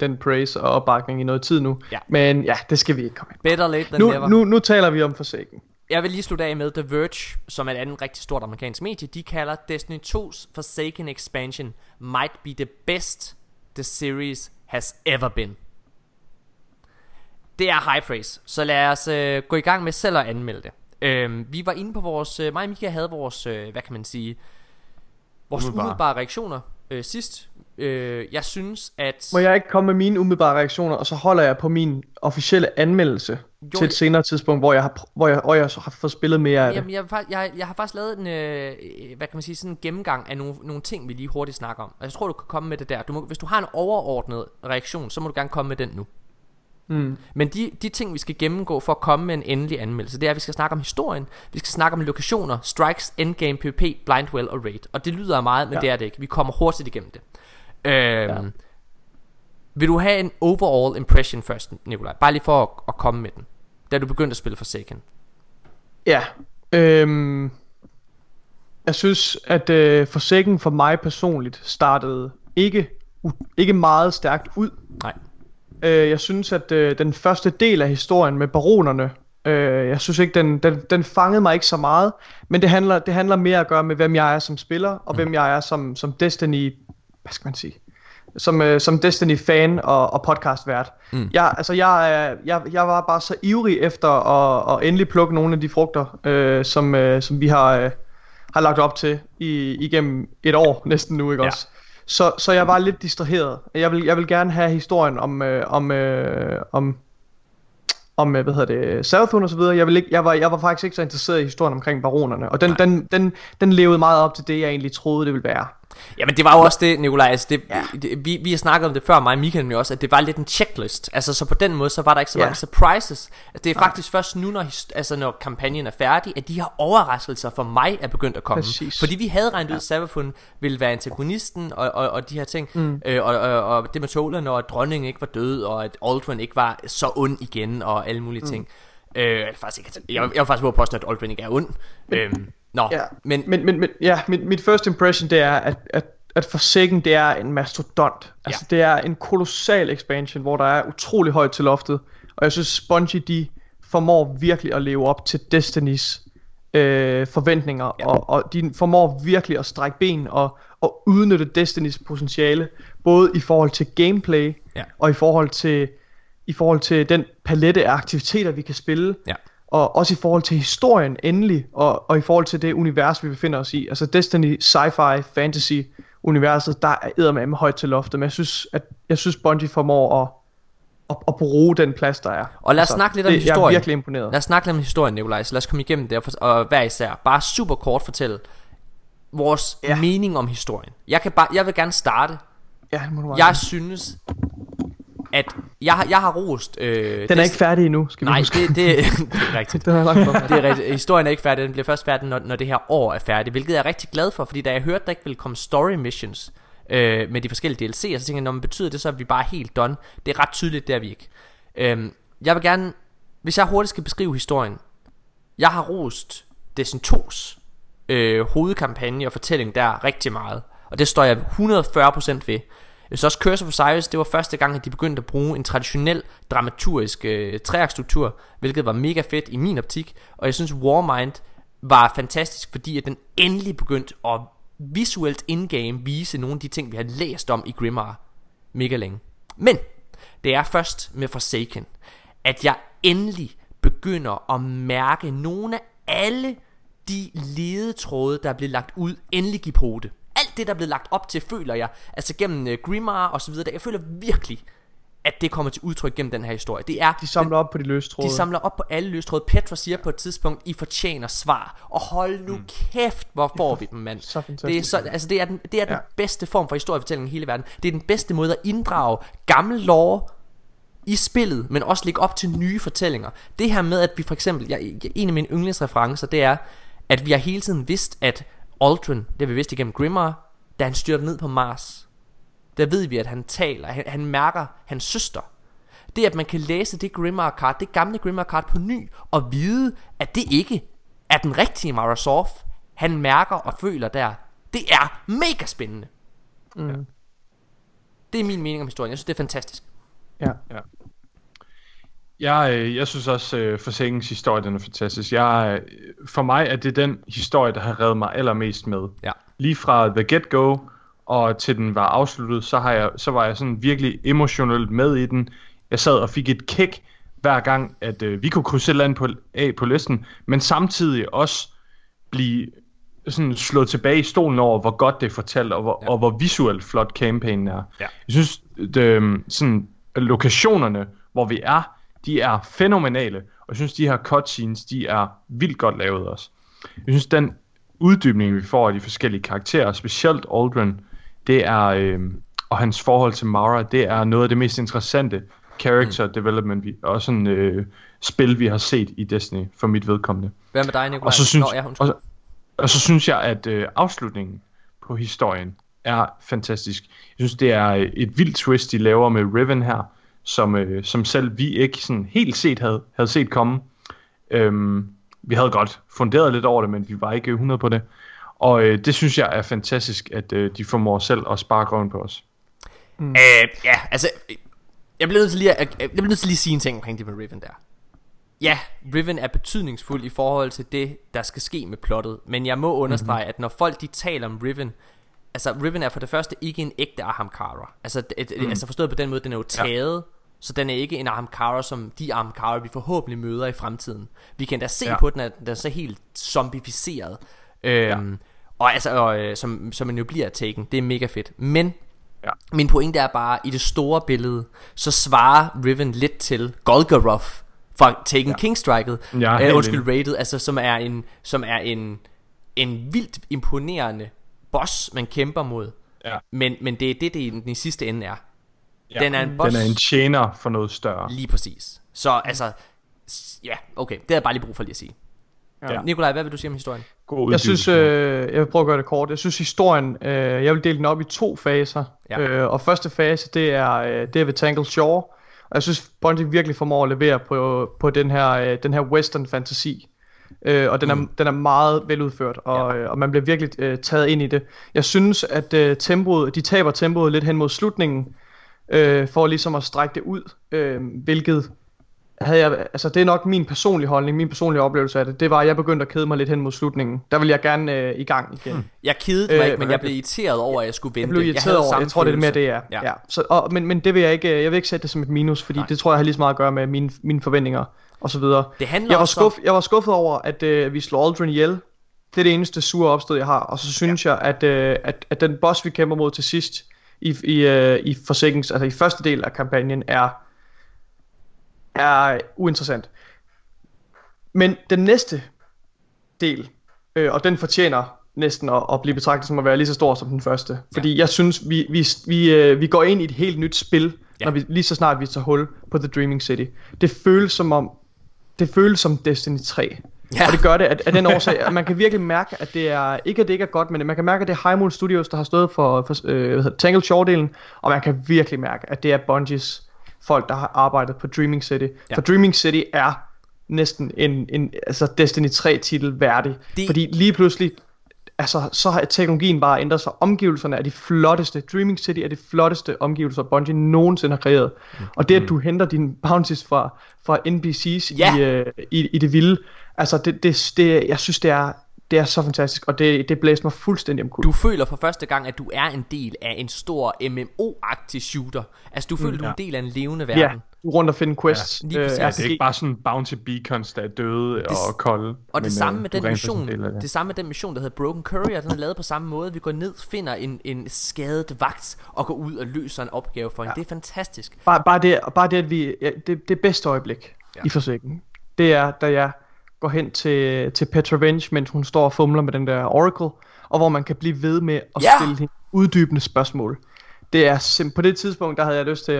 den praise og opbakning i noget tid nu. Ja. Men ja, det skal vi ikke komme ind på. Better late than never. Nu taler vi om Forsaken. Jeg vil lige slutte af med The Verge, som er et andet rigtig stort amerikansk medie. De kalder Destiny 2's Forsaken expansion might be the best the series has ever been. Det er high praise, så lad os gå i gang med selv at anmelde det. Vi var inde på vores, mig og Mika havde vores, vores umiddelbare reaktioner sidst. Jeg synes at... Må jeg ikke komme med mine umiddelbare reaktioner, og så holder jeg på min officielle anmeldelse til et senere tidspunkt, hvor jeg så har fået spillet mere af det. Jamen, jeg har faktisk lavet en sådan en gennemgang af nogle ting vi lige hurtigt snakker om. Og jeg tror du kan komme med det der. Hvis du har en overordnet reaktion, så må du gerne komme med den nu. Men de ting vi skal gennemgå for at komme med en endelig anmeldelse, det er at vi skal snakke om historien, vi skal snakke om lokationer, strikes, endgame, PvP, blindwell og raid. Og det lyder meget, men det er det ikke. Vi kommer hurtigt igennem det. Vil du have en overall impression først, Nikolaj? Bare lige for at komme med den, da du begyndte at spille Forsaken. Ja, jeg synes at Forsaken for mig personligt startede ikke meget stærkt ud. Nej. Jeg synes, at den første del af historien med baronerne, jeg synes ikke, den fangede mig ikke så meget, men det handler mere at gøre med, hvem jeg er som spiller, og hvem jeg er som Destiny, hvad skal man sige, som Destiny-fan og podcast-vært. Jeg var bare så ivrig efter at endelig plukke nogle af de frugter, som vi har lagt op til igennem et år næsten nu, ikke også? Så jeg var lidt distraheret. Jeg vil gerne have historien om hvad hedder det, Savathûn og så videre. Jeg var faktisk ikke så interesseret i historien omkring baronerne, og den levede meget op til det, jeg egentlig troede det ville være. Jamen det var jo også det, Nikolaj, altså vi har snakket om det før, mig og Mikael også, at det var lidt en checklist. Altså så på den måde, så var der ikke så mange surprises. Det er faktisk først nu, når kampagnen er færdig, at de her overraskelser for mig er begyndt at komme. Præcis. Fordi vi havde regnet ud, at Savathûn ville være antagonisten og de her ting, og det med Toland, og at dronningen ikke var død, og at Uldren ikke var så ond igen, og alle mulige ting. Jeg var faktisk ved at påstå, at Uldren ikke er ond. Mit first impression, det er, at Forsaken, det er en mastodont. Altså, det er en kolossal expansion, hvor der er utrolig højt til loftet. Og jeg synes, Bungie, de formår virkelig at leve op til Destinys forventninger. Ja. Og de formår virkelig at strække ben og udnytte Destinys potentiale. Både i forhold til gameplay, og i forhold til den palette af aktiviteter, vi kan spille. Ja. Og også i forhold til historien endelig, og i forhold til det univers, vi befinder os i. Altså Destiny, sci-fi, fantasy universet, der er eddermame højt til loftet. Men jeg synes Bungie formår at bruge den plads, der er. Og lad os snakke lidt om historien. Jeg er virkelig imponeret. Lad os snakke lidt om historien, Nikolaj. Så lad os komme igennem det og hver især bare super kort fortælle vores mening om historien. Jeg vil gerne starte. Ja, det må du bare. Jeg synes, at jeg har rost... den er ikke færdig endnu, skal vi huske. Nej, det er rigtigt. Det er rigtigt. Historien er ikke færdig, den bliver først færdig, når det her år er færdigt, hvilket jeg er rigtig glad for, fordi da jeg hørte, der ikke ville komme story missions med de forskellige DLC'er, så tænkte jeg, når man betyder det, så er vi bare helt done. Det er ret tydeligt, det er vi ikke. Jeg vil gerne... Hvis jeg hurtigt skal beskrive historien, jeg har rost Destiny 2's hovedkampagne og fortælling der rigtig meget, og det står jeg 140% ved. Så også Curse of Osiris, det var første gang, at de begyndte at bruge en traditionel dramaturgisk treaktstruktur, hvilket var mega fedt i min optik. Og jeg synes Warmind var fantastisk, fordi at den endelig begyndte at visuelt in-game vise nogle af de ting, vi har læst om i Grimmager mega længe. Men det er først med Forsaken, at jeg endelig begynder at mærke nogle af alle de ledetråde, der er blevet lagt ud, endelig give pote. Alt det, der er blevet lagt op til, føler jeg, altså gennem Grimmager og så videre, jeg føler virkelig, at det kommer til udtryk gennem den her historie. Det er, de samler op på de løstråde. De samler op på alle løstråde. Petra siger på et tidspunkt, I fortjener svar. Og hold nu kæft, hvor får vi dem, mand. Så det er, den bedste form for historiefortælling i hele verden. Det er den bedste måde at inddrage gammel lore i spillet, men også lægge op til nye fortællinger. Det her med, at vi for eksempel, en af mine yndlingsreferencer, det er, at vi har hele tiden vidst, at Uldren, det vi vidste igennem Grimmager, da han styrter ned på Mars, der ved vi, at han taler, han mærker hans søster. Det at man kan læse det Grimmager-kart, det gamle Grimmager-kart på ny, og vide, at det ikke er den rigtige Mara Sov, han mærker og føler der, det er mega spændende. Mm. Ja. Det er min mening om historien, jeg synes det er fantastisk. Ja. Jeg synes også, Forsaken's historie, den er fantastisk. For mig er det den historie, der har reddet mig allermest med. Ja. Lige fra the get-go, og til den var afsluttet, så var jeg sådan virkelig emotionelt med i den. Jeg sad og fik et kick, hver gang, at vi kunne krydse et land af på listen, men samtidig også blive sådan slået tilbage i stolen over, hvor godt det er fortalt, og hvor visuelt flot campaignen er. Ja. Jeg synes, sådan lokationerne, hvor vi er, de er fænomenale, og jeg synes, de her cutscenes, de er vildt godt lavet også. Jeg synes, den uddybning, vi får af de forskellige karakterer, specielt Uldren, det er, og hans forhold til Mara, det er noget af det mest interessante character development, og sådan spil, vi har set i Destiny, for mit vedkommende. Hvad med dig, Nikolaj? Og så synes jeg, at afslutningen på historien er fantastisk. Jeg synes, det er et vildt twist, de laver med Riven her, som selv vi ikke sådan helt set havde set komme. Vi havde godt funderet lidt over det, men vi var ikke 100 på det. Og det synes jeg er fantastisk, at de formår selv at spare grøn på os. Ja, altså Jeg bliver nødt til lige at sige en ting omkring det med Riven der. Ja, Riven er betydningsfuld i forhold til det, der skal ske med plottet. Men jeg må understrege, at når folk de taler om Riven, altså Riven er for det første ikke en ægte Ahamkara. Altså, altså forstået på den måde, den er jo taget, så den er ikke en Ahamkara som de Ahamkara, vi forhåbentlig møder i fremtiden. Vi kan da se på den, at den er så helt zombificeret. Og altså, som man jo bliver Taken. Det er mega fedt. Men min pointe er bare, i det store billede, så svarer Riven lidt til Golgoroth fra Taken King Striket, Raided, altså som er en vildt imponerende boss man kæmper mod. Ja. Men det er det den i sidste ende er. Ja. Den er en boss. Den er en tjener for noget større. Lige præcis. Så altså okay, det er bare lige brug for lige at sige. Ja. Nikolaj, hvad vil du sige om historien? Jeg synes, jeg vil prøve at gøre det kort. Jeg synes historien, jeg vil dele den op i to faser. Ja. Og første fase, det er ved Tangle Shore. Og jeg synes Bungie virkelig formår at levere på den her western fantasi. Og den er meget veludført, og man bliver virkelig taget ind i det. Jeg synes, at de taber tempoet lidt hen mod slutningen, for ligesom at strække det ud, hvilket det er nok min personlige holdning, min personlige oplevelse af det. Det var, at jeg begyndte at kede mig lidt hen mod slutningen. Der ville jeg gerne i gang igen. Jeg kedede mig ikke, men jeg blev irriteret over, at jeg skulle vente. Jeg blev irriteret over, jeg tror, det er mere det er. Ja. Så, men det vil jeg vil ikke sætte det som et minus, fordi det tror jeg har lige så meget at gøre med mine forventninger og så videre. Jeg var skuffet over, at vi slår Uldren ihjel. Det er det eneste sure opstød, jeg har. Og så synes jeg, at den boss, vi kæmper mod til sidst i Forsaken, altså i første del af kampagnen, er uinteressant. Men den næste del, og den fortjener næsten at blive betragtet som at være lige så stor som den første, fordi jeg synes vi går ind i et helt nyt spil, når vi lige så snart vi tager hul på The Dreaming City. Det føles som Destiny 3. Og det gør det at den årsag, man kan virkelig mærke at det ikke er godt, men man kan mærke at det er High Moon Studios der har stået for Tangled Shore-delen, og man kan virkelig mærke at det er Bungies folk, der har arbejdet på Dreaming City. For Dreaming City er næsten en altså Destiny 3-titel værdig. Fordi lige pludselig, altså, så har teknologien bare ændret sig. Omgivelserne er de flotteste. Dreaming City er de flotteste omgivelser, Bungie nogensinde har kreeret. Og det, at du henter dine bounties fra NPC's i det vilde, altså, det, jeg synes, det er så fantastisk, og det blæste mig fuldstændig omkuld. Du føler for første gang, at du er en del af en stor MMO-agtig shooter. Altså, du føler, du er en del af en levende verden. Ja, du rundt og finde quests. Ja, det er ikke bare sådan bounty beacons, der er døde og kolde. Og det samme med den mission, der hedder Broken Courier, den er lavet på samme måde. Vi går ned, finder en skadet vagt, og går ud og løser en opgave for hende. Det er fantastisk. Bare det at vi... Ja, det bedste øjeblik i Forsaken, det er, da jeg går hen til Petra Venge, mens hun står og fumler med den der Oracle, og hvor man kan blive ved med at stille hende uddybende spørgsmål. Det er på det tidspunkt, der havde jeg lyst til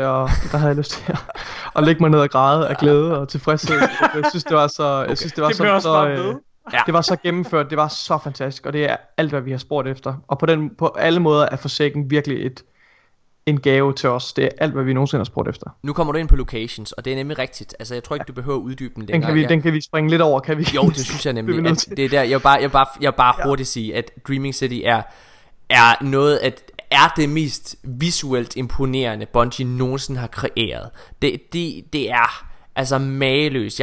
at lægge mig ned og græde af glæde og tilfredshed. Jeg synes det var så det var så gennemført, det var så fantastisk, og det er alt hvad vi har spurgt efter. Og på alle måder er Forsaken virkelig en gave til os. Det er alt hvad vi nogensinde har spurgt efter. Nu kommer du ind på locations, og det er nemlig rigtigt. Altså jeg tror ikke du behøver uddybe den længere. Den kan vi springe lidt over, kan vi? Jo, det synes jeg nemlig. Det er der jeg bare hurtigt sige, at Dreaming City er noget at er det mest visuelt imponerende Bungie nogensinde har kreeret. Det er altså mageløst.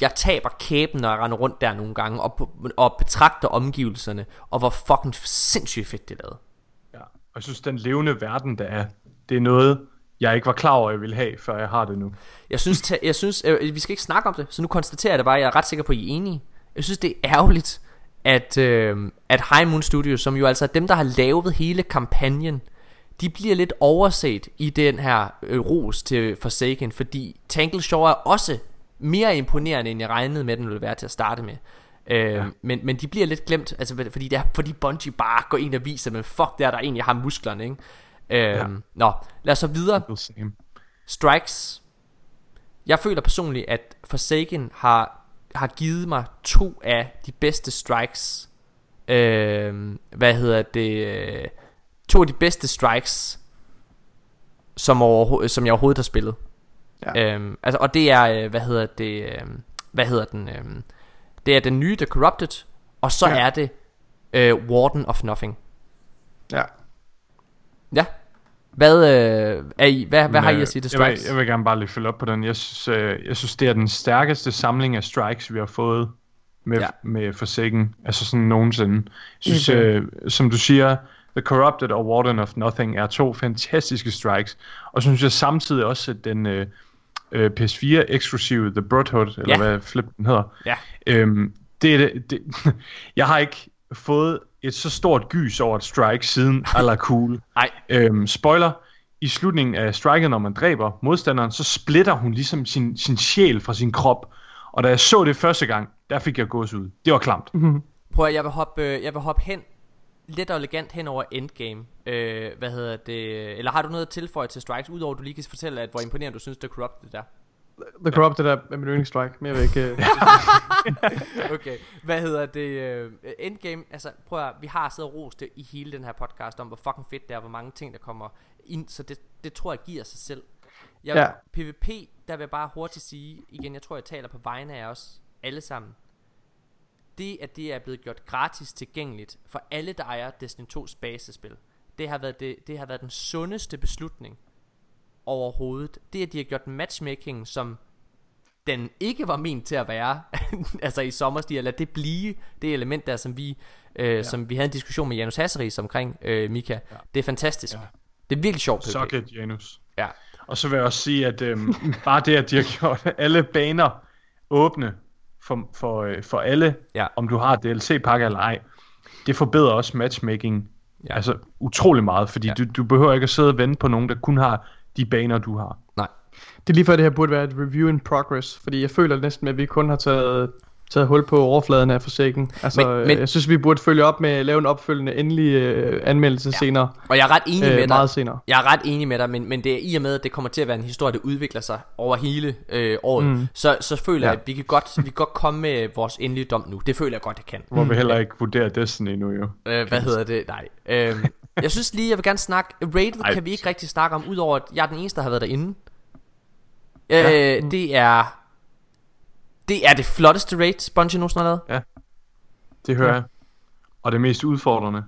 Jeg taber kæben når jeg render rundt der nogle gange og betragter omgivelserne og hvor fucking sindssygt fedt det er lavet. Og jeg synes, den levende verden, der er, det er noget, jeg ikke var klar over, jeg ville have, før jeg har det nu. Jeg synes, vi skal ikke snakke om det, så nu konstaterer jeg det bare, jeg er ret sikker på, at I er enige. Jeg synes, det er ærgerligt, at High Moon Studios, som jo altså er dem, der har lavet hele kampagnen, de bliver lidt overset i den her ros til Forsaken, fordi Tangle Shore er også mere imponerende, end jeg regnede med, den ville være til at starte med. Men de bliver lidt glemt, altså, fordi Bungie bare går ind og viser, men fuck, der egentlig har musklerne, ikke? Nå, lad os så videre. Strikes. Jeg føler personligt, at Forsaken har givet mig to af de bedste strikes. To af de bedste strikes, som jeg overhovedet har spillet. Altså, og det er, det er den nye The Corrupted, og så er det Warden of Nothing. Ja. Hvad har I at sige til strikes? Jeg vil gerne bare lige følge op på den. Jeg synes det er den stærkeste samling af strikes vi har fået med Forsaken, altså sådan nogensinde. Jeg synes, som du siger, The Corrupted og Warden of Nothing er to fantastiske strikes, og så synes jeg samtidig også at den PS4 eksklusive The Brotherhood, eller hvad flip den hedder, det jeg har ikke fået et så stort gys over et strike siden à la Cool. Spoiler, i slutningen af striket, når man dræber modstanderen, så splitter hun ligesom sin sjæl fra sin krop. Og da jeg så det første gang, der fik jeg gåsehud. Det var klamt. Mm-hmm. Prøv at jeg vil hoppe hen, let og elegant hen over endgame. Hvad hedder det? Eller har du noget at tilføje til strikes, udover at du lige kan fortælle, at hvor imponerende du synes, The Corrupted er? The Corrupted er min yndlingsstrike, men jeg vil ikke... Okay, hvad hedder det? Endgame, altså prøv at vi har siddet og rost det i hele den her podcast om, hvor fucking fedt det er, hvor mange ting, der kommer ind, så det tror jeg giver sig selv. PvP, der vil jeg bare hurtigt sige, igen, jeg tror jeg taler på vegne af os alle sammen. Det, at det er blevet gjort gratis tilgængeligt for alle, der ejer Destiny 2's basespil, det har været den sundeste beslutning overhovedet. Det at de har gjort matchmaking, som den ikke var ment til at være, altså i sommerstil, eller det blive det element der, som vi havde en diskussion med Janus Hasseris omkring, Mika. Ja. Det er fantastisk. Ja. Det er virkelig sjovt. Så gæt Janus. Ja. Og så vil jeg også sige, at bare det at de har gjort alle baner åbne for alle, om du har DLC-pakke eller ej, det forbedrer også matchmaking, altså utrolig meget, fordi du behøver ikke at sidde og vente på nogen, der kun har de baner, du har. Nej. Det er lige før det her burde være et review in progress, fordi jeg føler næsten, at vi kun har taget hul på overfladen af Forsaken. Altså, men jeg synes, vi burde følge op med at lave en opfølgende endelig anmeldelse senere. Og jeg er ret enig med dig. Meget senere. Jeg er ret enig med dig, men det er i og med, at det kommer til at være en historie, der udvikler sig over hele året, så føler jeg, at vi kan godt komme med vores endelige dom nu. Det føler jeg godt, jeg kan. Hvor vi heller ikke vurderer Destiny nu, jo. Hvad hedder det? Nej. Jeg synes lige, jeg vil gerne snakke. Rated kan vi ikke rigtig snakke om, udover at jeg er den eneste, der har været derinde. Det er det flotteste raid, Spongy nogensinde har lavet. Ja, det hører jeg. Og det mest udfordrende.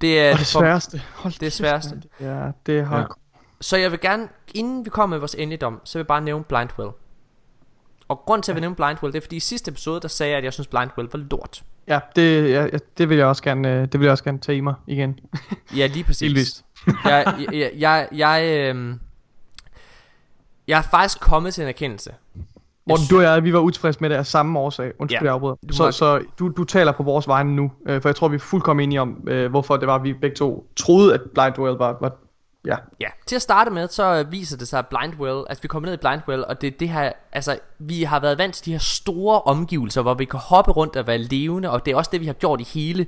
Det er det sværeste. Det er sværeste. Ja, det har. Ja. Så jeg vil gerne, inden vi kommer med vores endelige dom, så vil jeg bare nævne Blindwell. Og grund til at vi nævne Blindwell, det er fordi i sidste episode, der sagde jeg, at jeg synes Blindwell var lort. Ja, det vil jeg også gerne. Det vil jeg også gerne tage i mig igen. Ja, lige præcis. Jeg er faktisk kommet til en erkendelse. Morten, du og jeg, vi var utilfredse med det af samme årsag. Undskyld, jeg afbryder. Så du taler på vores vegne nu, for jeg tror, vi er fuldkommen enige om, hvorfor det var, vi begge to troede, at Blindwell var... Ja. Til at starte med, så viser det sig, at Blindwell... Altså, vi kommer ned i Blindwell, og det her... Altså, vi har været vant til de her store omgivelser, hvor vi kan hoppe rundt og være levende, og det er også det, vi har gjort i hele,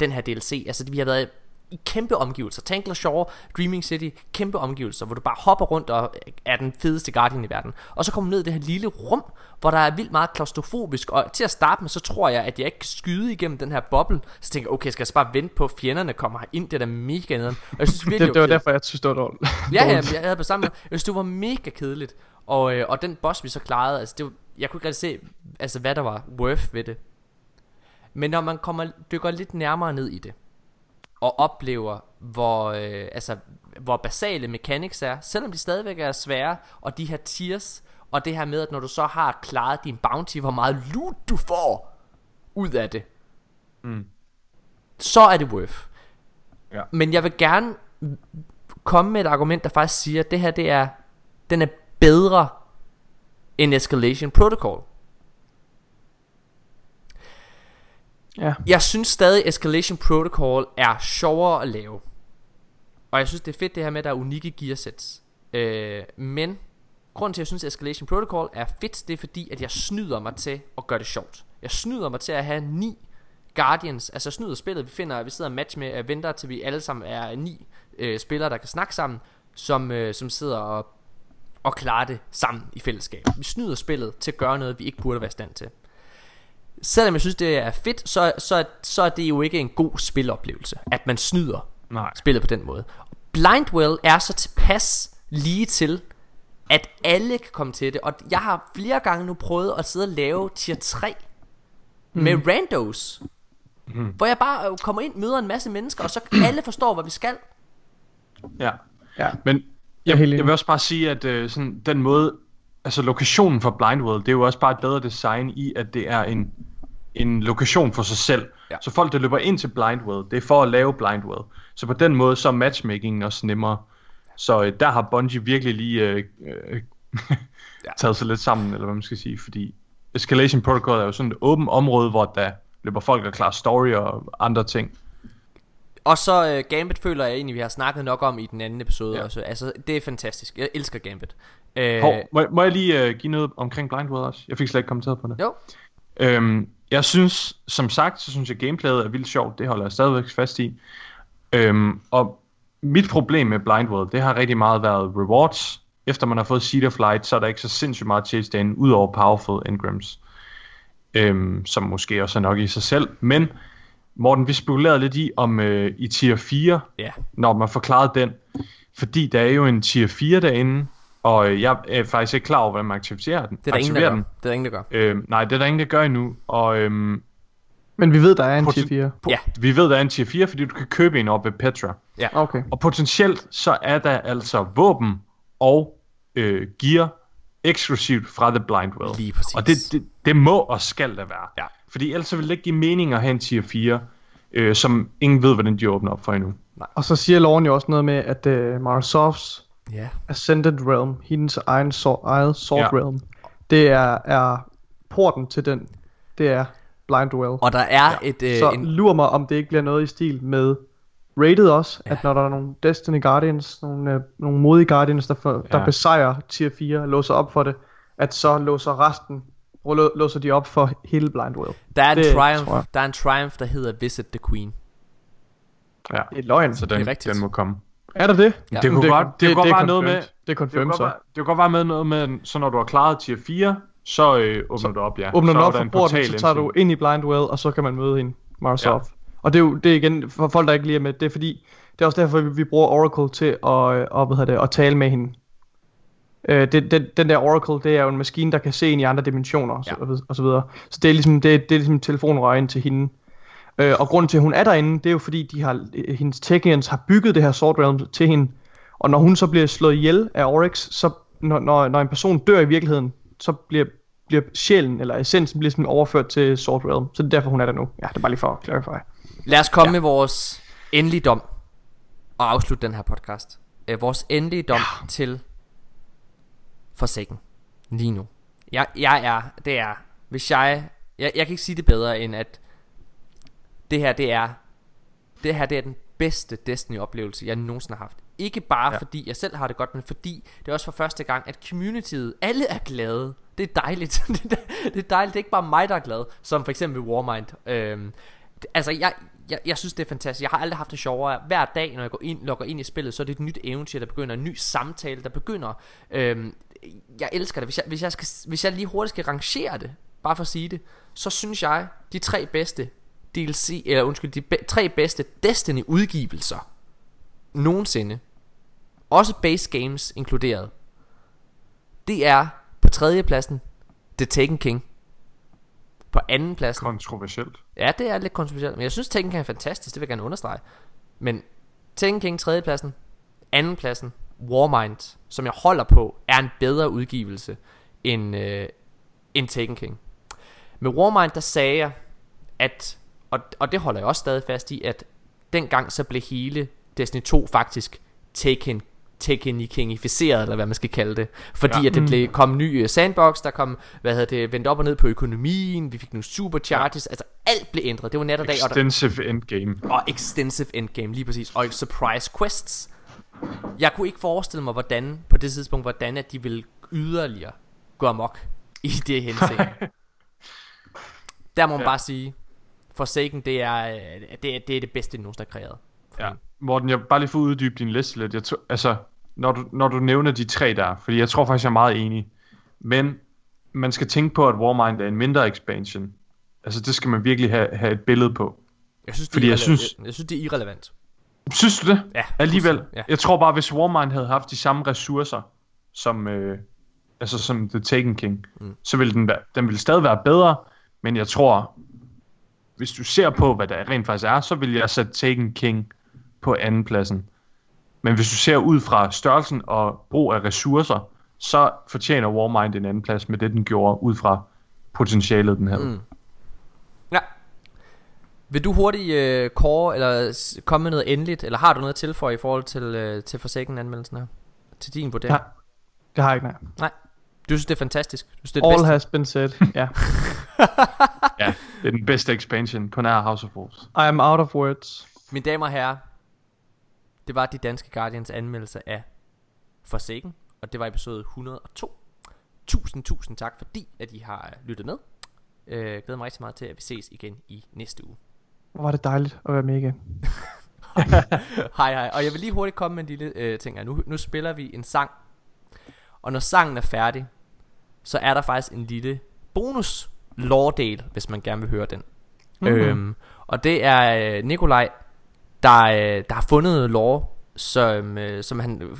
den her DLC. Altså, vi har været... i kæmpe omgivelser, Tankler Shaw, Dreaming City, kæmpe omgivelser, hvor du bare hopper rundt og er den fedeste guardian i verden. Og så kommer du ned i det her lille rum, hvor der er vildt meget klaustrofobisk, og til at starte med, så tror jeg, at jeg ikke kan skyde igennem den her boble. Så tænker jeg, okay, skal jeg så bare vente på, at fjenderne kommer herind, det er da mega nederen. Jeg synes, virkelig, det var derfor, jeg synes, det var dårligt. Jeg havde på samme måde. Jeg synes, det var mega kedeligt, og den boss, vi så klarede, altså, det var, jeg kunne ikke rigtig se, altså, hvad der var worth ved det. Men når man dykker lidt nærmere ned i det, og oplever hvor basale mechanics er, selvom de stadigvæk er svære, og de her tiers, og det her med at når du så har klaret din bounty, hvor meget loot du får ud af det, så er det worth. Men jeg vil gerne komme med et argument, der faktisk siger, at det her, det er, den er bedre end Escalation Protocol. Ja. Jeg synes stadig Escalation Protocol er sjovere at lave, og jeg synes det er fedt det her med at der er unikke gearsets, men grunden til at jeg synes Escalation Protocol er fedt, det er fordi at jeg snyder mig til at gøre det sjovt. Jeg snyder mig til at have 9 Guardians. Altså snyder spillet. Vi sidder match med venter til vi alle sammen er 9 spillere der kan snakke sammen, som sidder og klarer det sammen i fællesskab. Vi snyder spillet til at gøre noget vi ikke burde være i stand til. Selvom jeg synes det er fedt, så er det jo ikke en god spiloplevelse, at man snyder spillet på den måde. Blindwell er så tilpas lige til, at alle kan komme til det. Og jeg har flere gange nu prøvet at sidde og lave tier 3 med randos, hvor jeg bare kommer ind, møder en masse mennesker, og så alle forstår hvad vi skal, Ja. Men jeg vil også bare sige, at sådan, den måde, altså lokationen for Blind World, det er jo også bare et bedre design i, at det er en lokation for sig selv. Ja. Så folk, der løber ind til Blind World, det er for at lave Blind World. Så på den måde, så er matchmakingen også nemmere. Så der har Bungie virkelig lige taget sig lidt sammen, eller hvad man skal sige, fordi Escalation Protocol er jo sådan et åbent område, hvor der løber folk og klarer story og andre ting. Og så Gambit føler jeg egentlig, vi har snakket nok om i den anden episode også. Altså, det er fantastisk. Jeg elsker Gambit. Må jeg lige give noget omkring Blind World også? Jeg fik slet ikke kommenteret på det. Jo. Jeg synes, som sagt, så synes jeg gameplayet er vildt sjovt. Det holder jeg stadigvæk fast i. Og mit problem med Blind World, det har rigtig meget været rewards. Efter man har fået Seed of Light, så er der ikke så sindssygt meget chase derinde, ud over powerful engrams. Som måske også er nok i sig selv. Men Morten, vi spekulerede lidt i, om i tier 4, når man forklarede den. Fordi der er jo en tier 4 derinde, og jeg er faktisk ikke klar over, hvordan man aktiverer den. Det er der ingen, der gør. Nej, det er der ingen, der gør endnu. Og, men vi ved, der er en tier 4. Vi ved, der er en tier 4, fordi du kan købe en op ved Petra. Ja. Okay. Og potentielt så er der altså våben og gear eksklusivt fra The Blind World. Lige præcis. Og det må og skal der være. Ja. Fordi ellers vil det ikke give mening at have en tier 4, som ingen ved, hvordan de åbner op for endnu. Nej. Og så siger loven jo også noget med, at Mara Sovs Ascended Realm, hendes egen Sword Realm, det er porten til den. Det er Blind World. Og der er så lurer mig, om det ikke bliver noget i stil med rated også, at når der er nogle Destiny Guardians, nogle modige Guardians, der besejrer tier 4 og låser op for det, at så låser resten, låser de op for hele Blind World. Der er en triumph, der hedder Visit the Queen. Ja, det er løgn, så den må komme. Er det det? Ja. Det kunne godt være noget med, så når du har klaret tier 4, så åbner du op, åbner du op for porten, så tager du ind i Blind World, og så kan man møde hende, Mara Sov. Og det er jo det er igen, for folk der ikke lige er med, det er fordi, det er også derfor vi bruger Oracle til at tale med hende. Den der Oracle, det er jo en maskine, der kan se ind i andre dimensioner og så videre. Så det er ligesom, det er ligesom telefonrøgen til hende. Og grunden til, at hun er derinde, det er jo fordi, hendes Techians har bygget det her Sword Realm til hende. Og når hun så bliver slået ihjel af Oryx, så når en person dør i virkeligheden, så bliver sjælen eller essensen bliver ligesom overført til Sword Realm. Så det er derfor, hun er der nu. Ja, det er bare lige for at clarify. Lad os komme med vores endelige dom og afslutte den her podcast. Vores endelige dom til Forsaken lige nu. Jeg kan ikke sige det bedre, end at det her er den bedste Destiny oplevelse jeg nogensinde har haft. Ikke bare fordi jeg selv har det godt, men fordi det er også for første gang, at communityet, alle er glade. Det er dejligt. Det er dejligt. Det er ikke bare mig, der er glad, som for eksempel Warmind. Altså jeg synes det er fantastisk. Jeg har aldrig haft det sjovere. Hver dag når jeg logger ind i spillet, så er det et nyt eventyr, der begynder. En ny samtale, der begynder. Jeg elsker det. Hvis jeg lige hurtigt skal rangere det, bare for at sige det, så synes jeg de tre bedste tre bedste Destiny udgivelser nogensinde, også base games inkluderet, det er på 3. pladsen The Taken King. På 2. pladsen. Kontroversielt. Ja, det er lidt kontroversielt, men jeg synes Taken King er fantastisk. Det vil jeg gerne understrege. Men Taken King 3. pladsen, 2. pladsen Warmind, som jeg holder på, er en bedre udgivelse end Taken King. Med Warmind der sagde jeg, at og det holder jeg også stadig fast i, at dengang så blev hele Destiny 2 faktisk Taken-kingificeret, eller hvad man skal kalde det. Fordi at det kom ny sandbox, der kom, vendt op og ned på økonomien, vi fik nogle supercharges, altså alt blev ændret. Det var nat og dag. Extensive endgame. Og extensive endgame, lige præcis. Og surprise quests. Jeg kunne ikke forestille mig, på det tidspunkt, at de ville yderligere gå amok i det henseende. Der må man bare sige, Forsaken, det er det bedste, de nogensinde har kreeret. Ja. Morten, jeg vil bare lige få uddybe din liste lidt. Når du nævner de tre der, fordi jeg tror faktisk, jeg er meget enig. Men man skal tænke på, at Warmind er en mindre expansion. Altså, det skal man virkelig have et billede på. Jeg synes, det er irrelevant. Synes du det? Ja. Alligevel. Ja. Jeg tror bare, hvis Warmind havde haft de samme ressourcer, som The Taken King, så ville den ville stadig være bedre. Men jeg tror, hvis du ser på, hvad der rent faktisk er, så vil jeg sætte Taken King på 2. pladsen. Men hvis du ser ud fra størrelsen og brug af ressourcer, så fortjener Warmind en anden plads med det, den gjorde, ud fra potentialet, den havde. Mm. Ja. Vil du hurtigt kåre, eller komme med noget endeligt, eller har du noget at tilføje i forhold til Forsaken-anmeldelsen her? Til din vurdering? Nej, det har jeg ikke, nej. Du synes, det er fantastisk? Du synes, det er all bedste? Has been said, ja. Ja, det er den bedste expansion på nær House of Wolves. I am out of words. Mine damer og herrer, det var de danske Guardians anmeldelse af Forsaken, og det var episode 102. Tusind tak, fordi at I har lyttet med. Glæder mig rigtig meget til, at vi ses igen i næste uge. Hvor var det dejligt at være med igen. Hej. Og jeg vil lige hurtigt komme med en lille ting her. Nu spiller vi en sang, og når sangen er færdig, så er der faktisk en lille bonus lore-del, hvis man gerne vil høre den. Mm-hmm. Og det er Nikolaj, der har fundet noget lore, som han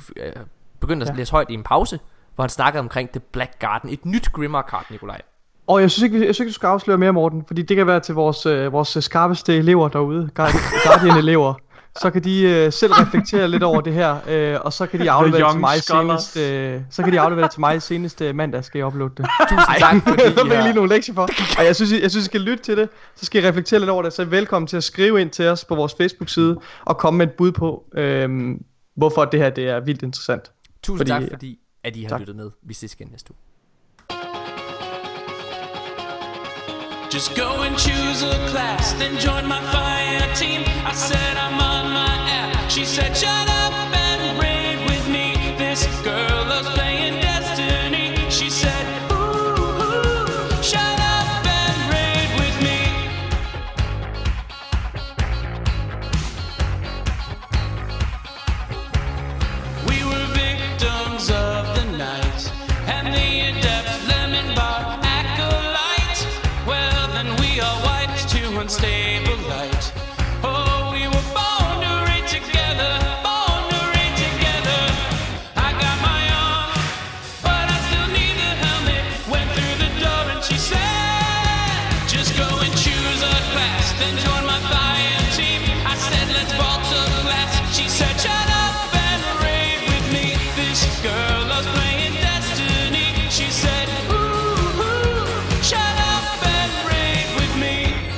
begyndte at læse højt i en pause, hvor han snakkede omkring The Black Garden, et nyt Grimmar-kart, Nikolaj. Og jeg synes ikke, du skal afsløre mere, Morten, fordi det kan være til vores skarpeste elever derude, Guardian-elever. Så kan de selv reflektere lidt over det her, og så kan de aflevere til mig senest. Så kan de aflevere til mig senest mandag, skal jeg uploade det. Tusind tak, fordi der fik lige nogle lektier for. Og jeg synes, I skal lytte til det. Så skal I reflektere lidt over det. Så velkommen til at skrive ind til os på vores Facebook-side og komme med et bud på, hvorfor det her det er vildt interessant. Tak, fordi at I har lyttet med. Vi ses igen næste uge. Just go and choose a class, then join my fire team. I said I'm on my app, she said shut up and raid with me. This girl loves playing Destiny, she said ooh, shut up and raid with me. We were victims of the night, and the adept lemon bar acolyte, well then we are wiped to unstable light. Oh, we were born to read together, born to read together. I got my arm, but I still need the helmet. Went through the door and she said, just go and choose a class, then join my fire team. I said, let's vault a glass. She said, shut up and rave with me. This girl loves playing Destiny. She said, ooh, shut up and rave with me.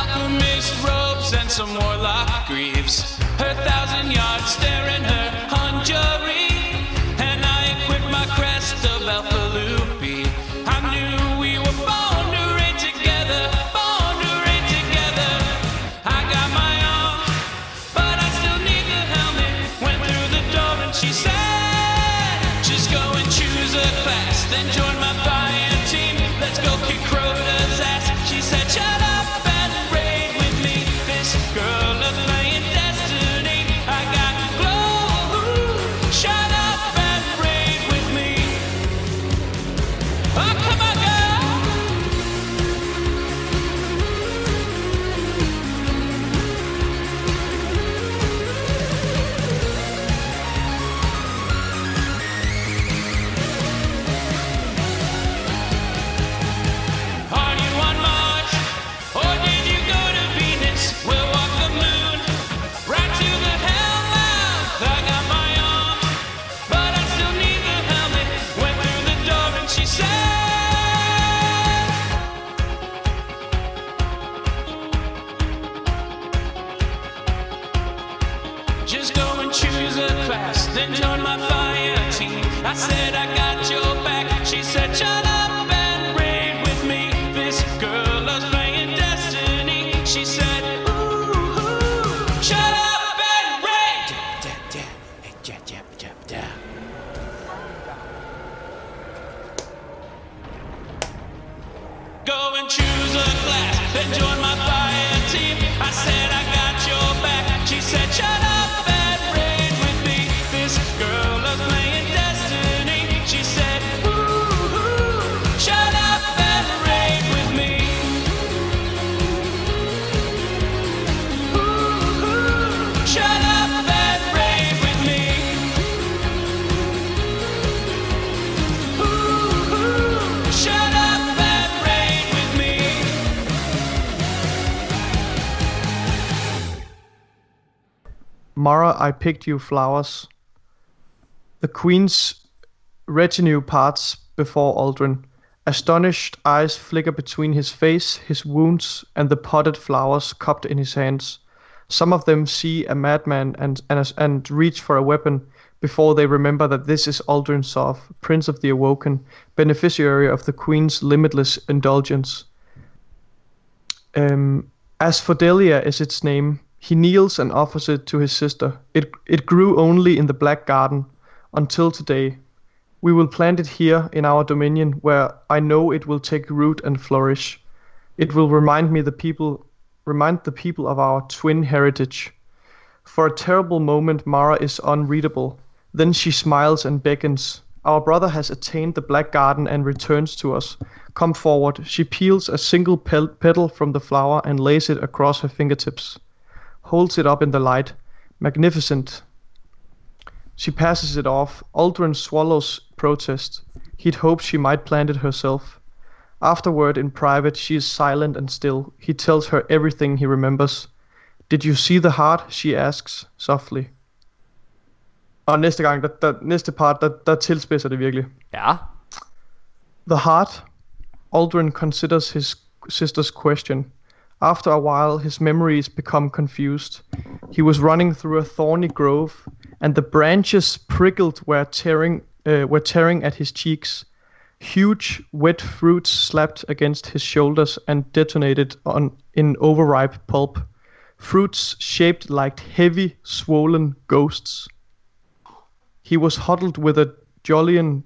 Alchemist robes and some warlock greaves, her 1,000 yard stare in her conjury, and I equipped my crest of Alphalupi. I knew we were born to raid together, born to raid together. I got my arm, but I still need the helmet. Went through the door and she said, just go and choose a class, then join my fire team. Let's go kick Crota's ass. She said, shut up and raid with me. This girl of playing Destiny. I got glow. Shut up and raid with me. Oh, come on, girl. Are you on Mars? Or did you go to Venus? We'll walk the moon, right to the hellmouth. I got my arm, but I still need the helmet. Went through the door and she said, just go and choose a class, then join my fire team. I said, I got your back. She said, shut up and raid with me. This girl loves playing Destiny. She said, ooh, shut up and raid. Go and choose a class, then join my fire team. I said, I got your back. She said, shut up and raid with me. This girl loves playing Destiny. She said, ooh. Mara, I picked you flowers. The queen's retinue parts before Uldren. Astonished eyes flicker between his face, his wounds, and the potted flowers cupped in his hands. Some of them see a madman and reach for a weapon before they remember that this is Uldren Sov, Prince of the Awoken, beneficiary of the Queen's limitless indulgence. Asphodelia is its name. He kneels and offers it to his sister. It grew only in the Black Garden until today. We will plant it here in our dominion, where I know it will take root and flourish. It will remind the people of our twin heritage. For a terrible moment, Mara is unreadable. Then she smiles and beckons. Our brother has attained the Black Garden and returns to us. Come forward. She peels a single petal from the flower and lays it across her fingertips. Holds it up in the light. Magnificent. She passes it off. Uldren swallows protest. He'd hoped she might plant it herself. Afterward, in private, she is silent and still. He tells her everything he remembers. Did you see the heart? She asks, softly. Og næste gang, næste part, der tilspidser det virkelig. Ja. The heart. Uldren considers his sister's question. After a while, his memories become confused. He was running through a thorny grove, and the branches prickled were tearing at his cheeks. Huge, wet fruits slapped against his shoulders and detonated in overripe pulp. Fruits shaped like heavy, swollen ghosts. He was huddled with a Jolian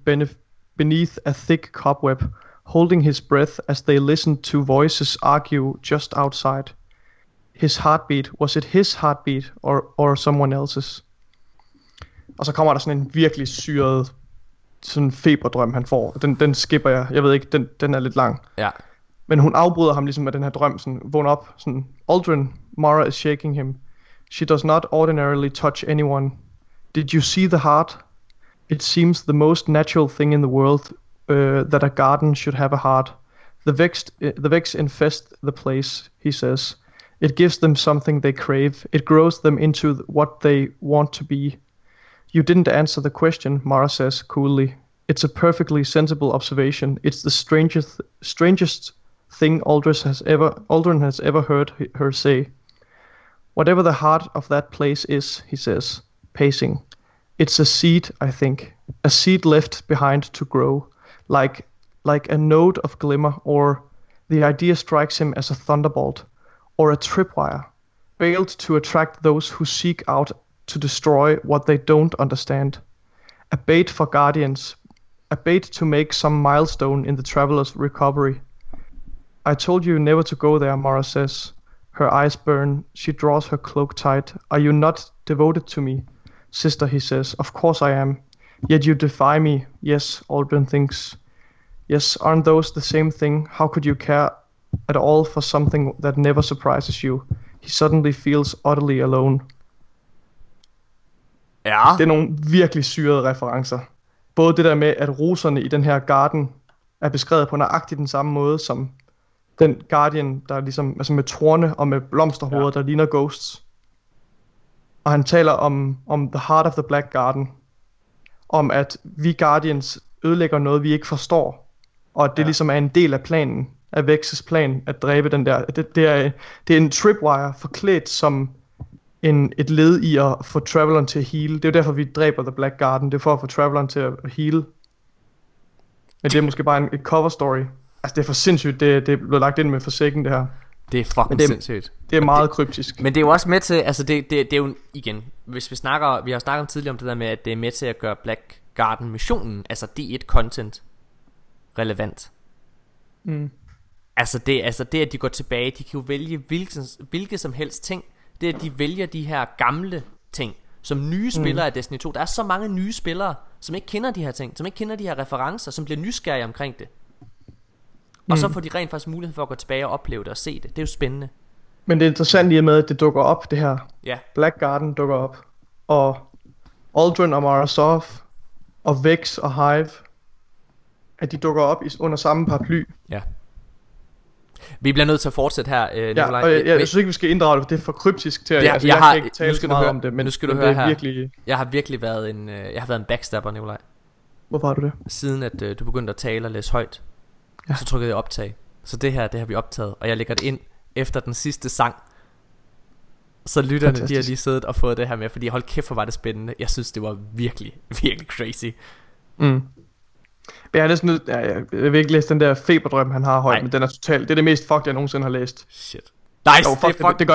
beneath a thick cobweb, holding his breath as they listened to voices argue just outside. His heartbeat, was it his heartbeat or someone else's? Og så kommer der sådan en virkelig syret sådan en feberdrøm, han får. Den skipper jeg. Jeg ved ikke, den er lidt lang. Ja. Men hun afbryder ham ligesom med den her drøm, sådan vågn op, sådan Uldren, Mara is shaking him. She does not ordinarily touch anyone. Did you see the heart? It seems the most natural thing in the world that a garden should have a heart. The Vex infest the place, he says. It gives them something they crave. It grows them into what they want to be. You didn't answer the question, Mara says coolly. It's a perfectly sensible observation. It's the strangest thing Uldren has ever heard her say. Whatever the heart of that place is, he says, pacing. It's a seed, I think. A seed left behind to grow. Like a node of glimmer, or the idea strikes him as a thunderbolt, or a tripwire, failed to attract those who seek out to destroy what they don't understand. A bait for guardians, a bait to make some milestone in the traveler's recovery. I told you never to go there, Mara says. Her eyes burn. She draws her cloak tight. Are you not devoted to me? Sister, he says. Of course I am. Yet you defy me. Yes, Uldren thinks. Yes, aren't those the same thing? How could you care at all for something that never surprises you? He suddenly feels utterly alone. Ja. Det er nogle virkelig syrede referencer. Både det der med, at roserne i den her garden er beskrevet på nøjagtigt den samme måde som den guardian, der er ligesom, altså med torne og med blomsterhoveder, ja, der ligner ghosts. Og han taler om the heart of the Black Garden. Om at vi guardians ødelægger noget, vi ikke forstår. Og at det, ja, ligesom er en del af planen, af Vex's plan, at dræbe den der. Det er en tripwire forklædt som et led i at få Traveleren til at heal. Det er jo derfor, vi dræber The Black Garden. Det er for at få Traveleren til at heal. Men det er måske bare et cover story. Altså det er for sindssygt, det er blevet lagt ind med Forsaken, det her. Det er fucking sindssygt. Det er meget kryptisk. Men det er jo også med til, altså det er jo igen, hvis vi har snakket om tidligere om det der med, at det er med til at gøre Black Garden missionen, altså D1 content, relevant. Mm. Altså det at de går tilbage, de kan jo vælge hvilke som helst ting. Det at de vælger de her gamle ting som nye spillere af Destiny 2. Der er så mange nye spillere, som ikke kender de her ting, som ikke kender de her referencer, som bliver nysgerrige omkring det. Og så får de rent faktisk mulighed for at gå tilbage og opleve det og se det. Det er jo spændende. Men det er interessant lige med, at det dukker op, det her. Ja. Black Garden dukker op. Og Uldren og Mara Sov og Vex og Hive, at de dukker op under samme paraply. Ja. Vi bliver nødt til at fortsætte her, Nikolaj. Jeg synes ikke, vi skal inddrage det, det er for kryptisk til at... Ja, altså, jeg har, kan ikke tale så meget om det, men nu skal du høre her. Virkelig... Jeg har virkelig været en, backstabber, Nikolaj. Hvorfor har du det? Siden at du begyndte at tale og læse højt, ja. Så trykkede jeg optag. Så det her, det har vi optaget, og jeg lægger det ind efter den sidste sang. Så lytterne, fantastisk. De har lige siddet og fået det her med, fordi hold kæft, hvor var det spændende. Jeg synes, det var virkelig, virkelig crazy. Mm. Jeg har næsten nødt, jeg vil ikke læse den der feberdrøm, han har højt. Nej. Men den er total, det er det mest fucked, jeg nogensinde har læst. Shit. Nice, jo, fuck, det, fuck. Det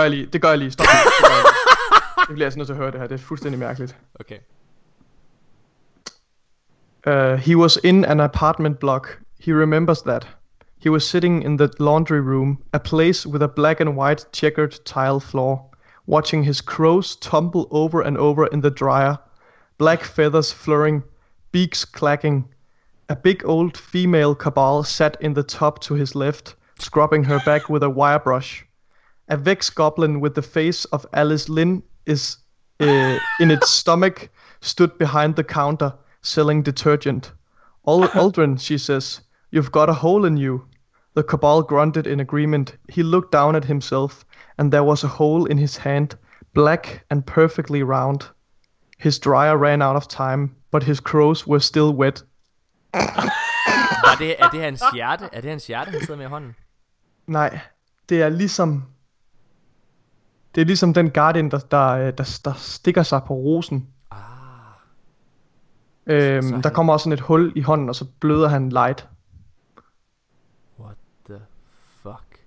gør jeg lige. Stop. Jeg bliver altså nødt til at høre det her, det er fuldstændig mærkeligt. Okay. He was in an apartment block. He remembers that. He was sitting in the laundry room, a place with a black and white checkered tile floor, watching his crows tumble over and over in the dryer, black feathers fluttering, beaks clacking. A big old female cabal sat in the tub to his left, scrubbing her back with a wire brush. A Vex goblin with the face of Alice Lynn is in its stomach, stood behind the counter, selling detergent. Uldren, she says, "You've got a hole in you." The cabal grunted in agreement. He looked down at himself, and there was a hole in his hand, black and perfectly round. His dryer ran out of time, but his crows were still wet. Er det hans hjerte? Er det hans hjerte, han sidder med i hånden? Nej, det er ligesom... Det er ligesom den guardian, der stikker sig på rosen. Ah. Der kommer også sådan et hul i hånden, og så bløder han light. What the fuck?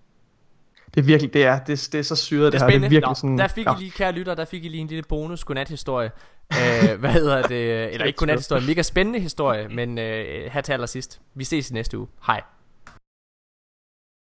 Det er virkelig, det er så syret, det her. Det er virkelig. Nå, sådan... Der fik I lige, kære lytter, en lille bonus godnat-historie. Hvad hedder det? Eller ikke kun en historie, mega spændende historie, men her til allersidst. Vi ses i næste uge. Hej.